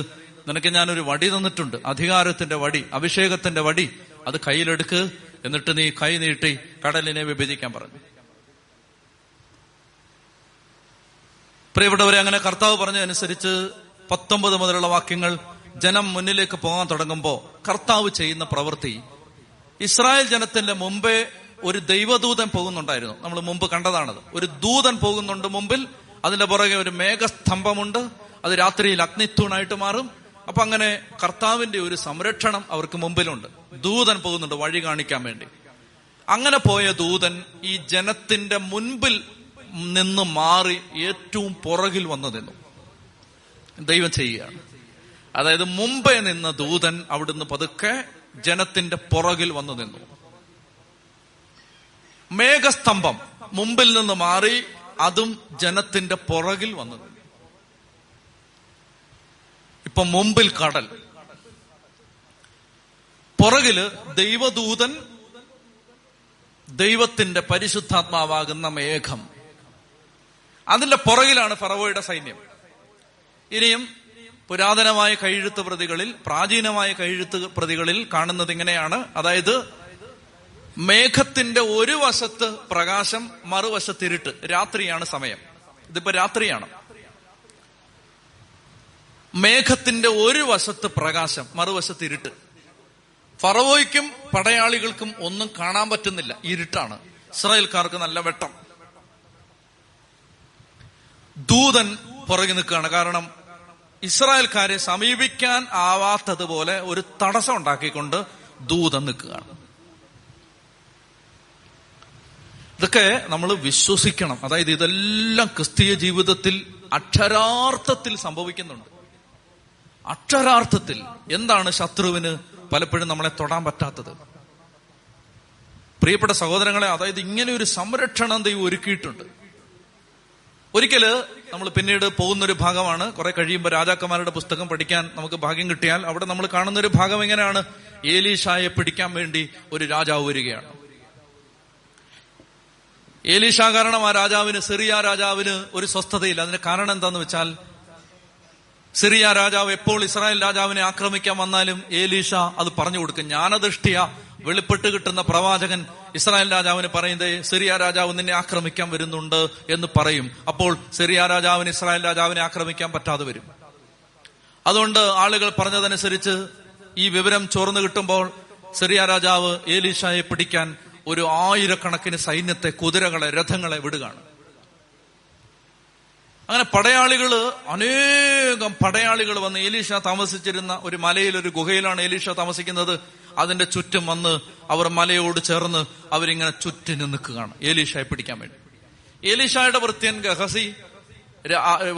നിനക്ക് ഞാനൊരു വടി തന്നിട്ടുണ്ട്, അധികാരത്തിന്റെ വടി, അഭിഷേകത്തിന്റെ വടി. അത് കയ്യിലെടുക്ക്, എന്നിട്ട് നീ കൈ നീട്ടി കടലിനെ വിഭജിക്കാൻ പറഞ്ഞു. പ്രിയപ്പെട്ടവരെ, അങ്ങനെ കർത്താവ് പറഞ്ഞതനുസരിച്ച് 19 മുതലുള്ള വാക്യങ്ങൾ, ജനം മുന്നിലേക്ക് പോകാൻ തുടങ്ങുമ്പോൾ കർത്താവ് ചെയ്യുന്ന പ്രവൃത്തി. ഇസ്രായേൽ ജനത്തിന്റെ മുമ്പേ ഒരു ദൈവദൂതൻ പോകുന്നുണ്ടായിരുന്നു. നമ്മൾ മുമ്പ് കണ്ടതാണത്. ഒരു ദൂതൻ പോകുന്നുണ്ട് മുമ്പിൽ, അതിന്റെ പുറകെ ഒരു മേഘസ്തംഭമുണ്ട്, അത് രാത്രിയിൽ അഗ്നിത്തൂണായിട്ട് മാറും. അപ്പൊ അങ്ങനെ കർത്താവിന്റെ ഒരു സംരക്ഷണം അവർക്ക് മുമ്പിലുണ്ട്. ദൂതൻ പോകുന്നുണ്ട് വഴി കാണിക്കാൻ വേണ്ടി. അങ്ങനെ പോയ ദൂതൻ ഈ ജനത്തിന്റെ മുൻപിൽ നിന്ന് മാറി ഏറ്റവും പുറകിൽ വന്നു നിന്നു. ദൈവം ചെയ്യുകയാണ്. അതായത് മുമ്പേ നിന്ന ദൂതൻ അവിടുന്ന് പതുക്കെ ജനത്തിന്റെ പുറകിൽ വന്നു നിന്നു. മേഘസ്തംഭം മുമ്പിൽ നിന്ന് മാറി, അതും ജനത്തിന്റെ പുറകിൽ വന്നു നിന്നു. ഇപ്പൊ മുമ്പിൽ കടൽ, പുറകില് ദൈവദൂതൻ, ദൈവത്തിന്റെ പരിശുദ്ധാത്മാവാകുന്ന മേഘം, അതിന്റെ പുറകിലാണ് ഫറവോയുടെ സൈന്യം. ഇനിയും പുരാതനമായ കൈയെഴുത്ത് പ്രതികളിൽ, പ്രാചീനമായ കൈയെഴുത്ത് പ്രതികളിൽ കാണുന്നത് ഇങ്ങനെയാണ്. അതായത് മേഘത്തിന്റെ ഒരു വശത്ത് പ്രകാശം, മറുവശത്തിരുട്ട്. രാത്രിയാണ് സമയം, ഇതിപ്പോ രാത്രിയാണ്. മേഘത്തിന്റെ ഒരു വശത്ത് പ്രകാശം, മറുവശത്തിരുട്ട്. ഫറവോയ്ക്കും പടയാളികൾക്കും ഒന്നും കാണാൻ പറ്റുന്നില്ല, ഇരുട്ടാണ്. ഇസ്രായേൽക്കാർക്ക് നല്ല വെട്ടം. ദൂതൻ പുറകെ നിൽക്കുകയാണ്. കാരണം ഇസ്രായേൽക്കാരെ സമീപിക്കാൻ ആവാത്തതുപോലെ ഒരു തടസ്സം ഉണ്ടാക്കിക്കൊണ്ട് ദൂതൻ നിൽക്കുകയാണ്. ഇതൊക്കെ നമ്മൾ വിശ്വസിക്കണം. അതായത് ഇതെല്ലാം ക്രിസ്തീയ ജീവിതത്തിൽ അക്ഷരാർത്ഥത്തിൽ സംഭവിക്കുന്നുണ്ട്. അക്ഷരാർത്ഥത്തിൽ. എന്താണ് ശത്രുവിന് പലപ്പോഴും നമ്മളെ തൊടാൻ പറ്റാത്തത്? പ്രിയപ്പെട്ട സഹോദരങ്ങളെ, അതായത് ഇങ്ങനെ ഒരു സംരക്ഷണം ദൈവം ഒരുക്കിയിട്ടുണ്ട്. ഒരിക്കല് നമ്മൾ പിന്നീട് പോകുന്നൊരു ഭാഗമാണ്, കുറെ കഴിയുമ്പോൾ രാജാക്കന്മാരുടെ പുസ്തകം പഠിക്കാൻ നമുക്ക് ഭാഗ്യം കിട്ടിയാൽ അവിടെ നമ്മൾ കാണുന്നൊരു ഭാഗം എങ്ങനെയാണ്, ഏലീഷായെ പിടിക്കാൻ വേണ്ടി ഒരു രാജാവ് വരികയാണ്. ഏലീഷ കാരണം ആ രാജാവിന്, സിറിയ രാജാവിന് ഒരു സ്വസ്ഥതയില്ല. അതിന് കാരണം എന്താന്ന് വെച്ചാൽ, സിറിയ രാജാവ് എപ്പോൾ ഇസ്രായേൽ രാജാവിനെ ആക്രമിക്കാൻ വന്നാലും ഏലീഷ അത് പറഞ്ഞു കൊടുക്കും. ജ്ഞാനദൃഷ്ടിയ വെളിപ്പെട്ട് കിട്ടുന്ന പ്രവാചകൻ ഇസ്രായേൽ രാജാവിന് പറയുന്നത്, സിറിയ രാജാവ് നിന്നെ ആക്രമിക്കാൻ വരുന്നുണ്ട് എന്ന് പറയും. അപ്പോൾ സിറിയ രാജാവിന് ഇസ്രായേൽ രാജാവിനെ ആക്രമിക്കാൻ പറ്റാതെ വരും. അതുകൊണ്ട് ആളുകൾ പറഞ്ഞതനുസരിച്ച് ഈ വിവരം ചോർന്നു കിട്ടുമ്പോൾ സിറിയ രാജാവ് ഏലീഷയെ പിടിക്കാൻ ഒരു 1000കണക്കിന് സൈന്യത്തെ, കുതിരകളെ, രഥങ്ങളെ വിടുകയാണ്. അങ്ങനെ പടയാളികള്, അനേകം പടയാളികൾ വന്ന് ഏലീഷ താമസിച്ചിരുന്ന ഒരു മലയിൽ, ഒരു ഗുഹയിലാണ് ഏലീഷ താമസിക്കുന്നത്, അതിന്റെ ചുറ്റും വന്ന് അവർ മലയോട് ചേർന്ന് അവരിങ്ങനെ ചുറ്റിന് നിൽക്കുകയാണ് ഏലീഷയെ പിടിക്കാൻ വേണ്ടി. ഏലീഷയുടെ വൃത്യൻ ഗഹസി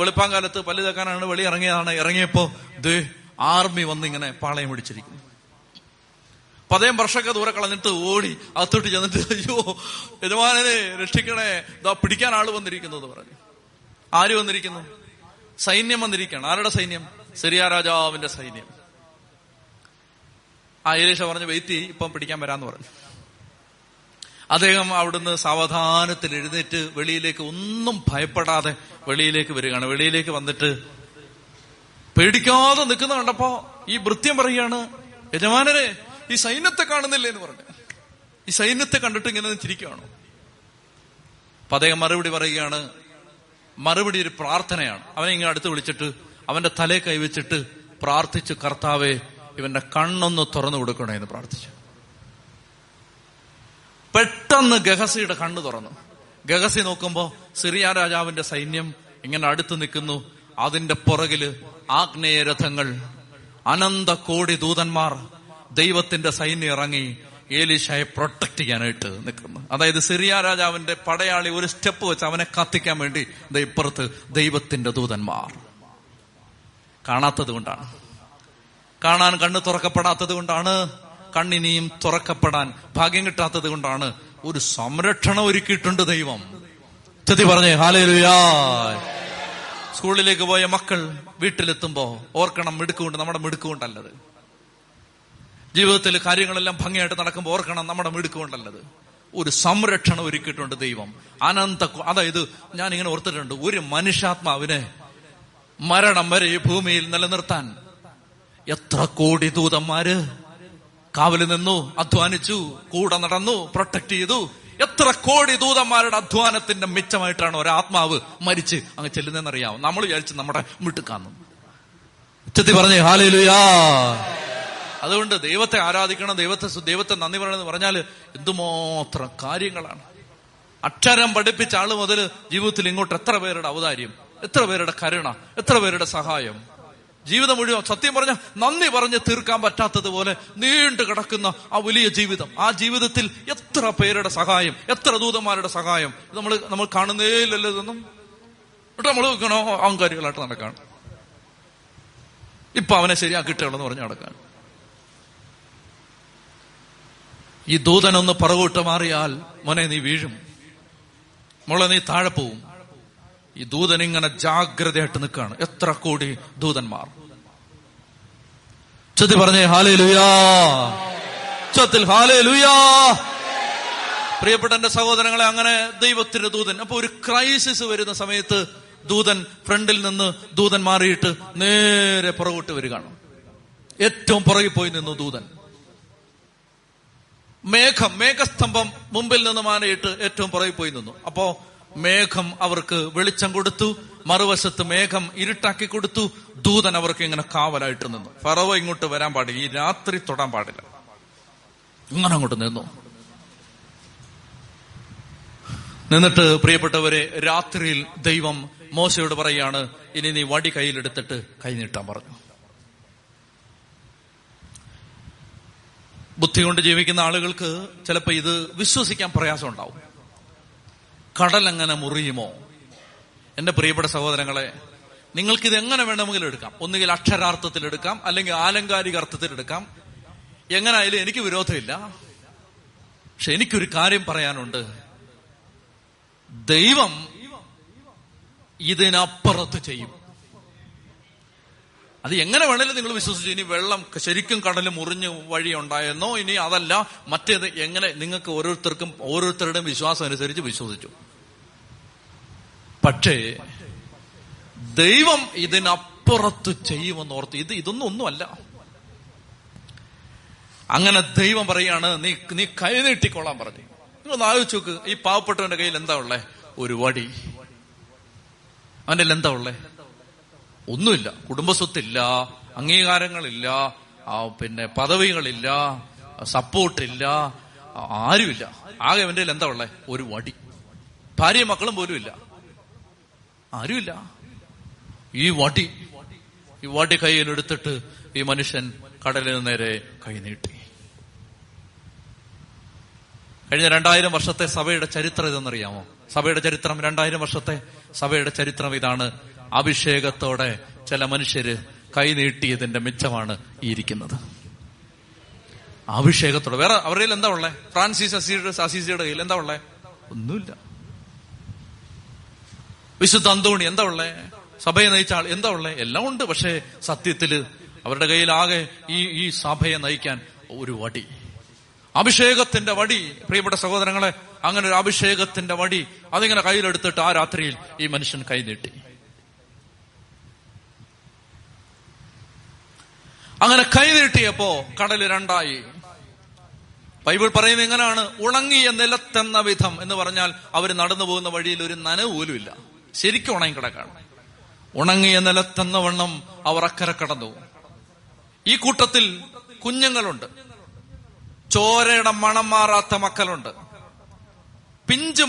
വെളുപ്പാങ്കാലത്ത് പല്ല് തേക്കാനാണ് വെളി ഇറങ്ങിയതാണ്. ഇറങ്ങിയപ്പോ ദേ ആർമി വന്നിങ്ങനെ പാളയം പിടിച്ചിരിക്കുന്നു. 10 വർഷമൊക്കെ ദൂരെ കളഞ്ഞിട്ട് ഓടി അകത്തോട്ട് ചെന്നിട്ട്, അയ്യോ യജമാനനെ രക്ഷിക്കണേ, ഇതാ പിടിക്കാൻ ആള് വന്നിരിക്കുന്നു എന്ന് പറഞ്ഞു. ആര് വന്നിരിക്കുന്നു? സൈന്യം വന്നിരിക്കുകയാണ്. ആരുടെ സൈന്യം? സിറിയ രാജാവിന്റെ സൈന്യം. ആ ഏലീഷ പറഞ്ഞു, വെയിറ്റ്, ഇപ്പം പിടിക്കാൻ വരാന്ന് പറഞ്ഞു. അദ്ദേഹം അവിടുന്ന് സാവധാനത്തിൽ എഴുന്നേറ്റ് വെളിയിലേക്ക്, ഒന്നും ഭയപ്പെടാതെ വെളിയിലേക്ക് വരികയാണ്. വെളിയിലേക്ക് വന്നിട്ട് പേടിക്കാതെ നിൽക്കുന്ന കണ്ടപ്പോ ഈ ഭൃത്യം പറയുകയാണ്, യജമാനനെ, ഈ സൈന്യത്തെ കാണുന്നില്ലേ എന്ന് പറഞ്ഞു. ഈ സൈന്യത്തെ കണ്ടിട്ട് ഇങ്ങനെ ചിരിക്കുകയാണ്. അപ്പൊ അദ്ദേഹം മറുപടി പറയുകയാണ്. മറുപടി ഒരു പ്രാർത്ഥനയാണ്. അവനെ ഇങ്ങനെ അടുത്ത് വിളിച്ചിട്ട് അവന്റെ തലയെ കൈവച്ചിട്ട് പ്രാർത്ഥിച്ചു, കർത്താവെ ഇവന്റെ കണ്ണൊന്ന് തുറന്നു കൊടുക്കണേ എന്ന് പ്രാർത്ഥിച്ചു. പെട്ടെന്ന് ഗഹസിയുടെ കണ്ണ് തുറന്നു. ഗഹസി നോക്കുമ്പോ സിറിയ രാജാവിന്റെ സൈന്യം ഇങ്ങനെ അടുത്ത് നിൽക്കുന്നു. അതിന്റെ പുറകില് ആഗ്നേയ രഥങ്ങൾ, അനന്തകോടി ദൂതന്മാർ, ദൈവത്തിന്റെ സൈന്യം ഇറങ്ങി ഏലീശായെ പ്രൊട്ടക്ട് ചെയ്യാനായിട്ട് നിൽക്കുന്നു. അതായത് സിറിയ രാജാവിന്റെ പടയാളി ഒരു സ്റ്റെപ്പ് വെച്ച് അവനെ കത്തിക്കാൻ വേണ്ടി ഇപ്പുറത്ത് ദൈവത്തിന്റെ ദൂതന്മാർ. കാണാത്തത് കൊണ്ടാണ്, കാണാൻ കണ്ണ് തുറക്കപ്പെടാത്തത് കൊണ്ടാണ്, കണ്ണിനെയും തുറക്കപ്പെടാൻ ഭാഗ്യം കിട്ടാത്തത് കൊണ്ടാണ് ഒരു സംരക്ഷണം ഒരുക്കിയിട്ടുണ്ട് ദൈവം. ചെത്തി പറഞ്ഞേ ഹല്ലേലൂയാ. സ്കൂളിലേക്ക് പോയ മക്കൾ വീട്ടിലെത്തുമ്പോ ഓർക്കണം, മിടുക്കുകൊണ്ട് നമ്മുടെ മിടുക്കുകൊണ്ടല്ലത്. ജീവിതത്തിൽ കാര്യങ്ങളെല്ലാം ഭംഗിയായിട്ട് നടക്കുമ്പോൾ ഓർക്കണം, നമ്മുടെ മിടുക്കുകൊണ്ടല്ലത്. ഒരു സംരക്ഷണം ഒരുക്കിയിട്ടുണ്ട് ദൈവം. അതായത് ഞാൻ ഇങ്ങനെ ഓർത്തിട്ടുണ്ട്, ഒരു മനുഷ്യാത്മാവിനെ മരണം വരെ ഈ ഭൂമിയിൽ നിലനിർത്താൻ എത്ര കോടി ദൂതന്മാര് കാവല് നിന്നു, അധ്വാനിച്ചു, കൂടെ നടന്നു, പ്രൊട്ടക്ട് ചെയ്തു. എത്ര കോടി ദൂതന്മാരുടെ അധ്വാനത്തിന്റെ മിച്ചമായിട്ടാണ് ഒരാത്മാവ് മരിച്ച് അങ്ങ് ചെല്ലുന്നതെന്നറിയാവും. നമ്മൾ വിചാരിച്ച് നമ്മുടെ മിട്ടുക്കാന്നു. ഉച്ചത്തി പറഞ്ഞേ ഹല്ലേലൂയാ. അതുകൊണ്ട് ദൈവത്തെ ആരാധിക്കണം, ദൈവത്തെ നന്ദി പറയണമെന്ന് പറഞ്ഞാൽ എന്തുമാത്രം കാര്യങ്ങളാണ്. അക്ഷരം പഠിപ്പിച്ച ആള് മുതൽ ജീവിതത്തിൽ ഇങ്ങോട്ട് എത്ര പേരുടെ ഔദാര്യം, എത്ര പേരുടെ കരുണ, എത്ര പേരുടെ സഹായം. ജീവിതം മുഴുവൻ സത്യം പറഞ്ഞ നന്ദി പറഞ്ഞ് തീർക്കാൻ പറ്റാത്തതുപോലെ നീണ്ടു കിടക്കുന്ന ആ വലിയ ജീവിതം, ആ ജീവിതത്തിൽ എത്ര പേരുടെ സഹായം, എത്ര ദൂതന്മാരുടെ സഹായം നമ്മൾ കാണുന്നേയില്ലല്ലോ. ഇതൊന്നും എന്നിട്ട് നമ്മൾ നോക്കണോ അഹങ്കാരികളായിട്ട് നടക്കാണ്. ഇപ്പൊ അവനെ ശരിയാക്കിട്ടുള്ളെന്ന് പറഞ്ഞ് നടക്കാൻ. ഈ ദൂതനൊന്ന് പറകൂട്ട് മാറിയാൽ മോനെ നീ വീഴും, മോളെ നീ താഴെ പോവും. ഈ ദൂതൻ ഇങ്ങനെ ജാഗ്രതയായിട്ട് നിൽക്കുകയാണ്. എത്ര കോടി ദൂതന്മാർ. ചത്തി പറഞ്ഞേ ഹല്ലേലൂയാ. ചത്തിൽ ഹല്ലേലൂയാ. പ്രിയപ്പെട്ട എന്റെ സഹോദരങ്ങളെ, അങ്ങനെ ദൈവത്തിന്റെ ദൂതൻ. അപ്പൊ ഒരു ക്രൈസിസ് വരുന്ന സമയത്ത് ദൂതൻ ഫ്രണ്ടിൽ നിന്ന് ദൂതൻ മാറിയിട്ട് നേരെ പുറകോട്ട് വരികയാണ്. ഏറ്റവും പുറകിൽ പോയി നിന്നു ദൂതൻ. മേഘസ്തംഭം മുമ്പിൽ നിന്ന് മാറിയിട്ട് ഏറ്റവും പുറകിൽ പോയി നിന്നു. അപ്പോ മേഘം അവർക്ക് വെളിച്ചം കൊടുത്തു, മറുവശത്ത് മേഘം ഇരുട്ടാക്കി കൊടുത്തു. ദൂതൻ അവർക്ക് ഇങ്ങനെ കാവലായിട്ട് നിന്നു. ഫറവോ ഇങ്ങോട്ട് വരാൻ പാടില്ല, ഈ രാത്രി തൊടാൻ പാടില്ല. ഇങ്ങനെ അങ്ങോട്ട് നിന്നു. നിന്നിട്ട് പ്രിയപ്പെട്ടവരെ, രാത്രിയിൽ ദൈവം മോശയോട് പറയാണ്, ഇനി നീ വടി കയ്യിലെടുത്തിട്ട് കൈ നീട്ടാൻ പറഞ്ഞു. ബുദ്ധി കൊണ്ട് ജീവിക്കുന്ന ആളുകൾക്ക് ചിലപ്പോൾ ഇത് വിശ്വസിക്കാൻ പ്രയാസം ഉണ്ടാവും. കടലെങ്ങനെ മുറിയുമോ? എന്റെ പ്രിയപ്പെട്ട സഹോദരങ്ങളെ, നിങ്ങൾക്കിത് എങ്ങനെ വേണമെങ്കിലും എടുക്കാം. ഒന്നുകിൽ അക്ഷരാർത്ഥത്തിലെടുക്കാം, അല്ലെങ്കിൽ ആലങ്കാരിക അർത്ഥത്തിലെടുക്കാം. എങ്ങനെ ആയാലും എനിക്ക് വിരോധമില്ല. പക്ഷെ എനിക്കൊരു കാര്യം പറയാനുണ്ട്. ദൈവം ഇതിനപ്പുറത്ത് ചെയ്യും. അത് എങ്ങനെ വേണേലും നിങ്ങൾ വിശ്വസിച്ചു. ഇനി വെള്ളം ശരിക്കും കടൽ മുറിഞ്ഞ് വഴി ഉണ്ടായെന്നോ, ഇനി അതല്ല മറ്റേത്, എങ്ങനെ നിങ്ങൾക്ക് ഓരോരുത്തരുടെയും വിശ്വാസം അനുസരിച്ച് വിശ്വസിച്ചു. പക്ഷേ ദൈവം ഇതിനപ്പുറത്ത് ചെയ്യുമെന്ന് ഓർത്ത്, ഇതൊന്നുമല്ല. അങ്ങനെ ദൈവം പറയാണ്, നീ കൈ നീട്ടിക്കൊള്ളാൻ പറഞ്ഞു. നിങ്ങൾ ആലോചിച്ച് നോക്ക്, ഈ പാവപ്പെട്ടവന്റെ കയ്യിൽ എന്താ ഉള്ളേ? ഒരു വടി. അവന്റെ എന്താ ഉള്ളേ? ഒന്നുമില്ല. കുടുംബസ്വത്തില്ല, അംഗീകാരങ്ങളില്ല, പിന്നെ പദവികളില്ല, സപ്പോർട്ടില്ല, ആരുമില്ല. ആകെ അവന്റെ എന്താ ഉള്ളേ? ഒരു വടി. ഭാര്യയും മക്കളും പോലും ഇല്ല, ആരുമില്ല. ഈ വടി കയ്യിലെടുത്തിട്ട് ഈ മനുഷ്യൻ കടലിന് നേരെ കൈ നീട്ടി. കഴിഞ്ഞ 2000 വർഷത്തെ സഭയുടെ ചരിത്രം ഇതെന്നറിയാമോ? സഭയുടെ ചരിത്രം, 2000 വർഷത്തെ സഭയുടെ ചരിത്രം ഇതാണ്. അഭിഷേകത്തോടെ ചില മനുഷ്യര് കൈനീട്ടിയതിന്റെ മിച്ചമാണ് ഈ ഇരിക്കുന്നത്. അഭിഷേകത്തോടെ. വേറെ അവരുടെ കയ്യിൽ എന്താ ഉള്ളേ? ഫ്രാൻസിസ് അസീസിയുടെ കയ്യിൽ എന്താ ഉള്ളേ? ഒന്നുമില്ല. വിശുദ്ധ അന്തോണി എന്താ ഉള്ളേ? സഭയെ നയിച്ച ആൾ എന്താ ഉള്ളേ? എല്ലാം ഉണ്ട്. പക്ഷേ സത്യത്തില് അവരുടെ കയ്യിൽ ആകെ ഈ സഭയെ നയിക്കാൻ ഒരു വടി, അഭിഷേകത്തിന്റെ വടി. പ്രിയപ്പെട്ട സഹോദരങ്ങളെ, അങ്ങനെ ഒരു അഭിഷേകത്തിന്റെ വടി അതിങ്ങനെ കയ്യിലെടുത്തിട്ട് ആ രാത്രിയിൽ ഈ മനുഷ്യൻ കൈനീട്ടി. അങ്ങനെ കൈനീട്ടിയപ്പോ കടല് രണ്ടായി. ബൈബിൾ പറയുന്നത് എങ്ങനെയാണ്? ഉണങ്ങിയ നിലത്തെന്ന വിധം എന്ന് പറഞ്ഞാൽ അവർ നടന്നു പോകുന്ന വഴിയിൽ ഒരു നനവ് പോലും ഇല്ല. ശരിക്കും ഉണങ്ങി കിടക്കാണ്. ഉണങ്ങിയ നിലത്തെന്ന വണ്ണം അവർ അക്കരെ കടന്നു. ഈ കൂട്ടത്തിൽ കുഞ്ഞുങ്ങളുണ്ട്, ചോരയുടെ മണം മാറാത്ത മക്കളുണ്ട്, പിഞ്ചു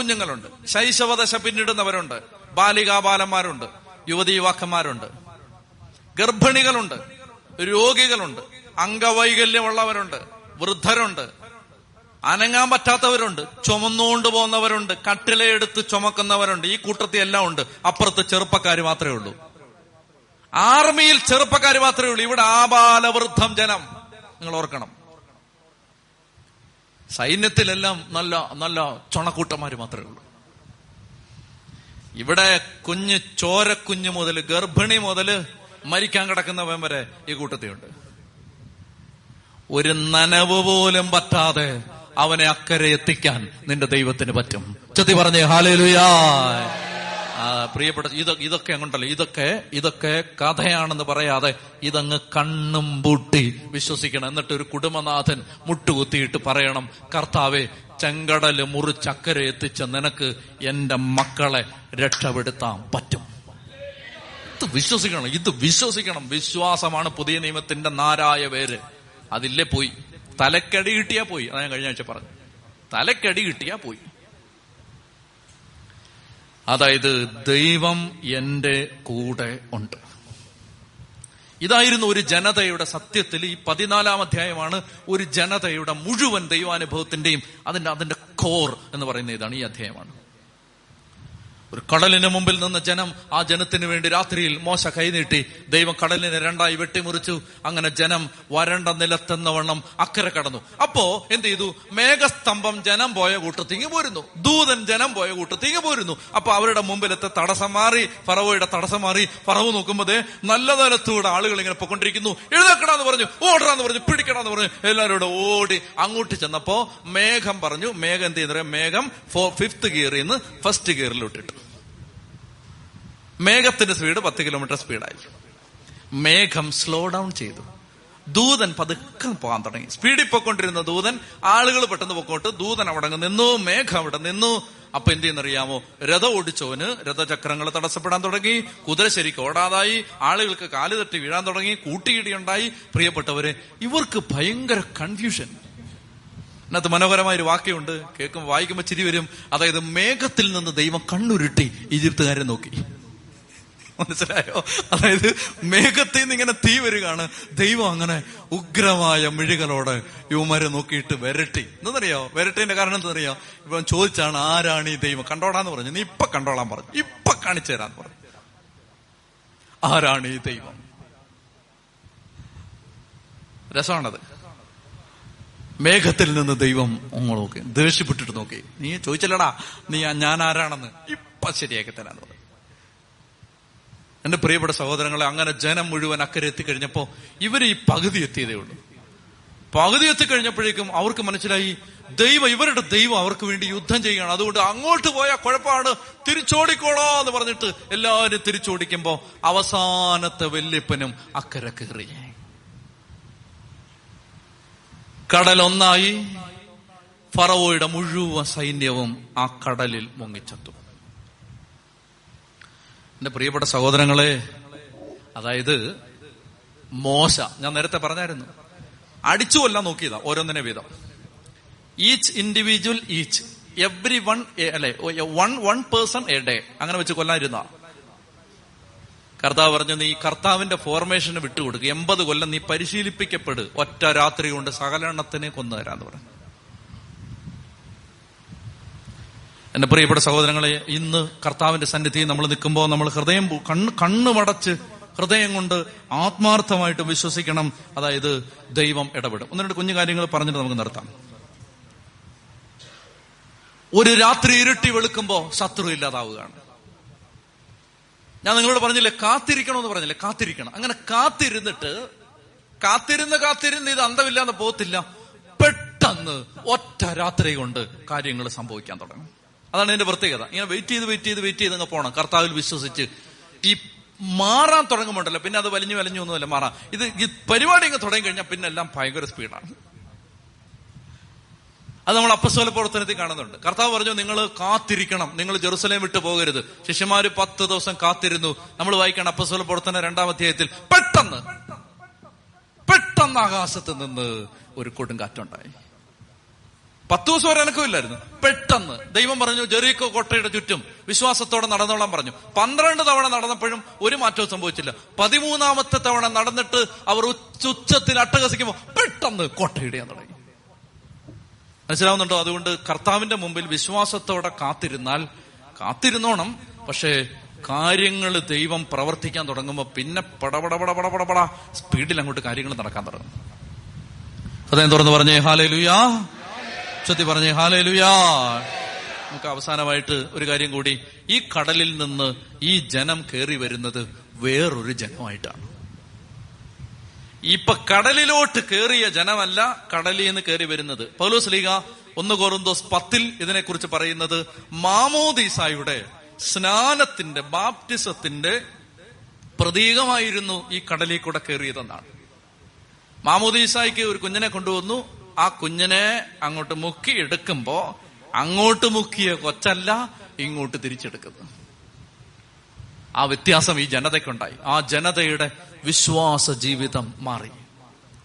കുഞ്ഞുങ്ങളുണ്ട്, ശൈശവദശ പിന്നിടുന്നവരുണ്ട്, ബാലികാബാലന്മാരുണ്ട്, യുവതീ യുവാക്കന്മാരുണ്ട്, ഗർഭിണികളുണ്ട്, രോഗികളുണ്ട്, അംഗവൈകല്യമുള്ളവരുണ്ട്, വൃദ്ധരുണ്ട്, അനങ്ങാൻ പറ്റാത്തവരുണ്ട്, ചുമന്നുകൊണ്ട് പോകുന്നവരുണ്ട്, കട്ടിലെടുത്ത് ചുമക്കുന്നവരുണ്ട്. ഈ കൂട്ടത്തിൽ എല്ലാം ഉണ്ട്. അപ്പുറത്ത് ചെറുപ്പക്കാർ മാത്രമേ ഉള്ളൂ. ആർമിയിൽ ചെറുപ്പക്കാർ മാത്രമേ ഉള്ളൂ. ഇവിടെ ആബാലവൃദ്ധം ജനം. നിങ്ങൾ ഓർക്കണം, സൈന്യത്തിലെല്ലാം നല്ല നല്ല ചുണക്കൂട്ടന്മാർ മാത്രമേ ഉള്ളൂ. ഇവിടെ കുഞ്ഞ്, ചോരക്കുഞ്ഞ് മുതൽ ഗർഭിണി മുതൽ മരിക്കാൻ കിടക്കുന്നവൻ വരെ ഈ കൂട്ടത്തിലുണ്ട്. ഒരു നനവ് പോലും പറ്റാതെ അവനെ അക്കരെ എത്തിക്കാൻ നിന്റെ ദൈവത്തിന് പറ്റും. ചൊല്ലി പറഞ്ഞേ ഹല്ലേലൂയ. പ്രിയപ്പെട്ട, ഇതൊക്കെ അങ്ങോട്ടല്ലേ, ഇതൊക്കെ കഥയാണെന്ന് പറയാതെ ഇതങ്ങ് കണ്ണും പൂട്ടി വിശ്വസിക്കണം. എന്നിട്ട് ഒരു കുടുംബനാഥൻ മുട്ടുകുത്തിയിട്ട് പറയണം, കർത്താവേ, ചെങ്കടല് മുറിച്ചക്കരെ എത്തിച്ച നിനക്ക് എന്റെ മക്കളെ രക്ഷപ്പെടുത്താൻ പറ്റും. ഇത് വിശ്വസിക്കണം. വിശ്വാസമാണ് പുതിയ നിയമത്തിന്റെ നാരായ പേര്. അതില്ലേ പോയി, തലക്കടി കിട്ടിയാ പോയി. അതാ ഞാൻ കഴിഞ്ഞ ആഴ്ച പറഞ്ഞു, തലക്കടി കിട്ടിയാ പോയി. അതായത് ദൈവം എന്റെ കൂടെ ഉണ്ട്. ഇതായിരുന്നു ഒരു ജനതയുടെ, സത്യത്തിൽ ഈ 14-ാം അധ്യായമാണ് ഒരു ജനതയുടെ മുഴുവൻ ദൈവാനുഭവത്തിന്റെയും അതിന്റെ കോർ എന്ന് പറയുന്ന ഇതാണ്, ഈ അധ്യായമാണ്. ഒരു കടലിന് മുമ്പിൽ നിന്ന ജനം, ആ ജനത്തിന് വേണ്ടി രാത്രിയിൽ മോശ കൈനീട്ടി. ദൈവം കടലിനെ രണ്ടായി വെട്ടിമുറിച്ചു. അങ്ങനെ ജനം വരണ്ട നിലത്തെന്നവണ്ണം അക്കരെ കടന്നു. അപ്പോ എന്ത് ചെയ്തു? മേഘസ്തംഭം ജനം പോയ കൂട്ടത്തിങ്ങ് പോരുന്നു, ദൂതൻ ജനം പോയ കൂട്ടത്തിങ്ങ് പോരുന്നു. അപ്പൊ അവരുടെ മുമ്പിലത്തെ തടസ്സം മാറി, ഫറവോയുടെ തടസ്സം മാറി. ഫറവോ നോക്കുമ്പോൾ നല്ല നിലത്തൂടെ ആളുകൾ ഇങ്ങനെ പൊക്കൊണ്ടിരിക്കുന്നു. എഴുന്നേൽക്കടാന്ന് പറഞ്ഞു, ഓടടാന്ന് പറഞ്ഞു, പിടിക്കടാന്ന് പറഞ്ഞു. എല്ലാവരോടും ഓടി അങ്ങോട്ട് ചെന്നപ്പോ മേഘം പറഞ്ഞു. മേഘം എന്ത് ചെയ്യുന്ന, മേഘം ഫിഫ്ത്ത് ഗിയറിൽ നിന്ന് ഫസ്റ്റ് ഗിയറിലോട്ടിട്ടു. മേഘത്തിന്റെ സ്പീഡ് 10 കിലോമീറ്റർ സ്പീഡായി. മേഘം സ്ലോ ഡൗൺ ചെയ്തു. ദൂതൻ പതുക്കെ പോകാൻ തുടങ്ങി. സ്പീഡിൽ പോയിക്കൊണ്ടിരുന്ന ദൂതൻ, ആളുകൾ പെട്ടെന്ന് പൊക്കോട്ട്, ദൂതൻ അവിടെ നിന്നു, മേഘം അവിടെ നിന്നു. അപ്പൊ എന്ത് ചെയ്യുന്നറിയാമോ? രഥം ഓടിച്ചവന് രഥചക്രങ്ങൾ തടസ്സപ്പെടാൻ തുടങ്ങി, കുതിര ശരിക്ക് ഓടാതായി, ആളുകൾക്ക് കാല് തട്ടി വീഴാൻ തുടങ്ങി, കൂട്ടിയിടിയുണ്ടായി. പ്രിയപ്പെട്ടവര്, ഇവർക്ക് ഭയങ്കര കൺഫ്യൂഷൻ. അതിനകത്ത് മനോഹരമായൊരു വാക്യമുണ്ട്, കേൾക്കുമ്പോൾ വായിക്കുമ്പോൾ ചിരി വരും. അതായത് മേഘത്തിൽ നിന്ന് ദൈവം കണ്ണുരുട്ടി ഈജിപ്തുകാരെ നോക്കി. മനസ്സിലായോ? അതായത് മേഘത്തിൽ നിന്ന് ഇങ്ങനെ തീ വരികയാണ്. ദൈവം അങ്ങനെ ഉഗ്രമായ മിഴികളോടെ യുവമാരെ നോക്കിയിട്ട് വരട്ടി. എന്തെന്നറിയോ വരട്ടേന്റെ കാരണം? എന്തെന്നറിയോ? ഇപ്പം ചോദിച്ചാണ്, ആരാണ് ഈ ദൈവം? കണ്ടോളാന്ന് പറഞ്ഞു. നീ ഇപ്പൊ കണ്ടോളാൻ പറഞ്ഞു, ഇപ്പൊ കാണിച്ചു തരാന്ന് പറഞ്ഞു. ആരാണ് ഈ ദൈവം? രസമാണത്. മേഘത്തിൽ നിന്ന് ദൈവം നോക്കി, ദേഷ്യപ്പെട്ടിട്ട് നോക്കി. നീ ചോദിച്ചല്ലടാ നീ, ഞാൻ ആരാണെന്ന് ഇപ്പൊ ശരിയാക്കി തരാന്ന് പറഞ്ഞു. എന്റെ പ്രിയപ്പെട്ട സഹോദരങ്ങളെ, അങ്ങനെ ജനം മുഴുവൻ അക്കരെ എത്തിക്കഴിഞ്ഞപ്പോ ഇവര് ഈ പകുതി എത്തിയതേ ഉള്ളൂ. പകുതി എത്തിക്കഴിഞ്ഞപ്പോഴേക്കും അവർക്ക് മനസ്സിലായി, ഇവരുടെ ദൈവം അവർക്ക് വേണ്ടി യുദ്ധം ചെയ്യുകയാണ്. അതുകൊണ്ട് അങ്ങോട്ട് പോയാൽ കുഴപ്പമാണ്, തിരിച്ചോടിക്കോളോ എന്ന് പറഞ്ഞിട്ട് എല്ലാവരും തിരിച്ചോടിക്കുമ്പോ അവസാനത്തെ വല്യപ്പനും അക്കരെ കയറി. കടലൊന്നായി. ഫറവോയുടെ മുഴുവൻ സൈന്യവും ആ കടലിൽ മുങ്ങിച്ചെത്തു. എന്റെ പ്രിയപ്പെട്ട സഹോദരങ്ങളെ, അതായത് മോശ, ഞാൻ നേരത്തെ പറഞ്ഞായിരുന്നു, അടിച്ചു കൊല്ലാൻ നോക്കിയതാ ഓരോന്നിനെ വീതം. വൺ പേഴ്സൺ എ ഡേ, അങ്ങനെ വെച്ച് കൊല്ലാനിരുന്ന കർത്താവ് പറഞ്ഞു, നീ കർത്താവിന്റെ ഫോർമേഷന് വിട്ടുകൊടുക്കുക. 80 കൊല്ലം നീ പരിശീലിപ്പിക്കപ്പെടു, ഒറ്റ രാത്രി കൊണ്ട് സകലണ്ണത്തിനെ കൊന്നുതരാന്ന് പറഞ്ഞു. എന്റെ പ്രിയപ്പെട്ട സഹോദരങ്ങളെ, ഇന്ന് കർത്താവിന്റെ സന്നിധിയിൽ നമ്മൾ നിൽക്കുമ്പോൾ നമ്മൾ ഹൃദയം കണ്ണുമടച്ച് ഹൃദയം കൊണ്ട് ആത്മാർത്ഥമായിട്ട് വിശ്വസിക്കണം. അതായത് ദൈവം ഇടപെടും. 1-2 കുഞ്ഞു കാര്യങ്ങൾ പറഞ്ഞിട്ട് നമുക്ക് നിർത്താം. ഒരു രാത്രി ഇരുട്ടി വെളുക്കുമ്പോൾ ശത്രു ഇല്ലാതാവുകയാണ്. ഞാൻ നിങ്ങളോട് പറഞ്ഞില്ലേ കാത്തിരിക്കണമെന്ന് പറഞ്ഞില്ലേ? കാത്തിരിക്കണം. അങ്ങനെ കാത്തിരുന്ന് ഇത് അന്തമില്ലാന്ന് പോകത്തില്ല. പെട്ടെന്ന് ഒറ്റ രാത്രി കൊണ്ട് കാര്യങ്ങൾ സംഭവിക്കാൻ തുടങ്ങും. അതാണ് ഇതിന്റെ പ്രത്യേകത. ഇങ്ങനെ വെയിറ്റ് ചെയ്ത് അങ്ങ് പോകണം. കർത്താവിൽ വിശ്വസിച്ച് ഈ മാറാൻ തുടങ്ങുമ്പോണ്ടല്ലോ പിന്നെ അത് വലിഞ്ഞു ഒന്നുമല്ല, മാറാം. ഇത് പരിപാടി ഇങ്ങ് തുടങ്ങി കഴിഞ്ഞാൽ പിന്നെ എല്ലാം ഭയങ്കര സ്പീഡാണ്. അത് നമ്മൾ അപ്പസ്തല പ്രവർത്തനത്തിൽ കാണുന്നുണ്ട്. കർത്താവ് പറഞ്ഞു, നിങ്ങൾ കാത്തിരിക്കണം, നിങ്ങൾ ജെറുസലേം വിട്ടു പോകരുത്. ശിഷ്യന്മാര് 10 ദിവസം കാത്തിരുന്നു. നമ്മൾ വായിക്കണം അപ്പസ്തല പ്രവർത്തനം 2-ാം അധ്യായത്തിൽ, പെട്ടെന്ന് ആകാശത്ത് നിന്ന് ഒരു കൊടുങ്കാറ്റുണ്ടായി. 10 ദിവസം വരെ അനക്കമില്ലായിരുന്നു. പെട്ടെന്ന് ദൈവം പറഞ്ഞു ജെറിക്കോ കോട്ടയുടെ ചുറ്റും വിശ്വാസത്തോടെ നടന്നോളാൻ പറഞ്ഞു. 12 തവണ നടന്നപ്പോഴും ഒരു മാറ്റവും സംഭവിച്ചില്ല. 13ാമത്തെ തവണ നടന്നിട്ട് അവർ ഉച്ചത്തിൽ അട്ടഹസിക്കുമ്പോൾ പെട്ടെന്ന് കോട്ടയിടാൻ തുടങ്ങി. മനസ്സിലാവുന്നുണ്ടോ? അതുകൊണ്ട് കർത്താവിന്റെ മുമ്പിൽ വിശ്വാസത്തോടെ കാത്തിരുന്നോണം. പക്ഷേ കാര്യങ്ങൾ ദൈവം പ്രവർത്തിക്കാൻ തുടങ്ങുമ്പോൾ പിന്നെ പടപടപടപടപടപട സ്പീഡിൽ അങ്ങോട്ട് കാര്യങ്ങൾ നടക്കാൻ തുടങ്ങും. അദ്ദേഹം തുറന്ന് പറഞ്ഞേ ഹല്ലേലൂയ, സത്യം പറഞ്ഞേ ഹല്ലേലൂയ. നമുക്ക് അവസാനമായിട്ട് ഒരു കാര്യം കൂടി, ഈ കടലിൽ നിന്ന് ഈ ജനം കയറി വരുന്നത് വേറൊരു ജനമായിട്ടാണ്. ഇപ്പൊ കടലിലോട്ട് കയറിയ ജനമല്ല കടലിൽ നിന്ന് കയറി വരുന്നത്. പൗലോസ് ലീഗ 1 കൊരിന്ഥോസ് 10 ഇതിനെക്കുറിച്ച് പറയുന്നത് മാമോദീസായുടെ സ്നാനത്തിന്റെ ബാപ്റ്റിസത്തിന്റെ പ്രതീകമായിരുന്നു ഈ കടലിൽ കൂടെ കയറിയതെന്നാണ്. മാമോദീസായ്ക്ക് ഒരു കുഞ്ഞിനെ കൊണ്ടുവന്നു. ആ കുഞ്ഞിനെ അങ്ങോട്ട് മുക്കിയെടുക്കുമ്പോ അങ്ങോട്ട് മുക്കിയ കൊച്ചല്ല ഇങ്ങോട്ട് തിരിച്ചെടുക്കുന്നു. ആ വ്യത്യാസം ഈ ജനതയ്ക്കുണ്ടായി. ആ ജനതയുടെ വിശ്വാസ ജീവിതം മാറി.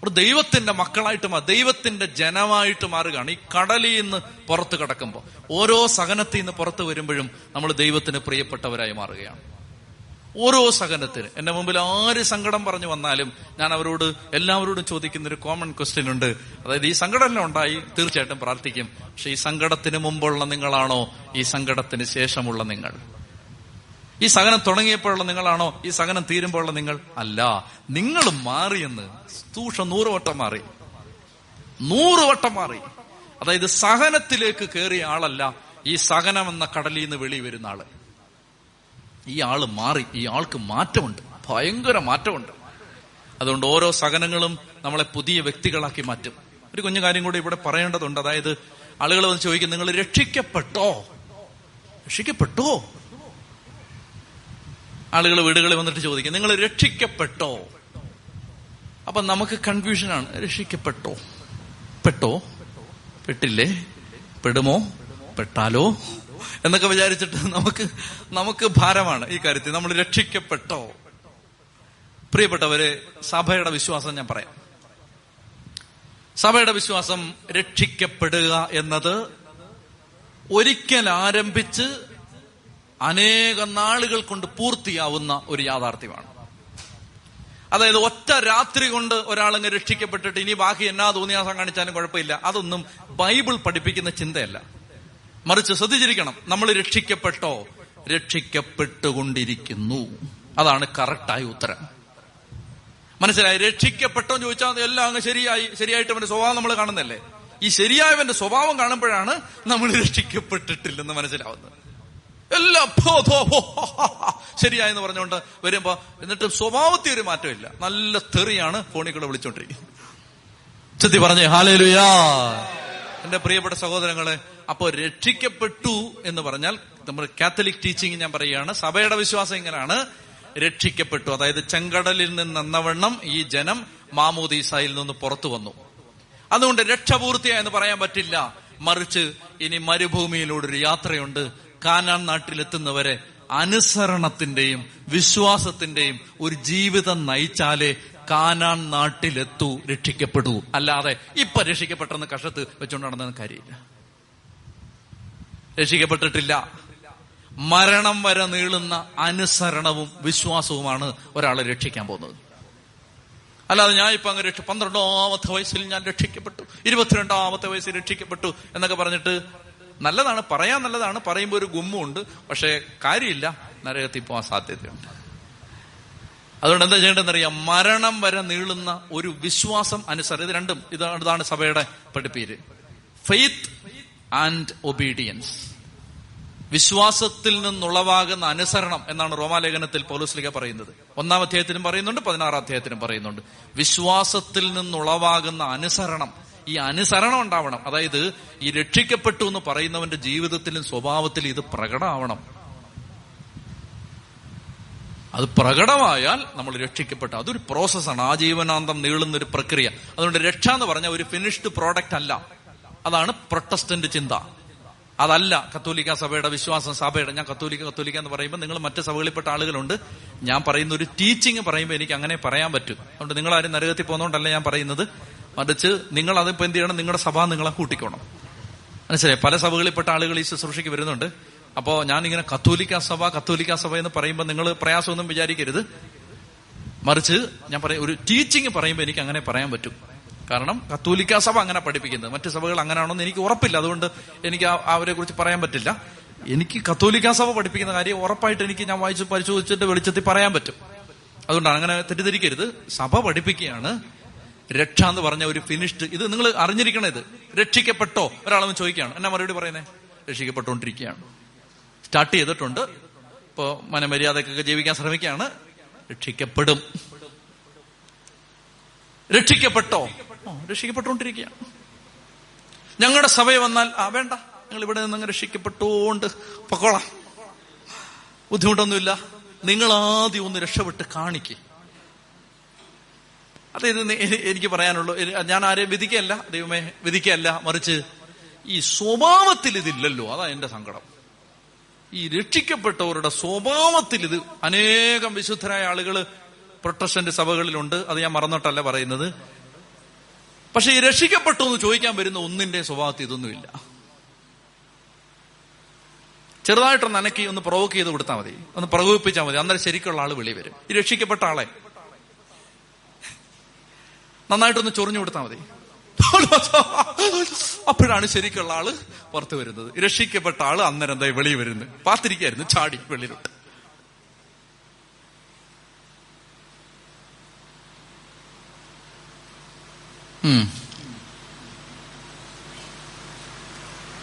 ഒരു ദൈവത്തിന്റെ മക്കളായിട്ട് ദൈവത്തിന്റെ ജനമായിട്ട് മാറുകയാണ്. ഈ കടലിൽ നിന്ന് പുറത്ത് കടക്കുമ്പോൾ, ഓരോ സഹനത്തിൽ നിന്ന് പുറത്ത് വരുമ്പോഴും നമ്മൾ ദൈവത്തിന് പ്രിയപ്പെട്ടവരായി മാറുകയാണ്. ഓരോ സഹനത്തിന് എന്റെ മുമ്പിൽ ആര് സങ്കടം പറഞ്ഞു വന്നാലും ഞാൻ എല്ലാവരോടും ചോദിക്കുന്നൊരു കോമൺ ക്വസ്റ്റ്യൻ ഉണ്ട്. അതായത്, ഈ സങ്കടമെല്ലാം ഉണ്ടായി, തീർച്ചയായിട്ടും പ്രാർത്ഥിക്കും. പക്ഷെ ഈ സങ്കടത്തിന് മുമ്പുള്ള നിങ്ങളാണോ ഈ സങ്കടത്തിന് ശേഷമുള്ള നിങ്ങൾ? ഈ സഹനം തുടങ്ങിയപ്പോഴുള്ള നിങ്ങളാണോ ഈ സഹനം തീരുമ്പോഴുള്ള നിങ്ങൾ? അല്ല, നിങ്ങൾ മാറിയെന്ന് സൂക്ഷ്മ 100 വട്ടം മാറി, 100 വട്ടം മാറി. അതായത്, സഹനത്തിലേക്ക് കയറിയ ആളല്ല ഈ സഹനം എന്ന കടലിൽ നിന്ന് വെളി വരുന്ന ആള്. ഈ ആള് മാറി. ഈ ആൾക്ക് മാറ്റമുണ്ട്, ഭയങ്കര മാറ്റമുണ്ട്. അതുകൊണ്ട് ഓരോ സഹനങ്ങളും നമ്മളെ പുതിയ വ്യക്തികളാക്കി മാറ്റും. ഒരു കുഞ്ഞു കാര്യം കൂടി ഇവിടെ പറയേണ്ടതുണ്ട്. അതായത്, ആളുകൾ വന്ന് ചോദിക്കും, നിങ്ങൾ രക്ഷിക്കപ്പെട്ടോ? രക്ഷിക്കപ്പെട്ടോ? ആളുകൾ വീടുകളിൽ വന്നിട്ട് ചോദിക്കും, നിങ്ങൾ രക്ഷിക്കപ്പെട്ടോ? അപ്പൊ നമുക്ക് കൺഫ്യൂഷനാണ്. രക്ഷിക്കപ്പെട്ടോ, പെട്ടില്ലേ, പെടുമോ, പെട്ടാലോ എന്നൊക്കെ വിചാരിച്ചിട്ട് നമുക്ക് ഭാരമാണ് ഈ കാര്യത്തിൽ. നമ്മൾ രക്ഷിക്കപ്പെട്ടോ? പ്രിയപ്പെട്ടവരെ, സഭയുടെ വിശ്വാസം ഞാൻ പറയാം. സഭയുടെ വിശ്വാസം രക്ഷിക്കപ്പെടുക എന്നത് ഒരിക്കൽ ആരംഭിച്ച് അനേക നാളുകൾ കൊണ്ട് പൂർത്തിയാവുന്ന ഒരു യാഥാർത്ഥ്യമാണ്. അതായത്, ഒറ്റ രാത്രി കൊണ്ട് ഒരാളങ്ങ് രക്ഷിക്കപ്പെട്ടിട്ട് ഇനി ബാക്കി എന്നാ തോന്നിയാസം കാണിച്ചാലും കുഴപ്പമില്ല, അതൊന്നും ബൈബിൾ പഠിപ്പിക്കുന്ന ചിന്തയല്ല. മറിച്ച് ശ്രദ്ധിച്ചിരിക്കണം, നമ്മൾ രക്ഷിക്കപ്പെട്ടോ? രക്ഷിക്കപ്പെട്ടുകൊണ്ടിരിക്കുന്നു. അതാണ് കറക്റ്റായ ഉത്തരം. മനസ്സിലായി? രക്ഷിക്കപ്പെട്ടോ എന്ന് ചോദിച്ചാൽ എല്ലാം അങ്ങ് ശരിയായിട്ട് അവന്റെ സ്വഭാവം നമ്മൾ കാണുന്നല്ലേ. ഈ ശരിയായവന്റെ സ്വഭാവം കാണുമ്പോഴാണ് നമ്മൾ രക്ഷിക്കപ്പെട്ടിട്ടില്ലെന്ന് മനസ്സിലാവുന്നത്. എല്ലാം ശരിയായെന്ന് പറഞ്ഞുകൊണ്ട് വരുമ്പോ എന്നിട്ട് സ്വഭാവത്തിൽ ഒരു മാറ്റമില്ല, നല്ല തെറിയാണ് ഫോണിൽ കൂടെ വിളിച്ചോണ്ടിരിക്കുന്നത്. ചെത്തി പറഞ്ഞേ ഹല്ലേലൂയാ. എന്റെ പ്രിയപ്പെട്ട സഹോദരങ്ങളെ, അപ്പോ രക്ഷിക്കപ്പെട്ടു എന്ന് പറഞ്ഞാൽ നമ്മുടെ കാത്തലിക് ടീച്ചിങ് ഞാൻ പറയുകയാണ്, സഭയുടെ വിശ്വാസം ഇങ്ങനെയാണ്, രക്ഷിക്കപ്പെട്ടു. അതായത്, ചെങ്കടലിൽ നിന്നെന്നവണ്ണം ഈ ജനം മാമോദീസായിൽ നിന്ന് പുറത്തു വന്നു. അതുകൊണ്ട് രക്ഷ പൂർത്തിയായെന്ന് പറയാൻ പറ്റില്ല. മറിച്ച് ഇനി മരുഭൂമിയിലൂടൊരു യാത്രയുണ്ട്. കാനാൻ നാട്ടിലെത്തുന്നവരെ അനുസരണത്തിന്റെയും വിശ്വാസത്തിന്റെയും ഒരു ജീവിതം നയിച്ചാലേ കാനാൻ നാട്ടിലെത്തൂ, രക്ഷിക്കപ്പെടൂ. അല്ലാതെ ഇപ്പൊ രക്ഷിക്കപ്പെട്ടെന്ന് കഷത്ത് വെച്ചുകൊണ്ട് നടന്ന കാര്യമില്ല. രക്ഷിക്കപ്പെട്ടിട്ടില്ല. മരണം വരെ നീളുന്ന അനുസരണവും വിശ്വാസവുമാണ് ഒരാളെ രക്ഷിക്കാൻ പോകുന്നത്. അല്ലാതെ ഞാൻ ഇപ്പൊ അങ്ങ് 12ാമത്തെ വയസ്സിൽ ഞാൻ രക്ഷിക്കപ്പെട്ടു, 22ാമത്തെ വയസ്സിൽ രക്ഷിക്കപ്പെട്ടു എന്നൊക്കെ പറഞ്ഞിട്ട് നല്ലതാണ്, പറയാൻ നല്ലതാണ്, പറയുമ്പോൾ ഒരു ഗുമ്മുണ്ട്, പക്ഷേ കാര്യമില്ല, നരകത്തിൽ പോകാൻ സാധ്യതയുണ്ട്. അതുകൊണ്ട് എന്താ ചെയ്യേണ്ടതെന്നറിയാം, മരണം വരെ നീളുന്ന ഒരു വിശ്വാസം, അനുസരണം. ഇത് രണ്ടും ഇതാണ് സഭയുടെ പഠിപ്പീര്. ഫെയ്ത്ത് ആൻഡ് ഒബീഡിയൻസ്, വിശ്വാസത്തിൽ നിന്നുളവാകുന്ന അനുസരണം എന്നാണ് റോമാലേഖനത്തിൽ പൗലോസ് ശ്ലീഹ പറയുന്നത്. 1-ാം അധ്യായത്തിലും പറയുന്നുണ്ട്, 16-ാം അധ്യായത്തിലും പറയുന്നുണ്ട്. വിശ്വാസത്തിൽ നിന്നുളവാകുന്ന അനുസരണം, ഈ അനുസരണം ഉണ്ടാവണം. അതായത്, ഈ രക്ഷിക്കപ്പെട്ടു എന്ന് പറയുന്നവന്റെ ജീവിതത്തിലും സ്വഭാവത്തിലും ഇത് പ്രകടമാവണം. അത് പ്രകടമായാൽ നമ്മൾ രക്ഷിക്കപ്പെട്ടു. അതൊരു പ്രോസസ്സാണ്, ആജീവനാന്തം നീളുന്ന ഒരു പ്രക്രിയ. അതുകൊണ്ട് രക്ഷ എന്ന് പറഞ്ഞാൽ ഒരു ഫിനിഷ്ഡ് പ്രോഡക്റ്റ് അല്ല. അതാണ് പ്രൊട്ടസ്റ്റന്റ് ചിന്ത. അതല്ല കത്തോലിക്ക സഭയുടെ വിശ്വാസം. സഭയുടെ, ഞാൻ കത്തോലിക്ക എന്ന് പറയുമ്പോൾ നിങ്ങൾ മറ്റ് സഭകളിൽപ്പെട്ട ആളുകളുണ്ട്. ഞാൻ പറയുന്ന ഒരു ടീച്ചിങ് പറയുമ്പോൾ എനിക്ക് അങ്ങനെ പറയാൻ പറ്റും. അതുകൊണ്ട് നിങ്ങളാരും നരകത്തിൽ പോകുന്നതുകൊണ്ടല്ല ഞാൻ പറയുന്നത്. മറിച്ച് നിങ്ങൾ അതിപ്പോ എന്ത് ചെയ്യണം, നിങ്ങളുടെ സഭ നിങ്ങളെ കൂട്ടിക്കോണം. മനസ്സിലായി. പല സഭകളിൽപ്പെട്ട ആളുകൾ ഈ ശുശ്രൂഷയ്ക്ക് വരുന്നുണ്ട്. അപ്പോൾ ഞാനിങ്ങനെ കത്തോലിക്ക സഭ എന്ന് പറയുമ്പോൾ നിങ്ങൾ പ്രയാസമൊന്നും വിചാരിക്കരുത്. മറിച്ച് ഞാൻ പറയും, ഒരു ടീച്ചിങ് പറയുമ്പോൾ എനിക്ക് അങ്ങനെ പറയാൻ പറ്റും. കാരണം കത്തോലിക്ക സഭ അങ്ങനെ പഠിപ്പിക്കുന്നത്, മറ്റ് സഭകൾ അങ്ങനെയാണോന്ന് എനിക്ക് ഉറപ്പില്ല. അതുകൊണ്ട് എനിക്ക് അവരെ കുറിച്ച് പറയാൻ പറ്റില്ല. എനിക്ക് കത്തോലിക്ക സഭ പഠിപ്പിക്കുന്ന കാര്യം ഉറപ്പായിട്ട് ഞാൻ വായിച്ച് പരിശോധിച്ചിട്ട് വെളിച്ചത്തിൽ പറയാൻ പറ്റും. അതുകൊണ്ടാണ്, അങ്ങനെ തെറ്റിദ്ധരിക്കരുത്. സഭ പഠിപ്പിക്കുകയാണ് രക്ഷ എന്ന് പറഞ്ഞ ഒരു ഫിനിഷ്ഡ്, ഇത് നിങ്ങൾ അറിഞ്ഞിരിക്കണം. ഇത് രക്ഷിക്കപ്പെട്ടോ? ഒരാളെന്ന് ചോദിക്കുകയാണ്, എന്നാ മറുപടി പറയുന്നേ? രക്ഷിക്കപ്പെട്ടോണ്ടിരിക്കുകയാണ്, സ്റ്റാർട്ട് ചെയ്തിട്ടുണ്ട്, ഇപ്പോൾ മനമര്യാദക്കൊക്കെ ജീവിക്കാൻ ശ്രമിക്കുകയാണ്, രക്ഷിക്കപ്പെടും. രക്ഷിക്കപ്പെട്ടോ? രക്ഷിക്കപ്പെട്ടോണ്ടിരിക്കുകയാണ്. ഞങ്ങളുടെ സഭയെ വന്നാൽ വേണ്ട, ഞങ്ങൾ ഇവിടെ നിന്ന് രക്ഷിക്കപ്പെട്ടോണ്ട് പൊക്കോളാം, ബുദ്ധിമുട്ടൊന്നുമില്ല, നിങ്ങളാദ്യം ഒന്ന് രക്ഷപ്പെട്ട് കാണിക്കുക. അതായത് എനിക്ക് പറയാനുള്ളൂ, ഞാൻ ആരെയും വിധിക്കല്ല, ദൈവമേ വിധിക്കല്ല, മറിച്ച് ഈ സ്വഭാവത്തിൽ ഇതില്ലല്ലോ, അതാ എന്റെ സങ്കടം. ഈ രക്ഷിക്കപ്പെട്ടവരുടെ സ്വഭാവത്തിൽ ഇത്, അനേകം വിശുദ്ധരായ ആളുകൾ പ്രൊട്ടസ്റ്റന്റ് സഭകളിലുണ്ട്, അത് ഞാൻ മറന്നിട്ടല്ല പറയുന്നത്. പക്ഷെ ഈ രക്ഷിക്കപ്പെട്ടു എന്ന് ചോദിക്കാൻ വരുന്ന ഒന്നിന്റെ സ്വഭാവത്തിൽ ഇതൊന്നുമില്ല. ചെറുതായിട്ടൊന്ന് അനക്കി ഒന്ന് പ്രൊവോക്ക് ചെയ്ത് കൊടുത്താൽ മതി, ഒന്ന് പ്രകോപിപ്പിച്ചാൽ മതി, അന്നേരം ശരിക്കുള്ള ആള് വെളി വരും. ഈ രക്ഷിക്കപ്പെട്ട ആളെ നന്നായിട്ടൊന്ന് ചൊറിഞ്ഞു കൊടുത്താൽ മതി, അപ്പോഴാണ് ശരിക്കുള്ള ആള് പുറത്തു വരുന്നത്. രക്ഷിക്കപ്പെട്ട ആള് അന്നേരം എന്തായി വെളി വരുന്നു, പാത്തിരിക്കായിരുന്നു, ചാടി വെളിയിലോട്ട്.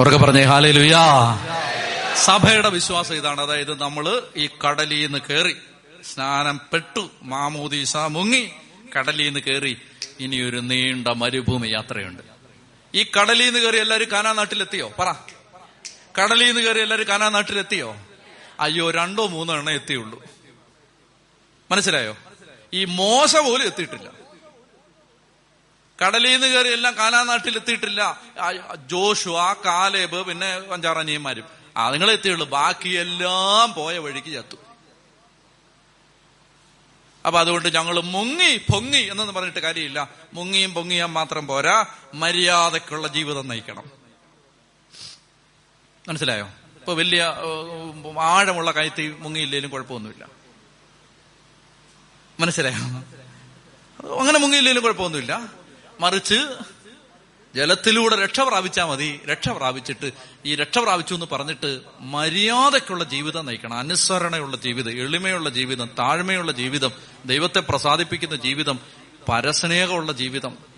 ഉറക്കെ പറഞ്ഞേ ഹല്ലേലൂയാ. സഭയുടെ വിശ്വാസം ഇതാണ്. അതായത് നമ്മള് ഈ കടലിൽ നിന്ന് കയറി സ്നാനം പെട്ടു, മാമോദീസ മുങ്ങി, കടലിൽ നിന്ന് കയറി, ഇനിയൊരു നീണ്ട മരുഭൂമി യാത്രയുണ്ട്. ഈ കടലിൽ നിന്ന് കയറി എല്ലാവരും കാനാൻ നാട്ടിലെത്തിയോ? പറ, കടലിൽ നിന്ന് കയറി എല്ലാവരും കാനാൻ നാട്ടിലെത്തിയോ? അയ്യോ, 2 or 3 എണ്ണം എത്തിയുള്ളൂ. മനസ്സിലായോ? ഈ മോശ പോലും എത്തിയിട്ടില്ല. കടലിൽ നിന്ന് കയറി എല്ലാം കാനാൻ നാട്ടിലെത്തിയിട്ടില്ല. ജോഷുവ, കാലേബ്, പിന്നെ 5-6 അനിയന്മാരും അതുങ്ങളെ എത്തിയുള്ളൂ. ബാക്കിയെല്ലാം പോയ വഴിക്ക് ചത്തു. അപ്പൊ അതുകൊണ്ട് ഞങ്ങൾ മുങ്ങി പൊങ്ങി എന്നൊന്നും പറഞ്ഞിട്ട് കാര്യമില്ല. മുങ്ങിയും പൊങ്ങിയാൽ മാത്രം പോരാ, മര്യാദക്കുള്ള ജീവിതം നയിക്കണം. മനസ്സിലായോ? ഇപ്പൊ വലിയ ആഴമുള്ള കയത്തി മുങ്ങിയില്ലേലും കുഴപ്പമൊന്നുമില്ല. മനസ്സിലായോ? അങ്ങനെ മുങ്ങിയില്ലേലും കുഴപ്പമൊന്നുമില്ല. മറിച്ച് ജലത്തിലൂടെ രക്ഷ പ്രാപിച്ചാൽ മതി. രക്ഷ പ്രാപിച്ചിട്ട്, ഈ രക്ഷ പ്രാപിച്ചു എന്ന് പറഞ്ഞിട്ട് മര്യാദക്കുള്ള ജീവിതം നയിക്കണം. അനുസരണയുള്ള ജീവിതം, എളിമയുള്ള ജീവിതം, താഴ്മയുള്ള ജീവിതം, ദൈവത്തെ പ്രസാദിപ്പിക്കുന്ന ജീവിതം, പരസ്നേഹമുള്ള ജീവിതം.